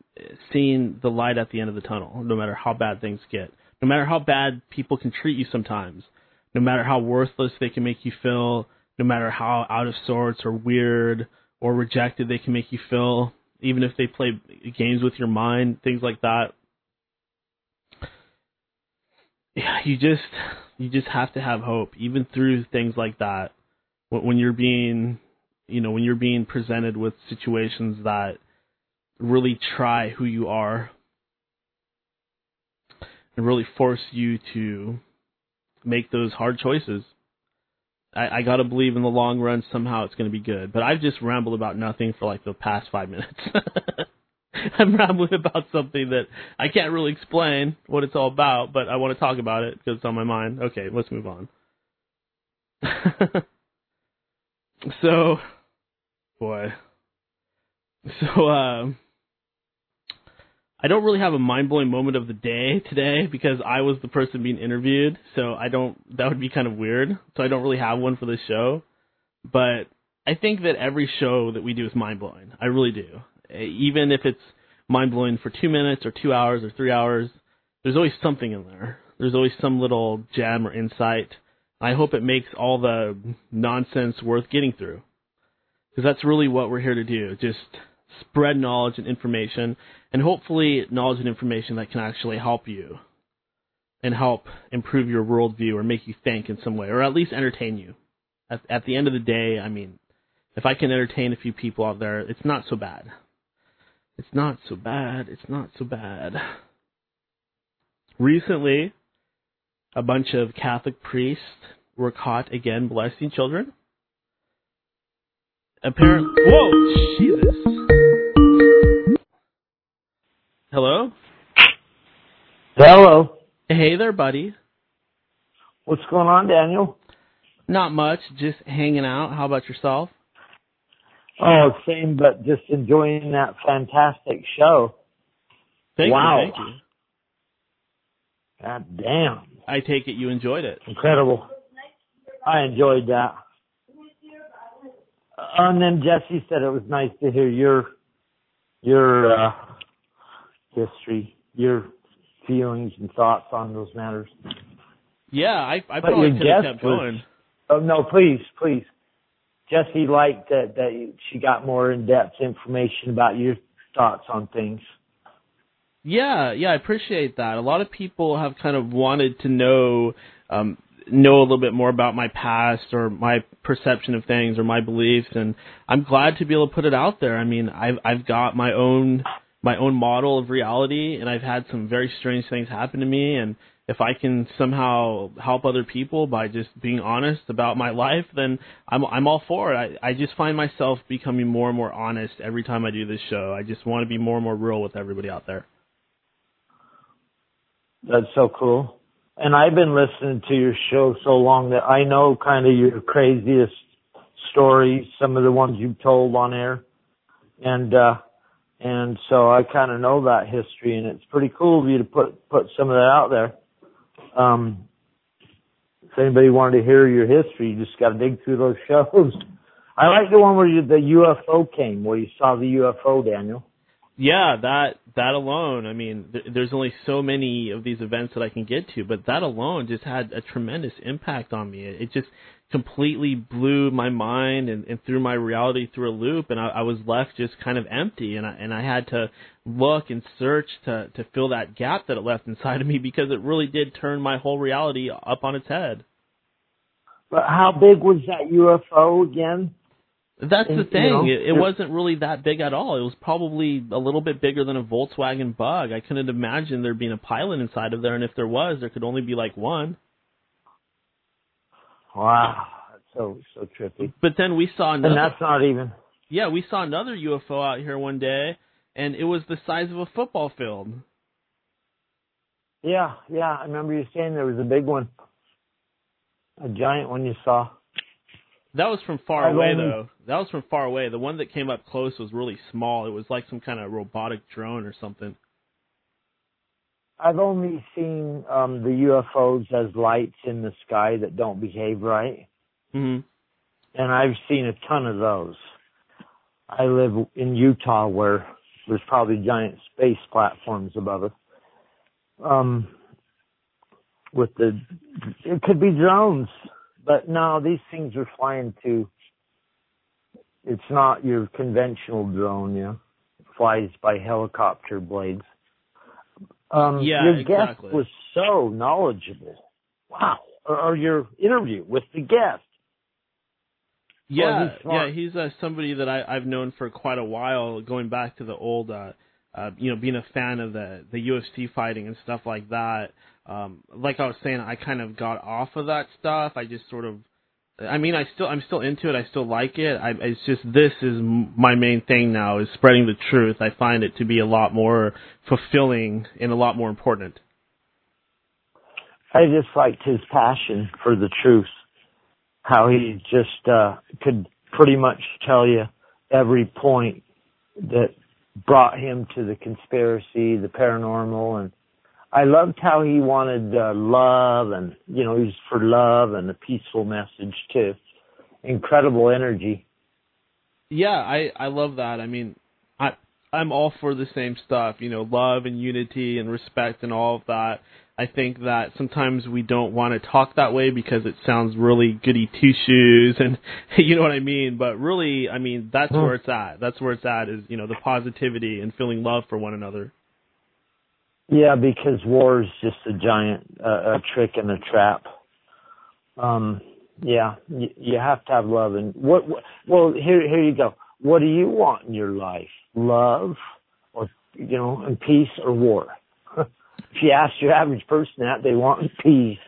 seeing the light at the end of the tunnel, no matter how bad things get, no matter how bad people can treat you sometimes, no matter how worthless they can make you feel, no matter how out of sorts or weird or rejected they can make you feel, even if they play games with your mind, things like that. Yeah, you just you just have to have hope, even through things like that. When you're being, you know, when you're being presented with situations that really try who you are and really force you to make those hard choices. I, I got to believe in the long run somehow it's going to be good. But I've just rambled about nothing for like the past five minutes. I'm rambling about something that I can't really explain what it's all about, but I want to talk about it because it's on my mind. Okay, let's move on. So, boy. So, uh, I don't really have a mind-blowing moment of the day today because I was the person being interviewed, so I don't, that would be kind of weird, so I don't really have one for this show, but I think that every show that we do is mind-blowing. I really do. Even if it's mind-blowing for two minutes or two hours or three hours, there's always something in there. There's always some little gem or insight. I hope it makes all the nonsense worth getting through because that's really what we're here to do, just spread knowledge and information, and hopefully knowledge and information that can actually help you and help improve your worldview or make you think in some way, or at least entertain you. At, at the end of the day, I mean, if I can entertain a few people out there, it's not so bad. It's not so bad. It's not so bad. Recently, a bunch of Catholic priests were caught again molesting children. Apparently, whoa, Jesus. Hello? Hello. Hey there, buddy. What's going on, Daniel? Not much, just hanging out. How about yourself? Oh, same, but just enjoying that fantastic show. Thank wow. you, thank you. God damn. I take it you enjoyed it. Incredible. I enjoyed that. And then Jesse said it was nice to hear your your uh, history, your feelings and thoughts on those matters. Yeah, I, I probably could have kept going. Oh, no, please, please. Jesse liked that, that she got more in-depth information about your thoughts on things. Yeah, yeah, I appreciate that. A lot of people have kind of wanted to know um, know a little bit more about my past or my perception of things or my beliefs, and I'm glad to be able to put it out there. I mean, I've I've got my own my own model of reality, and I've had some very strange things happen to me, and if I can somehow help other people by just being honest about my life, then I'm I'm all for it. I, I just find myself becoming more and more honest every time I do this show. I just want to be more and more real with everybody out there. That's so cool. And I've been listening to your show so long that I know kind of your craziest stories, some of the ones you've told on air. And uh, and so I kind of know that history, and it's pretty cool of you to put, put some of that out there. Um, if anybody wanted to hear your history, you just got to dig through those shows. I like the one where you, the U F O came, where you saw the U F O, Daniel. Yeah, that that alone, I mean, th- there's only so many of these events that I can get to, but that alone just had a tremendous impact on me. It, it just completely blew my mind and, and threw my reality through a loop, and I, I was left just kind of empty, and I, and I had to look and search to, to fill that gap that it left inside of me, because it really did turn my whole reality up on its head. But how big was that U F O again? That's the thing. You know, it, it wasn't really that big at all. It was probably a little bit bigger than a Volkswagen Bug. I couldn't imagine there being a pilot inside of there, and if there was, there could only be like one. Wow, that's so so trippy. But then we saw another. And that's not even. Yeah, we saw another U F O out here one day, and it was the size of a football field. Yeah, yeah, I remember you saying there was a big one, a giant one you saw. That was from far I away, though. That was from far away. The one that came up close was really small. It was like some kind of robotic drone or something. I've only seen um, the U F Os as lights in the sky that don't behave right. Mm-hmm. And I've seen a ton of those. I live in Utah, where there's probably giant space platforms above us. Um, with the, it could be drones. But no, these things are flying to, it's not your conventional drone, yeah. It flies by helicopter blades. Um, yeah, your exactly. guest was so knowledgeable. Wow. Or, or your interview with the guest. Yeah, he's yeah, he's uh, somebody that I, I've known for quite a while, going back to the old, uh, uh, you know, being a fan of the, the U F C fighting and stuff like that. Um, like I was saying, I kind of got off of that stuff. I just sort of, I mean, I still, I'm still into it. I still like it. I, it's just, this is my main thing now, is spreading the truth. I find it to be a lot more fulfilling and a lot more important. I just liked his passion for the truth, how he just uh, could pretty much tell you every point that brought him to the conspiracy, the paranormal, and I loved how he wanted uh, love, and, you know, he was for love and a peaceful message, too. Incredible energy. Yeah, I, I love that. I mean, I, I'm all for the same stuff, you know, love and unity and respect and all of that. I think that sometimes we don't want to talk that way because it sounds really goody two-shoes, and you know what I mean? But really, I mean, that's oh. where it's at. That's where it's at is, you know, the positivity and feeling love for one another. Yeah, because war is just a giant uh, a trick and a trap. Um, yeah, you, you have to have love. And what, what? Well, here, here you go. What do you want in your life? Love, you know, in peace or war. If you ask your average person that, they want peace,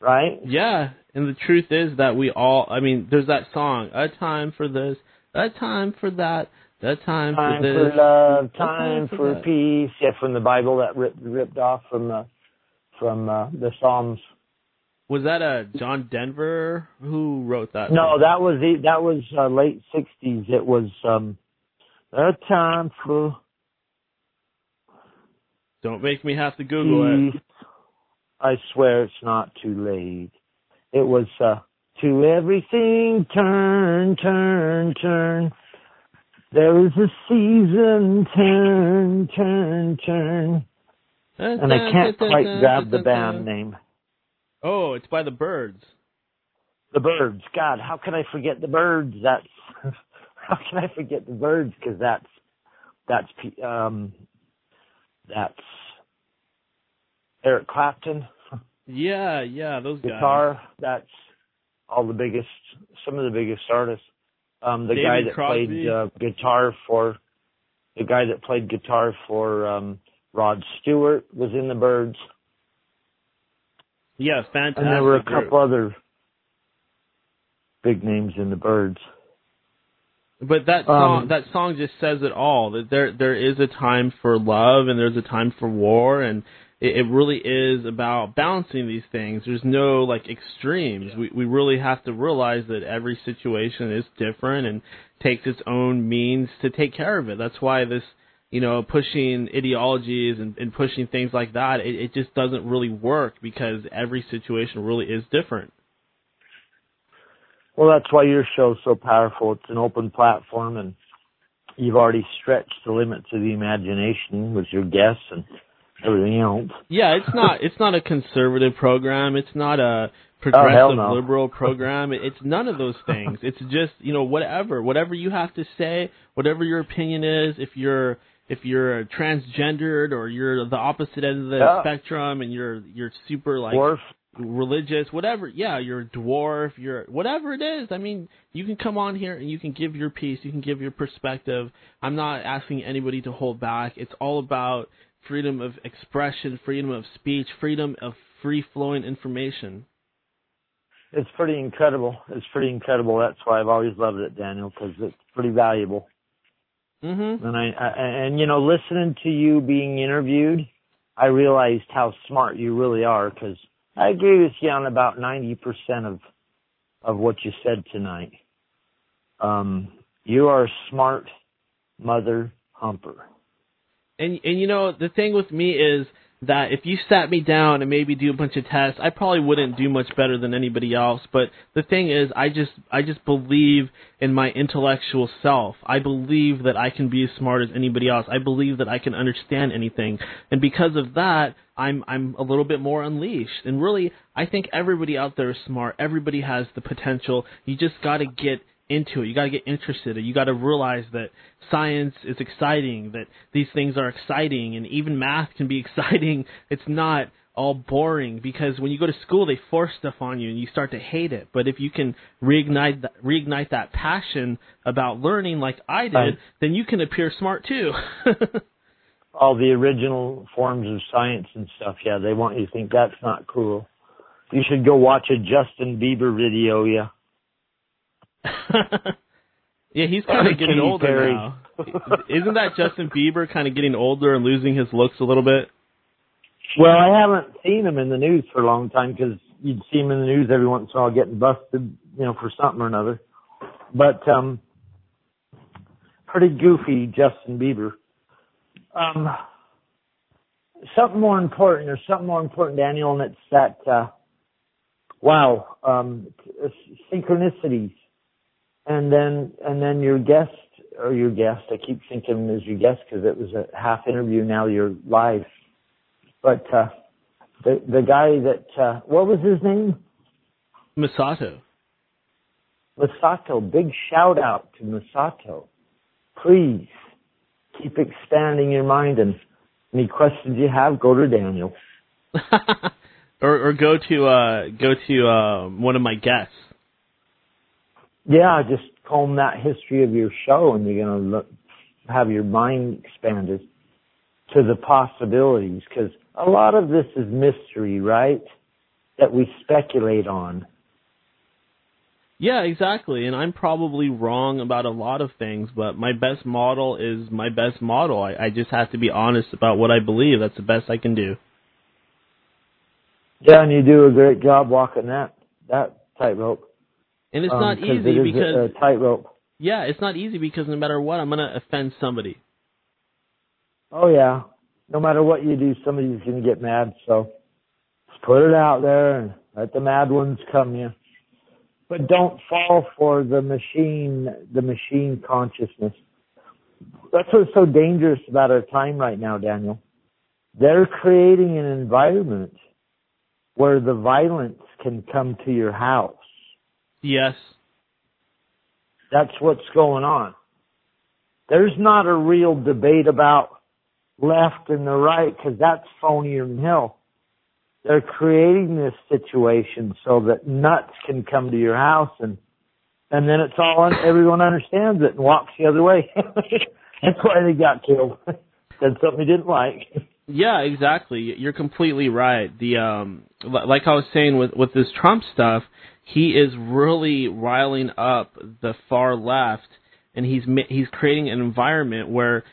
right? Yeah, and the truth is that we all, I mean, there's that song, a time for this, a time for that, a time, time for this. Time for love, time, time for, for peace. Yeah, from the Bible, that ripped, ripped off from the, from uh, the Psalms. Was that uh, John Denver who wrote that? No, song? that was the, that was uh, late sixties. It was um, a time for... Don't make me have to Google it. I swear it's not too late. It was uh, to everything turn, turn, turn. There is a season, turn, turn, turn. And I can't quite grab the band name. Oh, it's by the Birds. The Birds. God, how can I forget the Birds? That's how can I forget the Birds? Because that's that's um. That's Eric Clapton. Yeah, yeah, those guitar, guys. Guitar, that's all the biggest, some of the biggest artists. Um, the David guy that Crosby. played uh, guitar for, the guy that played guitar for um, Rod Stewart was in the Byrds. Yeah, fantastic. And there were a couple group. other big names in the Byrds. But that song, um, that song just says it all. That there, there is a time for love, and there's a time for war, and it, it really is about balancing these things. There's no like extremes. Yeah. We we really have to realize that every situation is different and takes its own means to take care of it. That's why this, you know, pushing ideologies and, and pushing things like that, it, it just doesn't really work because every situation really is different. Well, that's why your show's so powerful. It's an open platform, and you've already stretched the limits of the imagination with your guests and everything else. Yeah, it's not it's not a conservative program. It's not a progressive oh, no. liberal program. It's none of those things. It's just, you know, whatever. Whatever you have to say, whatever your opinion is, if you're if you're transgendered or you're the opposite end of the yeah. spectrum and you're you're super like Dwarf. religious, whatever, yeah, you're a dwarf, you're whatever it is. I mean, you can come on here and you can give your piece, you can give your perspective. I'm not asking anybody to hold back. It's all about freedom of expression, freedom of speech, freedom of free-flowing information. It's pretty incredible. It's pretty incredible. That's why I've always loved it, Daniel, because it's pretty valuable. Mm-hmm. And I, I and you know, listening to you being interviewed, I realized how smart you really are, because I agree with you on about ninety percent of of what you said tonight. Um, you are a smart mother humper. And, and, you know, the thing with me is that if you sat me down and maybe do a bunch of tests, I probably wouldn't do much better than anybody else. But the thing is, I just I just believe in my intellectual self. I believe that I can be as smart as anybody else. I believe that I can understand anything. And because of that, I'm I'm a little bit more unleashed. And really, I think everybody out there is smart. Everybody has the potential. You just got to get into it. You got to get interested. You got to realize that science is exciting, that these things are exciting, and even math can be exciting. It's not all boring, because when you go to school, they force stuff on you and you start to hate it. But if you can reignite that, reignite that passion about learning like I did, um, then you can appear smart too. All the original forms of science and stuff, yeah, they want you to think that's not cool. You should go watch a Justin Bieber video, yeah. Yeah, he's kind of getting older Perry. now. Isn't that Justin Bieber kind of getting older and losing his looks a little bit? Well, I haven't seen him in the news for a long time, because you'd see him in the news every once in a while getting busted, you know, for something or another. But um, pretty goofy Justin Bieber. Um, something more important, or something more important, Daniel, and it's that, uh, wow, um, synchronicities. And then, and then your guest, or your guest, I keep thinking is your guest because it was a half interview, now you're live. But, uh, the, the guy that, uh, what was his name? Masato. Masato. Big shout out to Masato. Please keep expanding your mind, and any questions you have, go to Daniel. or, or go to, uh, go to, uh, one of my guests. Yeah, just comb that history of your show, and you're going to have your mind expanded. to the possibilities, because a lot of this is mystery, right? That we speculate on. Yeah, exactly. And I'm probably wrong about a lot of things, but my best model is my best model. I, I just have to be honest about what I believe. That's the best I can do. Yeah, and you do a great job walking that, that tightrope. And it's um, not easy it because... It is a tightrope. Yeah, it's not easy because no matter what, I'm going to offend somebody. Oh, yeah. No matter what you do, somebody's going to get mad. So just put it out there and let the mad ones come you. But don't fall for the machine, the machine consciousness. That's what's so dangerous about our time right now, Daniel. They're creating an environment where the violence can come to your house. Yes. That's what's going on. There's not a real debate about left and the right, because that's phonier than hell. They're creating this situation so that nuts can come to your house, and and then it's all, everyone understands it and walks the other way. That's why they got killed. That's something they didn't like. Yeah, exactly. You're completely right. The um, like I was saying with, with this Trump stuff, he is really riling up the far left, and he's he's creating an environment where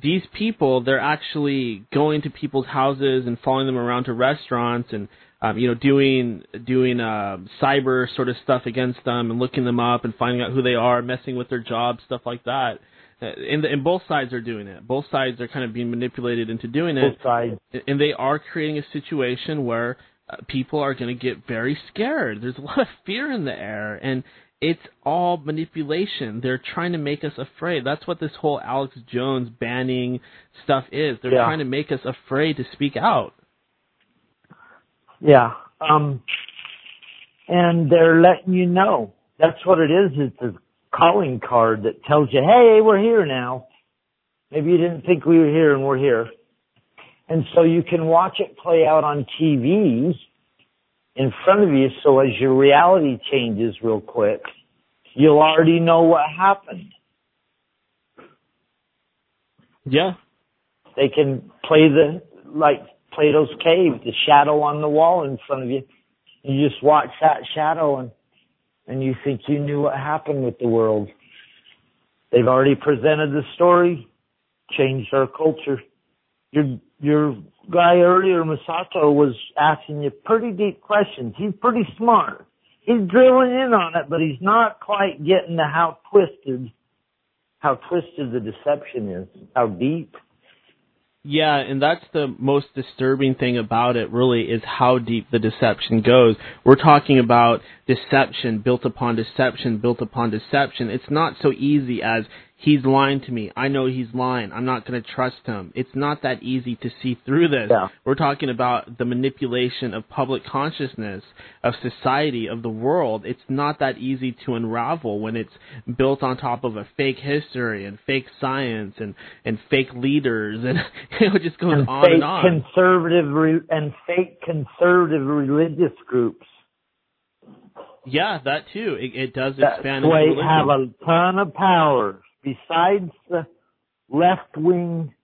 these people, they're actually going to people's houses and following them around to restaurants and, um, you know, doing doing uh, cyber sort of stuff against them and looking them up and finding out who they are, messing with their jobs, stuff like that. And, and both sides are doing it. Both sides are kind of being manipulated into doing it. Both sides. And they are creating a situation where uh, people are going to get very scared. There's a lot of fear in the air, and it's all manipulation. They're trying to make us afraid. That's what this whole Alex Jones banning stuff is. They're yeah. trying to make us afraid to speak out. Yeah. Um, and they're letting you know. That's what it is. It's a calling card that tells you, hey, we're here now. Maybe you didn't think we were here, and we're here. And so you can watch it play out on T Vs in front of you, so as your reality changes real quick, you'll already know what happened. Yeah. They can play the, like Plato's Cave, the shadow on the wall in front of you. You just watch that shadow, and, and you think you knew what happened with the world. They've already presented the story, changed our culture. You're, you're, guy earlier, Masato, was asking you pretty deep questions. He's pretty smart. He's drilling in on it, but he's not quite getting to how twisted, how twisted the deception is, how deep. Yeah, and that's the most disturbing thing about it, really, is how deep the deception goes. We're talking about deception built upon deception built upon deception. It's not so easy as, he's lying to me. I know he's lying. I'm not going to trust him. It's not that easy to see through this. Yeah. We're talking about the manipulation of public consciousness, of society, of the world. It's not that easy to unravel when it's built on top of a fake history and fake science and, and fake leaders. And it just goes and on fake and on. Conservative re- and fake conservative religious groups. Yeah, that too. It, it does expand. They have a ton of power. Besides the left-wing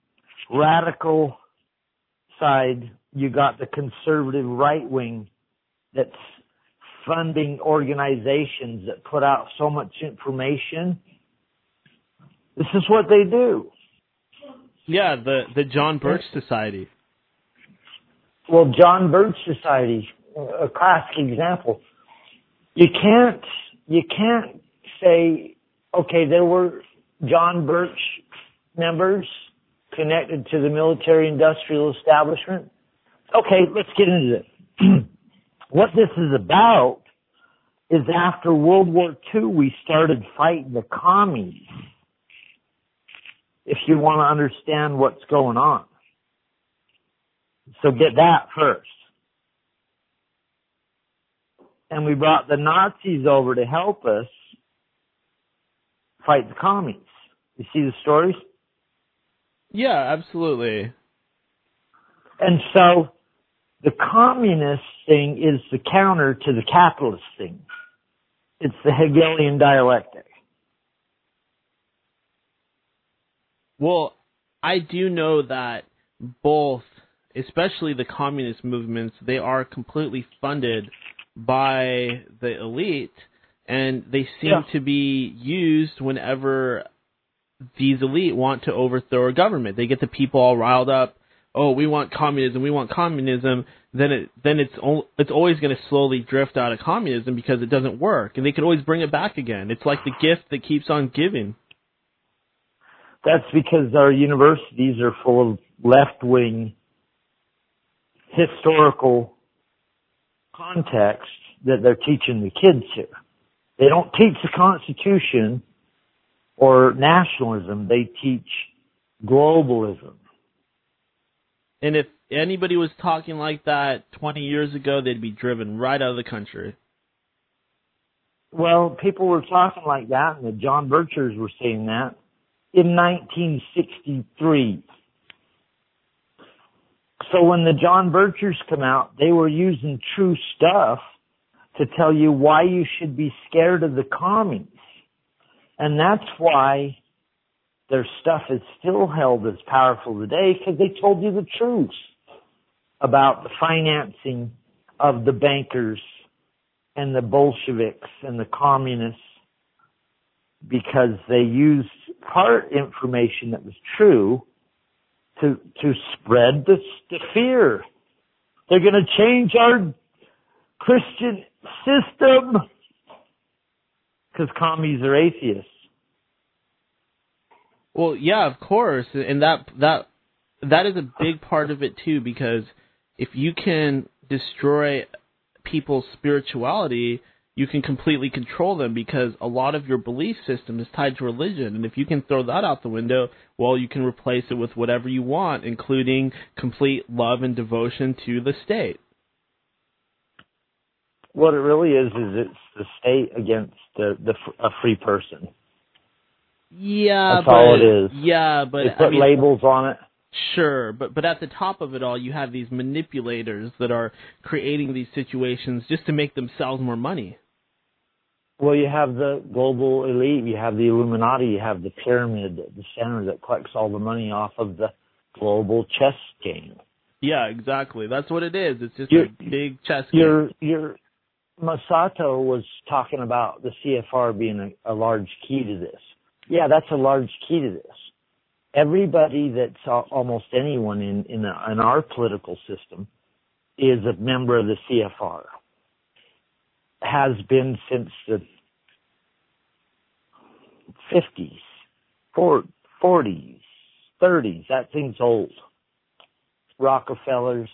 radical side, you got the conservative right-wing that's funding organizations that put out so much information. This is what they do. Yeah, the, the John Birch Society. Well, John Birch Society, a classic example. You can't, you can't say, okay, there were John Birch members connected to the military-industrial establishment. Okay, let's get into this. What this is about is after World War Two, we started fighting the commies, if you want to understand what's going on. So get that first. And we brought the Nazis over to help us fight the commies. You see the stories? Yeah, absolutely. And so the communist thing is the counter to the capitalist thing. It's the Hegelian dialectic. Well, I do know that both, especially the communist movements, they are completely funded by the elite, and they seem yeah. to be used whenever these elite want to overthrow a government. They get the people all riled up. Oh, we want communism, we want communism. Then it then it's it's always going to slowly drift out of communism because it doesn't work, and they can always bring it back again. It's like the gift that keeps on giving. That's because our universities are full of left-wing historical context that they're teaching the kids here. They don't teach the Constitution or nationalism. They teach globalism. And if anybody was talking like that twenty years ago, they'd be driven right out of the country. Well, people were talking like that, and the John Birchers were saying that in nineteen sixty-three. So when the John Birchers come out, they were using true stuff to tell you why you should be scared of the commies. And that's why their stuff is still held as powerful today, because they told you the truth about the financing of the bankers and the Bolsheviks and the communists, because they used part information that was true to to spread the, the fear. They're going to change our Christian system because commies are atheists. Well, yeah, of course, and that that that is a big part of it too, because if you can destroy people's spirituality, you can completely control them, because a lot of your belief system is tied to religion, and if you can throw that out the window, well, you can replace it with whatever you want, including complete love and devotion to the state. What it really is is it's the state against the, the a free person. Yeah, that's but, all it is. Yeah, but they put I mean, labels on it. Sure, but but at the top of it all, you have these manipulators that are creating these situations just to make themselves more money. Well, you have the global elite, you have the Illuminati, you have the pyramid at the center that collects all the money off of the global chess game. Yeah, exactly. That's what it is. It's just your, a big chess your, game. Your Masato was talking about the C F R being a, a large key to this. Yeah, that's a large key to this. Everybody that's almost anyone in, in, a, in our political system is a member of the C F R, has been since the fifties, forties, thirties. That thing's old. Rockefellers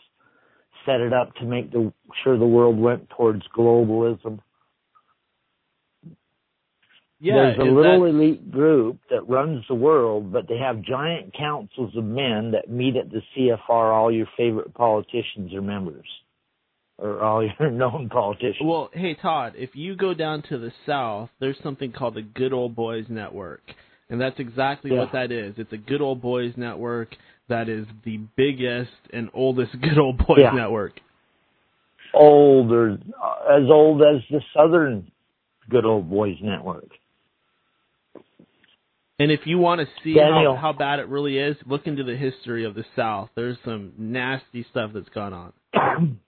set it up to make the, sure the world went towards globalism. Yeah, there's a little that... elite group that runs the world, but they have giant councils of men that meet at the C F R. All your favorite politicians are members, or all your known politicians. Well, hey, Todd, if you go down to the South, there's something called the Good Old Boys Network, and that's exactly yeah. what that is. It's a Good Old Boys Network that is the biggest and oldest Good Old Boys yeah. Network. Older, as old as the Southern Good Old Boys Network. And if you want to see how, how bad it really is, look into the history of the South. There's some nasty stuff that's gone on.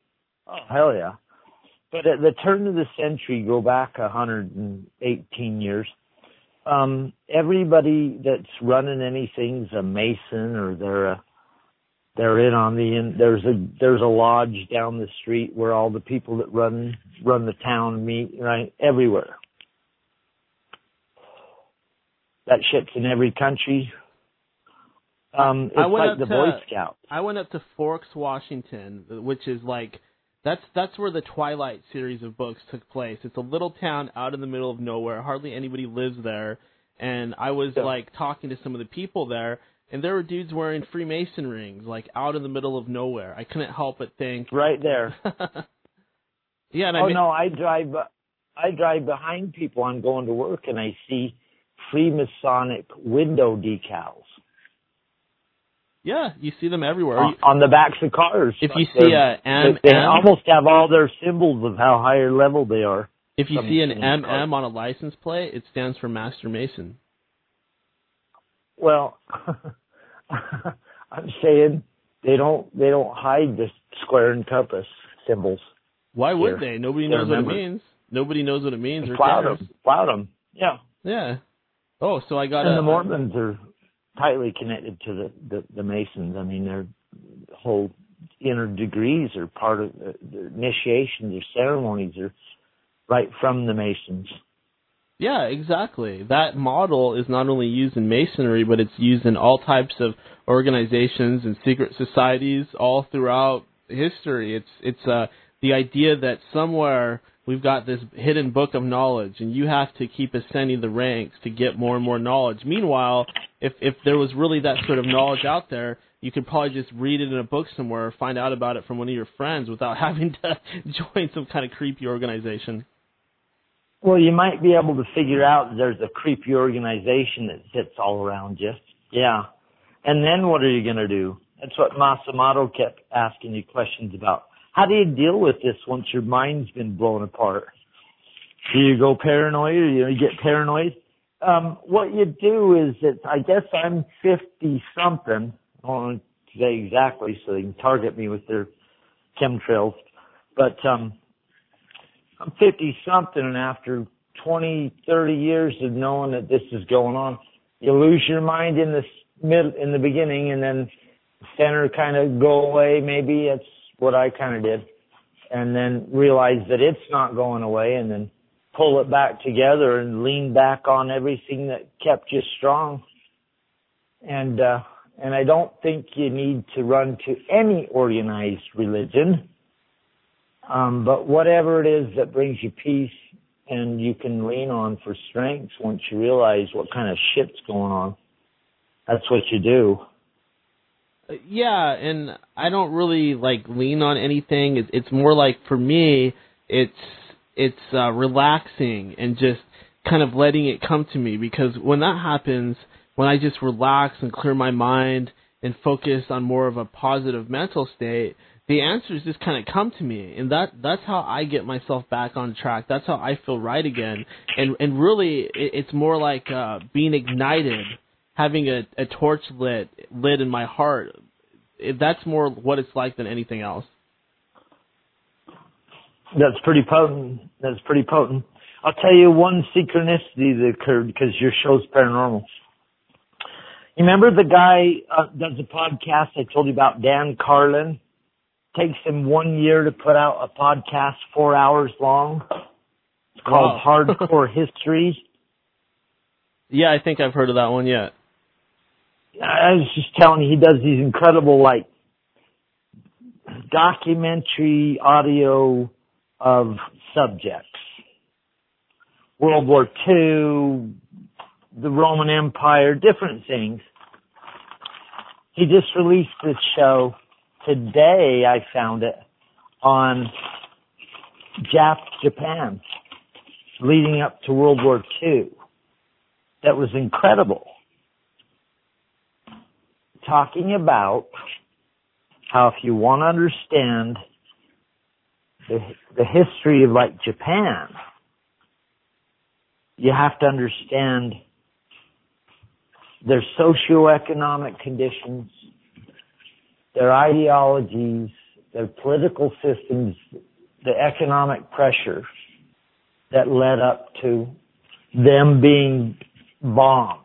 Oh, hell yeah. But at the turn of the century, go back one hundred eighteen years, um, everybody that's running anything's a Mason, or they're a, they're in on the in, there's a there's a lodge down the street where all the people that run run the town meet, right? Everywhere. That shit's in every country. Um, it's like the Boy Scouts. I went up to Forks, Washington, which is like, that's, that's where the Twilight series of books took place. It's a little town out in the middle of nowhere. Hardly anybody lives there. And I was yeah. like talking to some of the people there, and there were dudes wearing Freemason rings, like out in the middle of nowhere. I couldn't help but think. Right there. yeah. And oh, I mean, no, I drive, I drive behind people. I'm going to work, and I see Freemasonic window decals. Yeah, you see them everywhere. On, on the backs of cars. If you see a M M, they almost have all their symbols of how higher level they are. If you see an M M on a license plate, it stands for Master Mason. Well, I'm saying They don't they don't hide the square and compass symbols. Why would here. they? Nobody knows what it means. Nobody knows what it means. Cloud them. Cloud them. Yeah. Yeah. Oh, so I got. And a, the Mormons are tightly connected to the, the, the Masons. I mean, their whole inner degrees are part of uh, their initiations, their ceremonies are right from the Masons. Yeah, exactly. That model is not only used in Masonry, but it's used in all types of organizations and secret societies all throughout history. It's it's uh, the idea that somewhere we've got this hidden book of knowledge, and you have to keep ascending the ranks to get more and more knowledge. Meanwhile, if if there was really that sort of knowledge out there, you could probably just read it in a book somewhere or find out about it from one of your friends without having to join some kind of creepy organization. Well, you might be able to figure out there's a creepy organization that sits all around you. Yeah. And then what are you going to do? That's what Masamoto kept asking you questions about. How do you deal with this once your mind's been blown apart? Do you go paranoid or you, know, you get paranoid? Um, what you do is that I guess I'm fifty-something. I don't know today exactly, so they can target me with their chemtrails. But um I'm fifty-something, and after twenty, thirty years of knowing that this is going on, you lose your mind in the mid, in the beginning, and then center kind of go away. Maybe that's what I kind of did, and then realize that it's not going away, and then pull it back together and lean back on everything that kept you strong. And uh, and I don't think you need to run to any organized religion. Um, but whatever it is that brings you peace and you can lean on for strength once you realize what kind of shit's going on, that's what you do. Yeah, and I don't really, like, lean on anything. It's, it's more like, for me, it's it's uh, relaxing and just kind of letting it come to me, because when that happens, when I just relax and clear my mind and focus on more of a positive mental state, the answers just kind of come to me, and that that's how I get myself back on track. That's how I feel right again. And and really, it, it's more like uh, being ignited, having a, a torch lit lit in my heart. It, that's more what it's like than anything else. That's pretty potent. That's pretty potent. I'll tell you one synchronicity that occurred because your show's paranormal. You remember the guy uh, does a podcast I told you about, Dan Carlin? Takes him one year to put out a podcast four hours long. It's called wow. Hardcore History. Yeah, I think I've heard of that one yet. I was just telling you, he does these incredible, like, documentary audio of subjects. World War Two, the Roman Empire, different things. He just released this show today, I found it, on Jap Japan, leading up to World War Two. That was incredible. Talking about how if you want to understand the, the history of, like, Japan, you have to understand their socioeconomic conditions, their ideologies, their political systems, the economic pressure that led up to them being bombed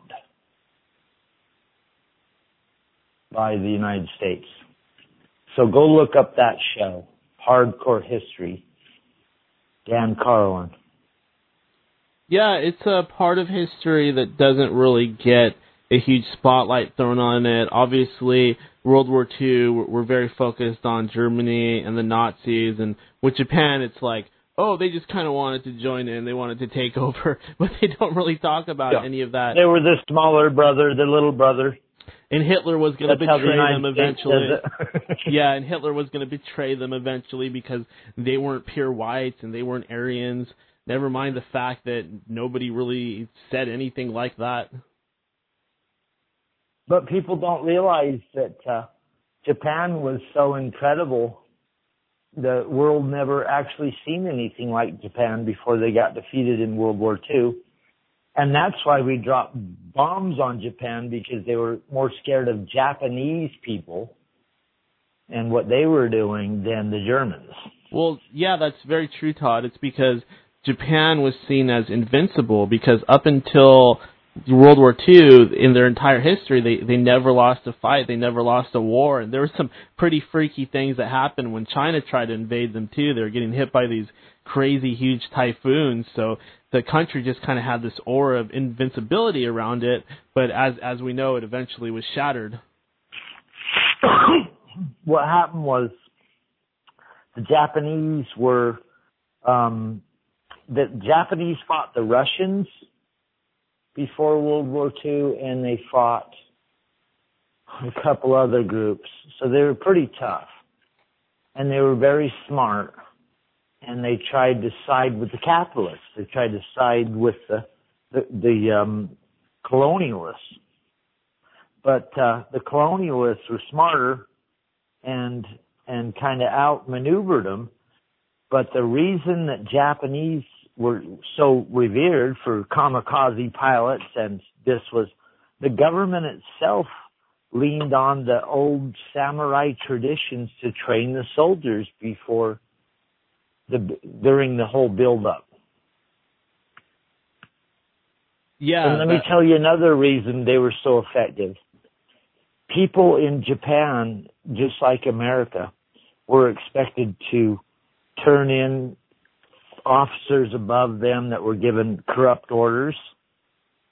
by the United States. So go look up that show, Hardcore History, Dan Carlin. Yeah, it's a part of history that doesn't really get a huge spotlight thrown on it. Obviously, World War Two, we're very focused on Germany and the Nazis, and with Japan, it's like, oh, they just kind of wanted to join in, they wanted to take over, but they don't really talk about yeah. any of that. They were the smaller brother, the little brother. And Hitler was going to betray them eventually. yeah, and Hitler was going to betray them eventually because they weren't pure whites and they weren't Aryans, never mind the fact that nobody really said anything like that. But people don't realize that uh, Japan was so incredible. The world never actually seen anything like Japan before they got defeated in World War Two. And that's why we dropped bombs on Japan, because they were more scared of Japanese people and what they were doing than the Germans. Well, yeah, that's very true, Todd. It's because Japan was seen as invincible because up until World War Two, in their entire history, they, they never lost a fight. They never lost a war. And there were some pretty freaky things that happened when China tried to invade them, too. They were getting hit by these crazy, huge typhoons. So the country just kind of had this aura of invincibility around it. But as as we know, it eventually was shattered. What happened was the Japanese were um, – the Japanese fought the Russians before World War Two, and they fought a couple other groups. So they were pretty tough, and they were very smart, and they tried to side with the capitalists. They tried to side with the the, the um, colonialists. But uh, the colonialists were smarter and and kind of outmaneuvered them. But the reason that Japanese were so revered for kamikaze pilots, and this was the government itself leaned on the old samurai traditions to train the soldiers before the during the whole build-up. Yeah, and let that... me tell you another reason they were so effective. People in Japan, just like America, were expected to turn in officers above them that were given corrupt orders.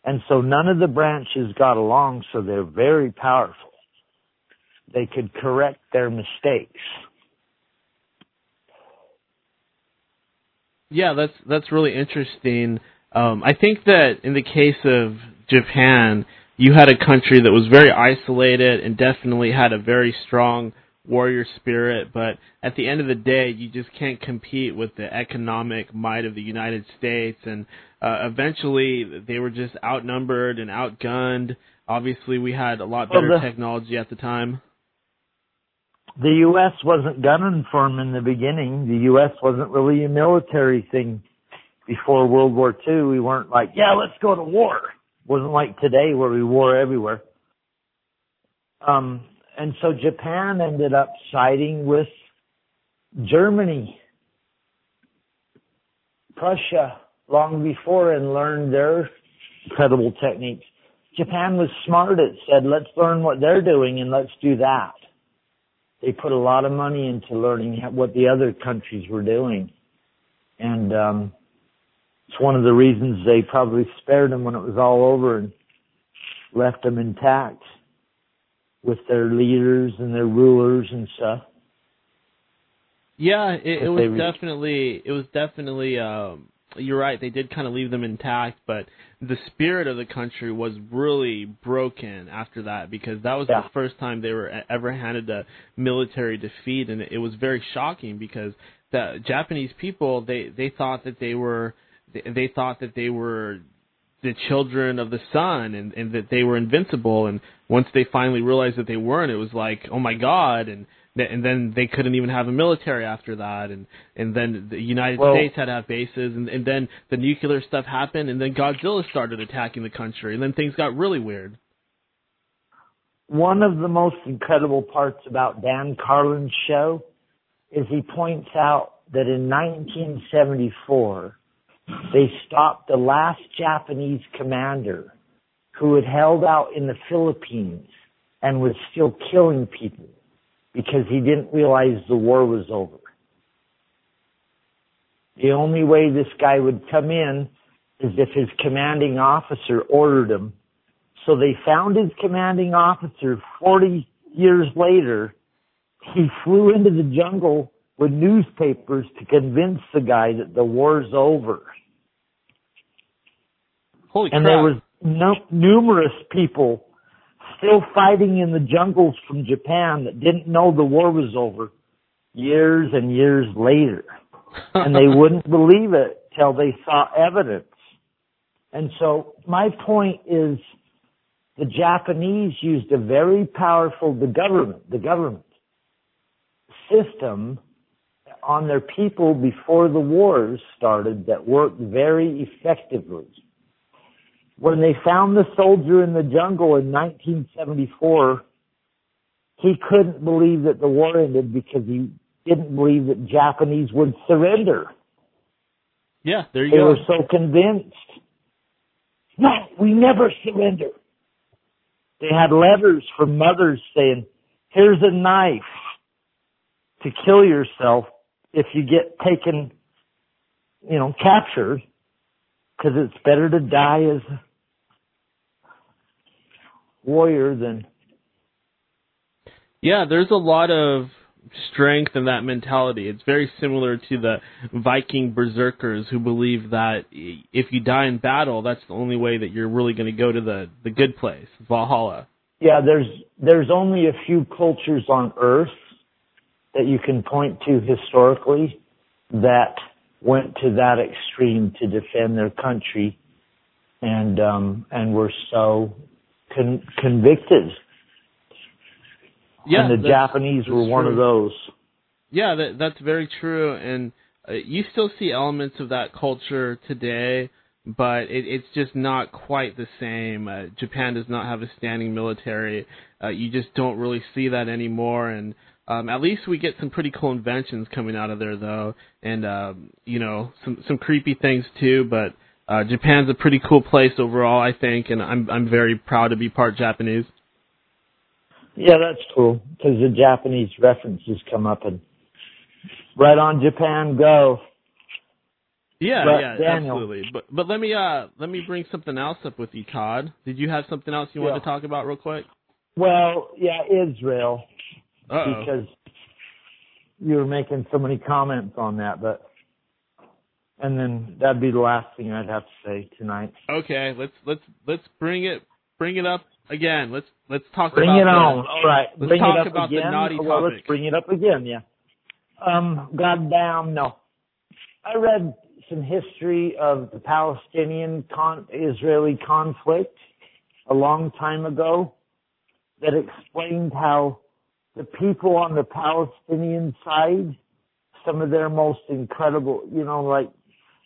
And so none of the branches got along, so they're very powerful. They could correct their mistakes. Yeah, that's that's really interesting. Um, I think that in the case of Japan, you had a country that was very isolated and definitely had a very strong warrior spirit, but at the end of the day, you just can't compete with the economic might of the United States, and uh, eventually they were just outnumbered and outgunned. Obviously, we had a lot better well, the, technology at the time. The U S wasn't gunning for them in the beginning. The U S wasn't really a military thing before World War Two. We weren't like, yeah, let's go to war. Wasn't like today where we war everywhere. Um, and so Japan ended up siding with Germany, Prussia, long before, and learned their credible techniques. Japan was smart. It said, let's learn what they're doing and let's do that. They put a lot of money into learning what the other countries were doing. And, um, it's one of the reasons they probably spared them when it was all over and left them intact with their leaders and their rulers and stuff. Yeah, it, it was re- definitely, it was definitely, um, you're right, they did kind of leave them intact, but the spirit of the country was really broken after that because that was yeah. the first time they were ever handed a military defeat, and it was very shocking because the Japanese people, they, they thought that they were... They thought that they were the children of the sun and, and that they were invincible. And once they finally realized that they weren't, it was like, oh, my God. And th- and then they couldn't even have a military after that. And, and then the United well, States had to have bases. And, and then the nuclear stuff happened. And then Godzilla started attacking the country. And then things got really weird. One of the most incredible parts about Dan Carlin's show is he points out that in nineteen seventy-four... they stopped the last Japanese commander who had held out in the Philippines and was still killing people because he didn't realize the war was over. The only way this guy would come in is if his commanding officer ordered him. So they found his commanding officer forty years later. He flew into the jungle with newspapers to convince the guy that the war's over. Holy crap. And there was no- numerous people still fighting in the jungles from Japan that didn't know the war was over years and years later. And they wouldn't believe it till they saw evidence. And so my point is the Japanese used a very powerful, the government, the government system on their people before the wars started that worked very effectively. When they found the soldier in the jungle in nineteen seventy-four, He couldn't believe that the war ended because he didn't believe that Japanese would surrender. Yeah, there you they go. They were so convinced. No, we never surrender. They had letters from mothers saying, here's a knife to kill yourself if you get taken, you know, captured, because it's better to die as a warrior than... Yeah, there's a lot of strength in that mentality. It's very similar to the Viking berserkers who believe that if you die in battle, that's the only way that you're really going to go to the, the good place, Valhalla. Yeah, there's there's only a few cultures on Earth that you can point to historically that went to that extreme to defend their country and um, and were so con- convicted. Yeah, and the Japanese were one true. of those. Yeah, that, that's very true. And uh, you still see elements of that culture today, but it, it's just not quite the same. Uh, Japan does not have a standing military. Uh, you just don't really see that anymore. And um, at least we get some pretty cool inventions coming out of there, though. And, um, you know, some, some creepy things, too. But uh, Japan's a pretty cool place overall, I think. And I'm I'm very proud to be part Japanese. Yeah, that's cool, because the Japanese references come up, and right on, Japan, go. Yeah, but yeah, Daniel, absolutely. But but let me uh let me bring something else up with you, Todd. Did you have something else you yeah. wanted to talk about real quick? Well, yeah, Israel, Uh-oh. because you were making so many comments on that, but and then that'd be the last thing I'd have to say tonight. Okay, let's let's let's bring it bring it up. Again, let's let's talk bring about Bring it on. The, All right. Let's bring talk it up about again. the naughty topic. Well, let's bring it up again, yeah. Um, goddamn, no. I read some history of the Palestinian-Israeli con- conflict a long time ago that explained how the people on the Palestinian side, some of their most incredible, you know, like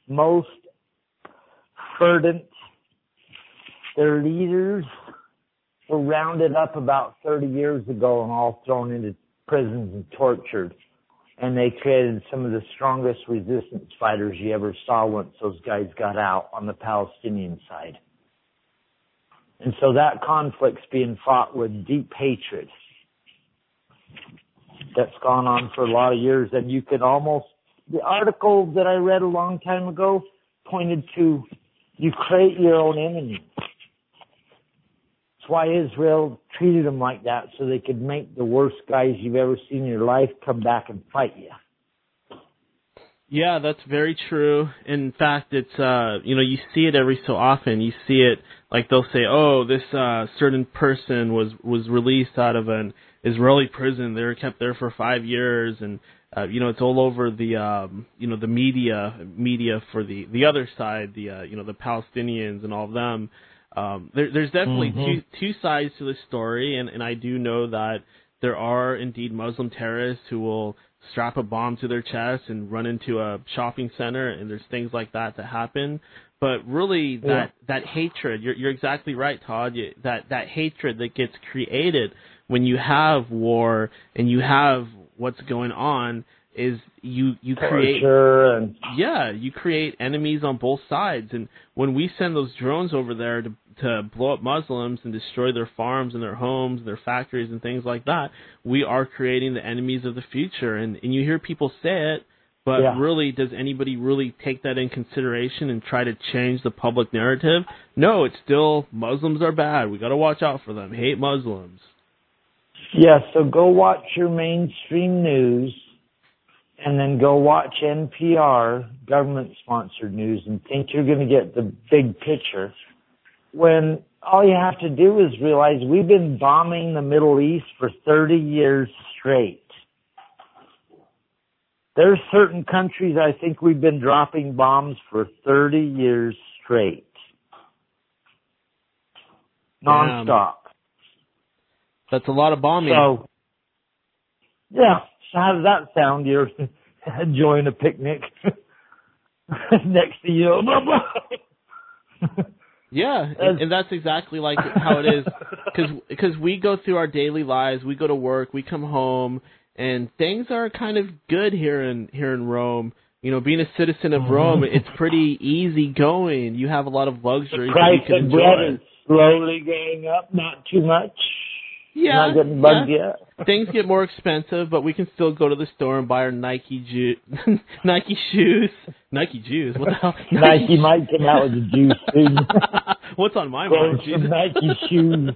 most fervent, their leaders were rounded up about thirty years ago and all thrown into prisons and tortured. And they created some of the strongest resistance fighters you ever saw once those guys got out on the Palestinian side. And so that conflict's being fought with deep hatred that's gone on for a lot of years. And you could almost, the article that I read a long time ago pointed to, you create your own enemy. That's why Israel treated them like that, so they could make the worst guys you've ever seen in your life come back and fight you. Yeah, that's very true. In fact, it's uh, you know, you see it every so often. You see it, like they'll say, oh, this uh, certain person was, was released out of an Israeli prison. They were kept there for five years, and uh, you know, it's all over the um, you know, the media media for the, the other side, the uh, you know, the Palestinians and all of them. Um, there, there's definitely mm-hmm. two, two sides to this story, and, and I do know that there are indeed Muslim terrorists who will strap a bomb to their chest and run into a shopping center, and there's things like that that happen. But really, that, yeah. that hatred, you're, you're exactly right, Todd, that, that hatred that gets created when you have war and you have what's going on is you, you create torture and... yeah, you create enemies on both sides. And when we send those drones over there to to blow up Muslims and destroy their farms and their homes and their factories and things like that, we are creating the enemies of the future. And, and you hear people say it, but yeah. really, does anybody really take that in consideration and try to change the public narrative? No, it's still Muslims are bad. We got to watch out for them. Hate Muslims. Yeah, so go watch your mainstream news and then go watch N P R, government-sponsored news, and think you're going to get the big picture, when all you have to do is realize we've been bombing the Middle East for thirty years straight. There's certain countries I think we've been dropping bombs for thirty years straight. Nonstop. Damn. That's a lot of bombing. So, yeah. How does that sound? You're enjoying a picnic next to you. Yeah, and, and that's exactly like how it is, because because we go through our daily lives, we go to work, we come home, and things are kind of good here in here in Rome. You know, being a citizen of Rome, it's pretty easy going. You have a lot of luxuries. The price you can of bread is slowly going up, not too much. Yeah, not getting bugged yeah. yet. Things get more expensive, but we can still go to the store and buy our Nike ju- Nike shoes. Nike Jews. What the hell? Nike might come out with a juice soon. What's on my mind? Nike shoes.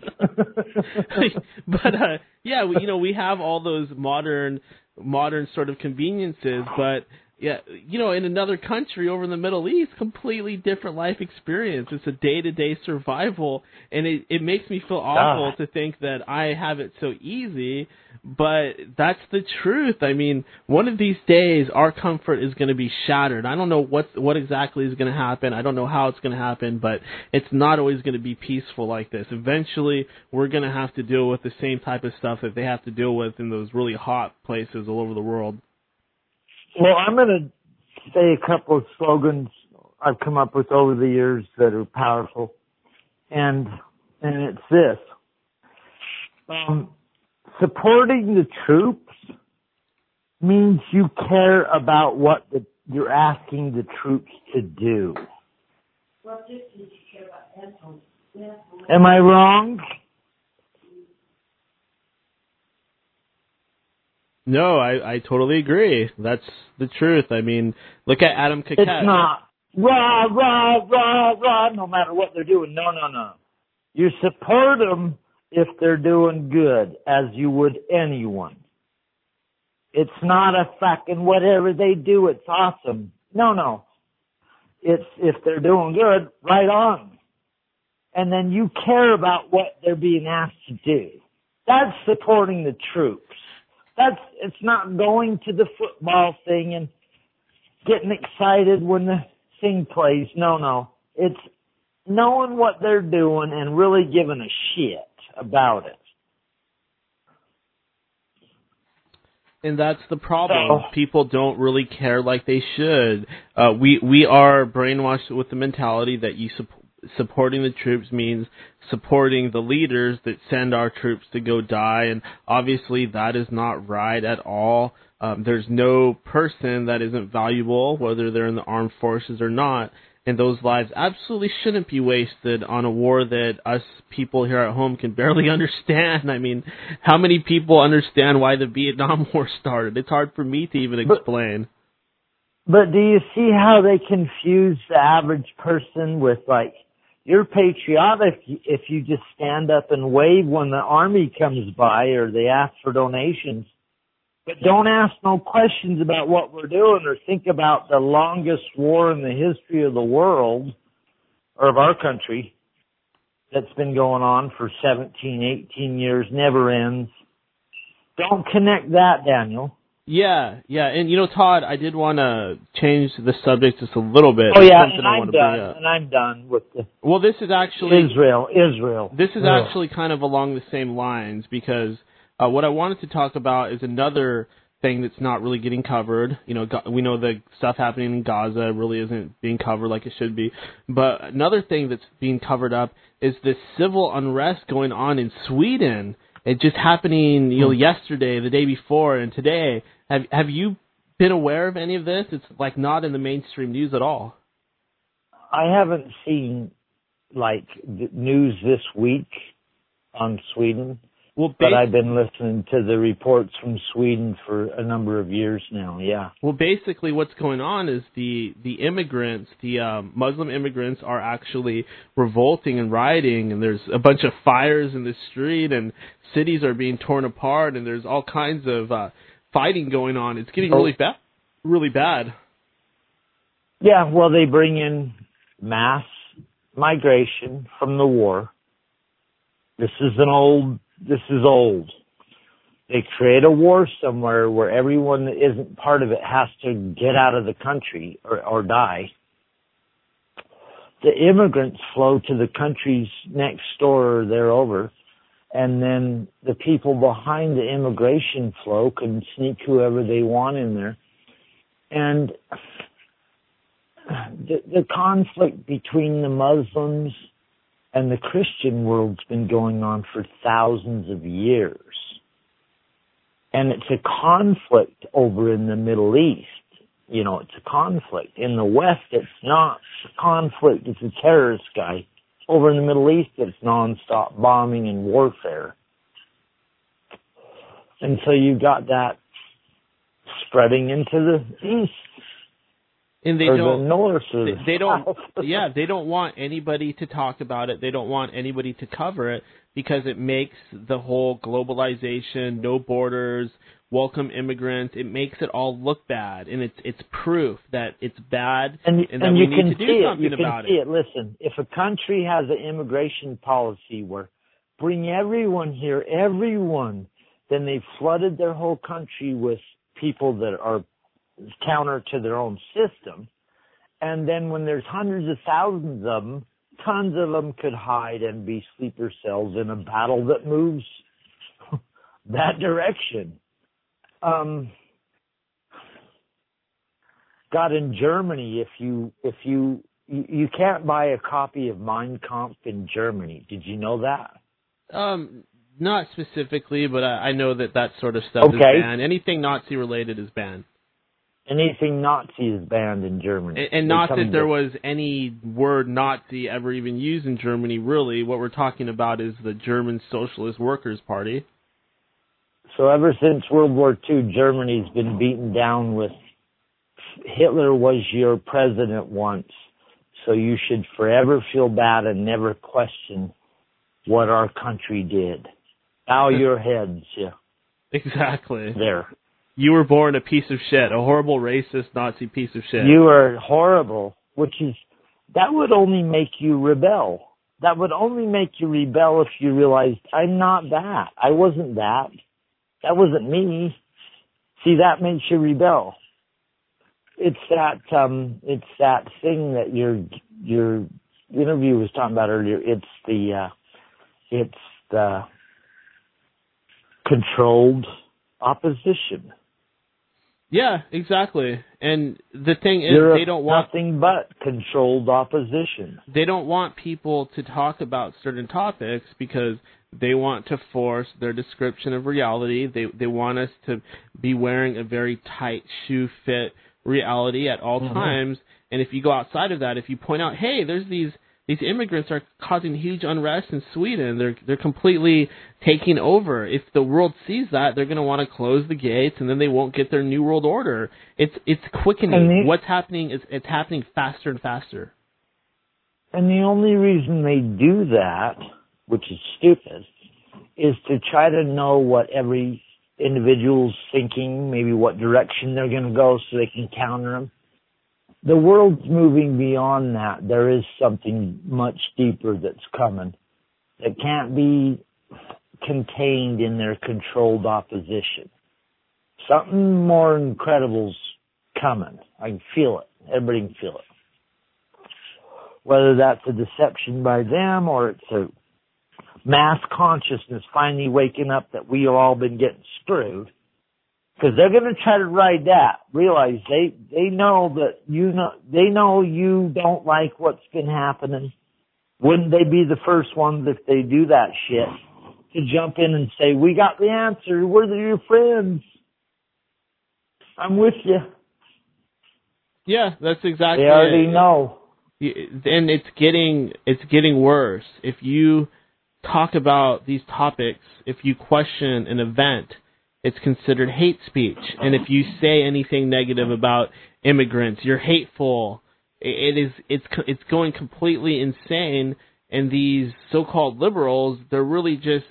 But uh, yeah, we, you know, we have all those modern, modern sort of conveniences, but yeah, you know, in another country over in the Middle East, completely different life experience. It's a day-to-day survival, and it, it makes me feel awful God. to think that I have it so easy, but that's the truth. I mean, one of these days, our comfort is going to be shattered. I don't know what what exactly is going to happen. I don't know how it's going to happen, but it's not always going to be peaceful like this. Eventually, we're going to have to deal with the same type of stuff that they have to deal with in those really hot places all over the world. Well, I'm going to say a couple of slogans I've come up with over the years that are powerful, and and it's this. Um, supporting the troops means you care about what the, you're asking the troops to do. Well, just you care about yeah. Am I wrong? No, I, I totally agree. That's the truth. I mean, look at Adam Kakat. It's not rah, rah, rah, rah, no matter what they're doing. No, no, no. You support them if they're doing good, as you would anyone. It's not a fucking whatever they do, it's awesome. No, no. It's if they're doing good, right on. And then you care about what they're being asked to do. That's supporting the troops. That's, it's not going to the football thing and getting excited when the thing plays. No, no. It's knowing what they're doing and really giving a shit about it. And that's the problem. So, people don't really care like they should. Uh, we, we are brainwashed with the mentality that you support. Supporting the troops means supporting the leaders that send our troops to go die, and obviously that is not right at all. Um, there's no person that isn't valuable, whether they're in the armed forces or not, and those lives absolutely shouldn't be wasted on a war that us people here at home can barely understand. I mean, how many people understand why the Vietnam War started? It's hard for me to even explain. But, but do you see how they confuse the average person with, like, you're patriotic if you just stand up and wave when the army comes by or they ask for donations. But don't ask no questions about what we're doing or think about the longest war in the history of the world or of our country that's been going on for seventeen, eighteen years, never ends. Don't connect that, Daniel. Yeah, yeah. And, you know, Todd, I did want to change the subject just a little bit. Oh, yeah, and I'm done, and I'm done with the Well, this is actually... Israel, Israel. This is Israel. Actually kind of along the same lines, because uh, what I wanted to talk about is another thing that's not really getting covered. You know, we know the stuff happening in Gaza really isn't being covered like it should be. But another thing that's being covered up is this civil unrest going on in Sweden. It's just happening, you know, yesterday, the day before, and today. Have have you been aware of any of this? It's like not in the mainstream news at all. I haven't seen like news this week on Sweden, well, but I've been listening to the reports from Sweden for a number of years now. Yeah. Well, basically, what's going on is the the immigrants, the um, Muslim immigrants, are actually revolting and rioting, and there's a bunch of fires in the street, and cities are being torn apart, and there's all kinds of uh, fighting going on. It's getting really bad, really bad. Yeah, well, they bring in mass migration from the war. This is an old, this is old. They create a war somewhere where everyone that isn't part of it has to get out of the country or, or die. The immigrants flow to the countries next door or they're over. And then the people behind the immigration flow can sneak whoever they want in there. And the, the conflict between the Muslims and the Christian world's been going on for thousands of years. And it's a conflict over in the Middle East. You know, it's a conflict. In the West, it's not a conflict. It's a terrorist guy. Over in the Middle East, it's nonstop bombing and warfare. And so you got that spreading into the East. And they or don't, the North or the they, they don't, yeah, they don't want anybody to talk about it. They don't want anybody to cover it because it makes the whole globalization, no borders, welcome immigrants, it makes it all look bad, and it's it's proof that it's bad, and, and that and we you need can to do see something it. You about can see it. it. Listen, if a country has an immigration policy where bring everyone here, everyone, then they've flooded their whole country with people that are counter to their own system, and then when there's hundreds of thousands of them, tons of them could hide and be sleeper cells in a battle that moves that direction. Um, God, in Germany, if you if you, you you can't buy a copy of Mein Kampf in Germany. Did you know that? Um, not specifically, but I, I know that that sort of stuff okay. is banned. Anything Nazi related is banned. Anything Nazi is banned in Germany. And, and not that there to... was any word Nazi ever even used in Germany. Really, what we're talking about is the German Socialist Workers' Party. So ever since World War Two, Germany's been beaten down with Hitler was your president once, so you should forever feel bad and never question what our country did. Bow your heads, yeah. Exactly. There. You were born a piece of shit, a horrible racist Nazi piece of shit. You are horrible, which is, that would only make you rebel. That would only make you rebel if you realized, I'm not that. I wasn't that. That wasn't me. See, that makes you rebel. It's that um, it's that thing that your your interview was talking about earlier. It's the uh, it's the controlled opposition. Yeah, exactly. And the thing is, You're they don't want nothing but controlled opposition. They don't want people to talk about certain topics because they want to force their description of reality. They they want us to be wearing a very tight shoe fit reality at all mm-hmm. times. And if you go outside of that, if you point out, hey, there's these these immigrants are causing huge unrest in Sweden. They're they're completely taking over. If the world sees that, they're going to want to close the gates, and then they won't get their new world order. It's it's quickening. They, What's happening is it's happening faster and faster. And the only reason they do that, which is stupid, is to try to know what every individual's thinking, maybe what direction they're going to go so they can counter them. The world's moving beyond that. There is something much deeper that's coming that can't be contained in their controlled opposition. Something more incredible's coming. I can feel it. Everybody can feel it. Whether that's a deception by them or it's a mass consciousness finally waking up that we've all been getting screwed, because they're going to try to ride that. Realize they they know that you know they know you don't like what's been happening. Wouldn't they be the first ones if they do that shit to jump in and say, "We got the answer. We're your friends. I'm with you." Yeah, that's exactly. They already it. know. And it's getting it's getting worse. If you talk about these topics, if you question an event, it's considered hate speech. And if you say anything negative about immigrants, you're hateful. It is it's it's going completely insane. And these so-called liberals, they're really just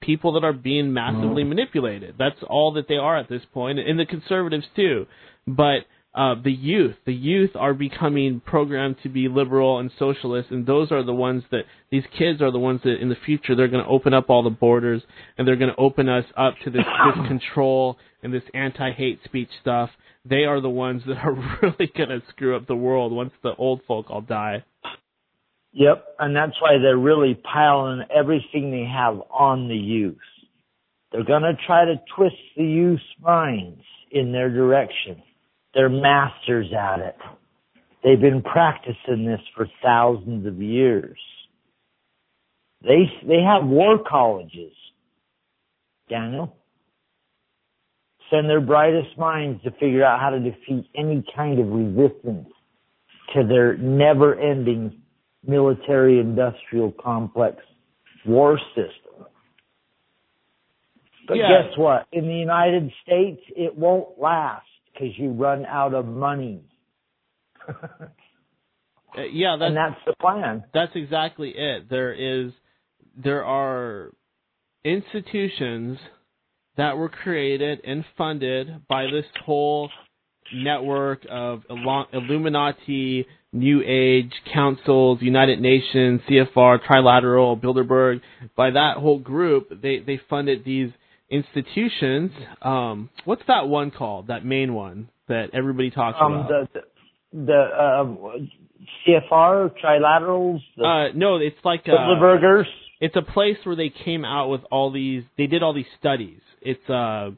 people that are being massively mm. manipulated. That's all that they are at this point, and the conservatives too. But uh, the youth, the youth are becoming programmed to be liberal and socialist, and those are the ones that these kids are the ones that in the future they're going to open up all the borders, and they're going to open us up to this, this control and this anti-hate speech stuff. They are the ones that are really going to screw up the world once the old folk all die. Yep, and that's why they're really piling everything they have on the youth. They're going to try to twist the youth's minds in their direction. They're masters at it. They've been practicing this for thousands of years. They they have war colleges, Daniel. Send their brightest minds to figure out how to defeat any kind of resistance to their never-ending military-industrial complex war system. But yeah. Guess what? In the United States, it won't last because you run out of money. uh, yeah, that's, and that's the plan. That's exactly it. There is, there are institutions that were created and funded by this whole network of Illuminati, New Age, councils, United Nations, C F R, Trilateral, Bilderberg. By that whole group, they, they funded these institutions. Um, what's that one called, that main one that everybody talks um, about? The, the, the uh, C F R, Trilaterals? The, uh, no, it's like... Bilderbergers? Uh, it's a place where they came out with all these... They did all these studies. It's, uh,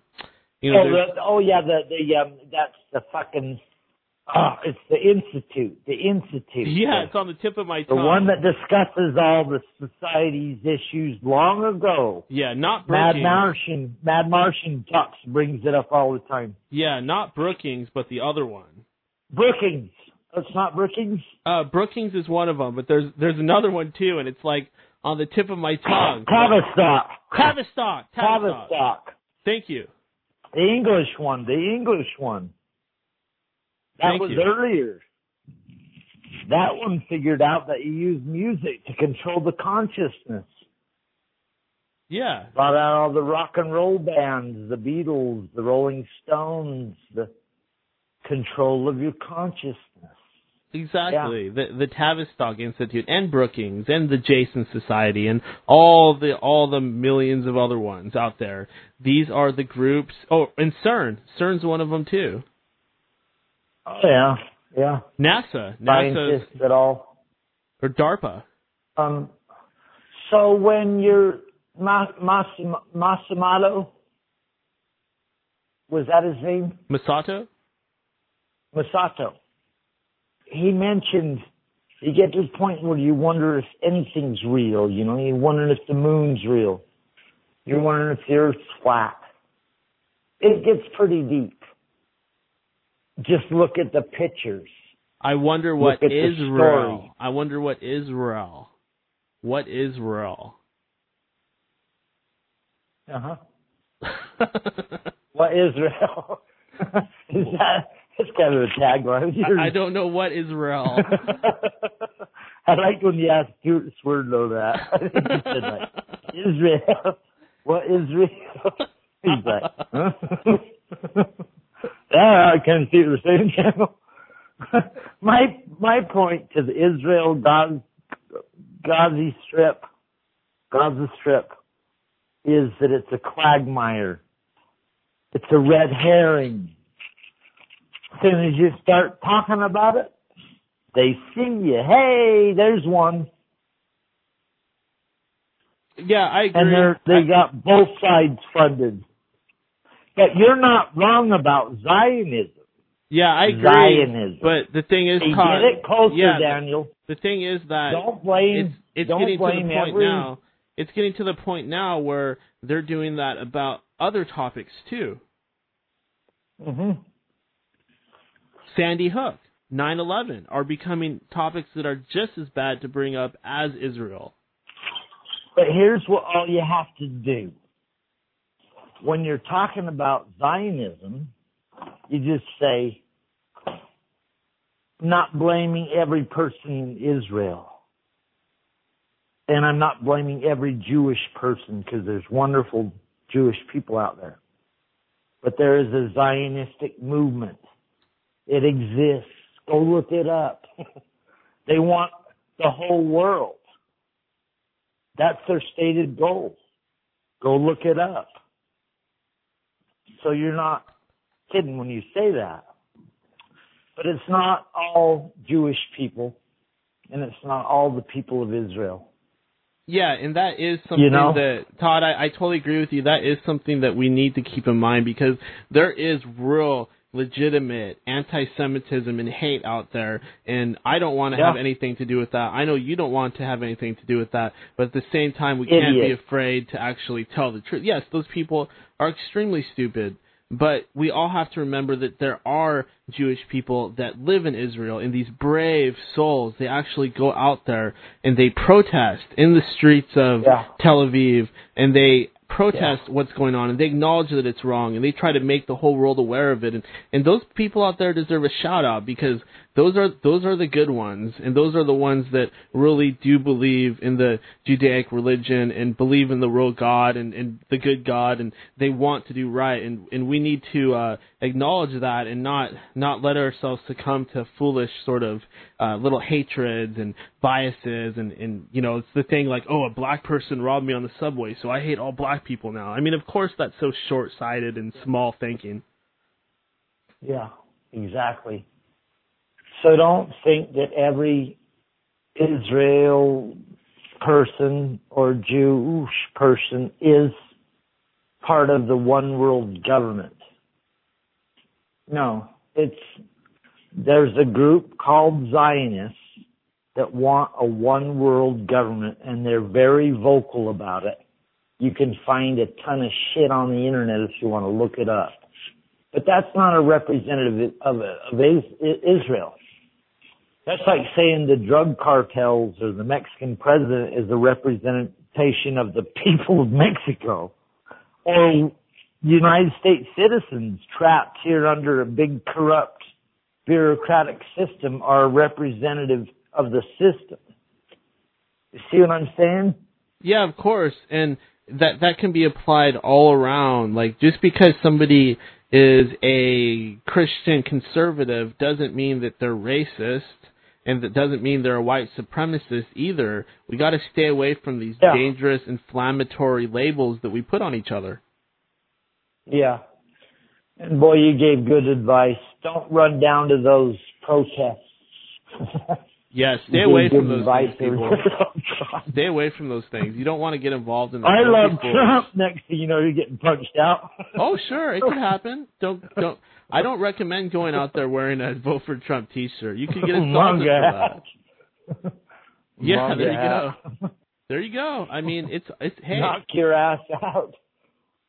you know, oh, the, oh yeah, the, the, um, that's the fucking, oh, it's the Institute, the Institute. Yeah, the, it's on the tip of my tongue. The one that discusses all the society's issues long ago. Yeah, not Brookings. Mad Martian, Mad Martian talks, brings it up all the time. Yeah, not Brookings, but the other one. Brookings. It's not Brookings? Uh, Brookings is one of them, but there's, there's another one too, and it's like on the tip of my tongue. Tavistock. Tavistock. Tavistock. Tavistock. Thank you. The English one, the English one. That Thank was you. Earlier. That one figured out that you use music to control the consciousness. Yeah. Brought out all the rock and roll bands, the Beatles, the Rolling Stones, the control of your consciousness. Exactly. Yeah. The the Tavistock Institute and Brookings and the Jason Society and all the all the millions of other ones out there. These are the groups. Oh, and CERN. CERN's one of them too. Oh yeah, yeah. NASA. Scientists NASA's, at all. Or DARPA. Um. So when your Mas, Mas, Masamoto, was that his name? Masato. Masato. He mentioned you get to the point where you wonder if anything's real. You know, you're wondering if the moon's real. You're wondering if the earth's flat. It gets pretty deep. Just look at the pictures. I wonder what is real. I wonder what is real. What is real? Uh huh. What is real? Is that? That's kind of a tagline. I don't know what is real. I like when you ask Stuart Swerdlow that. I think he said, like, Israel. What is real? He's like, huh? Yeah, I kind of see what you're saying, Channel. my, my point to the Israel Gaza, Gaza Strip, Gaza Strip, is that it's a quagmire. It's a red herring. As soon as you start talking about it, they see you. Hey, there's one. Yeah, I agree. And they're, they got both sides funded. But you're not wrong about Zionism. Yeah, I agree. Zionism. But the thing is, they Todd, get it closer, yeah, Daniel. The, the thing is that don't blame. It's, it's don't getting blame to the point every... now. It's getting to the point now where they're doing that about other topics too. Mm-hmm. Sandy Hook, nine eleven are becoming topics that are just as bad to bring up as Israel. But here's what all you have to do. When you're talking about Zionism, you just say, not blaming every person in Israel. And I'm not blaming every Jewish person because there's wonderful Jewish people out there. But there is a Zionistic movement. It exists. Go look it up. They want the whole world. That's their stated goal. Go look it up. So you're not kidding when you say that. But it's not all Jewish people, and it's not all the people of Israel. Yeah, and that is something you know? that, Todd, I, I totally agree with you. That is something that we need to keep in mind because there is real... legitimate anti-Semitism and hate out there, and I don't want to yeah. have anything to do with that. I know you don't want to have anything to do with that, but at the same time, we Idiot. can't be afraid to actually tell the truth. Yes, those people are extremely stupid, but we all have to remember that there are Jewish people that live in Israel, and these brave souls, they actually go out there and they protest in the streets of yeah. Tel Aviv, and they protest yeah. what's going on, and they acknowledge that it's wrong, and they try to make the whole world aware of it. And, and those people out there deserve a shout-out, because those are those are the good ones, and those are the ones that really do believe in the Judaic religion and believe in the real God and, and the good God, and they want to do right. And, and we need to uh, acknowledge that and not, not let ourselves succumb to foolish sort of uh, little hatreds and biases. And, and, you know, it's the thing like, oh, a black person robbed me on the subway, so I hate all black people now. I mean, of course, that's so short-sighted and small thinking. Yeah, exactly. So don't think that every Israel person or Jewish person is part of the one world government. No, it's there's a group called Zionists that want a one world government, and they're very vocal about it. You can find a ton of shit on the internet if you want to look it up. But that's not a representative of, of Israel. That's like saying the drug cartels or the Mexican president is a representation of the people of Mexico, or United States citizens trapped here under a big corrupt bureaucratic system are a representative of the system. You see what I'm saying? Yeah, of course. And that that can be applied all around. Like, just because somebody is a Christian conservative doesn't mean that they're racist, and that doesn't mean they're a white supremacist either. We got to stay away from these yeah. dangerous, inflammatory labels that we put on each other. Yeah. And boy, you gave good advice. Don't run down to those protests. Yeah, stay away from those people. Stay away from those things. You don't want to get involved in that. I love Trump. Next thing you know, you're getting punched out. Oh, sure, it could happen. Don't don't. I don't recommend going out there wearing a "Vote for Trump" T-shirt. You could get insulted for that. Yeah, there you go. There you go. I mean, it's it's hey, knock your ass out.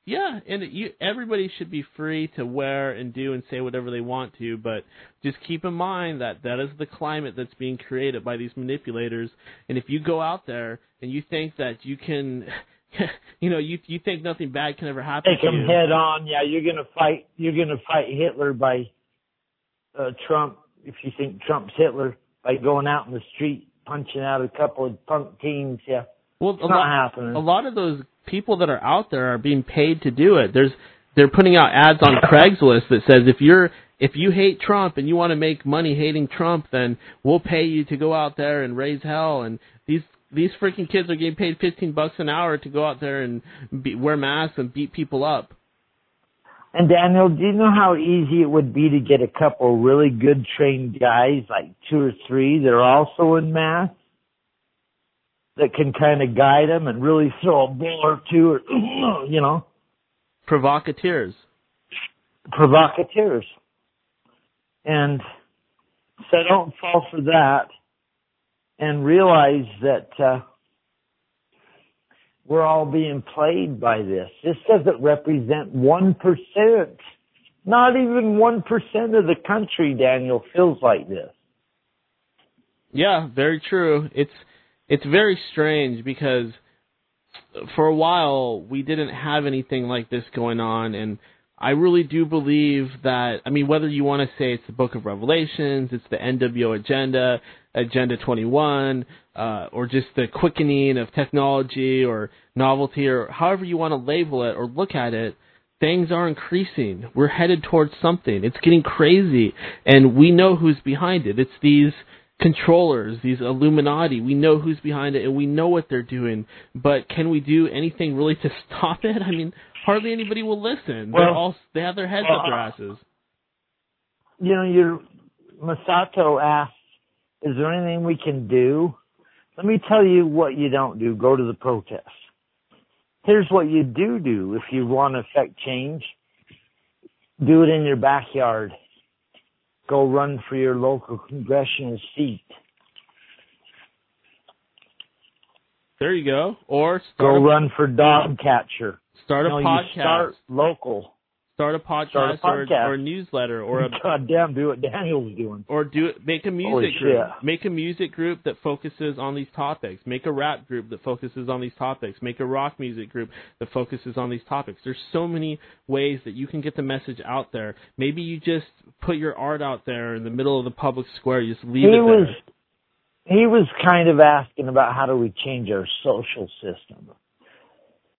Yeah, and you, everybody should be free to wear and do and say whatever they want to, but just keep in mind that that is the climate that's being created by these manipulators. And if you go out there and you think that you can, you know, you you think nothing bad can ever happen Take to you. Take them head on. Yeah, you're gonna fight. You're gonna fight Hitler by uh, Trump if you think Trump's Hitler by going out in the street punching out a couple of punk teens. Yeah, well, it's not lot, happening. A lot of those people that are out there are being paid to do it. There's they're putting out ads on Craigslist that says if you're if you hate Trump and you want to make money hating Trump, then we'll pay you to go out there and raise hell. And these these freaking kids are getting paid fifteen bucks an hour to go out there and be, wear masks and beat people up. And Daniel, do you know how easy it would be to get a couple really good trained guys, like two or three, that are also in masks, that can kind of guide them and really throw a bull or two, or, you know. Provocateurs. Provocateurs. And so don't fall for that, and realize that uh, we're all being played by this. This doesn't represent one percent. Not even one percent of the country, Daniel, feels like this. Yeah, very true. It's... It's very strange because for a while we didn't have anything like this going on, and I really do believe that, I mean, whether you want to say it's the Book of Revelations, it's the N W O agenda, Agenda twenty-one, uh, or just the quickening of technology or novelty, or however you want to label it or look at it, things are increasing. We're headed towards something. It's getting crazy, and we know who's behind it. It's these controllers, these Illuminati. We know who's behind it, and we know what they're doing, but can we do anything really to stop it? I mean, hardly anybody will listen. Well, they're all, they have their heads well, up their asses. You know, your Masato asks, is there anything we can do? Let me tell you what you don't do. Go to the protest. Here's what you do do if you want to affect change. Do it in your backyard. Go run for your local congressional seat. There you go. Or start go a, run for dog catcher. Start a no, podcast. Start local. Start a podcast, start a podcast. Or, or a newsletter, or a goddamn do what Daniel's doing. Or do it. Make a music Holy group. Shit. Make a music group that focuses on these topics. Make a rap group that focuses on these topics. Make a rock music group that focuses on these topics. There's so many ways that you can get the message out there. Maybe you just put your art out there in the middle of the public square. You just leave he it there. Was, he was kind of asking about how do we change our social system.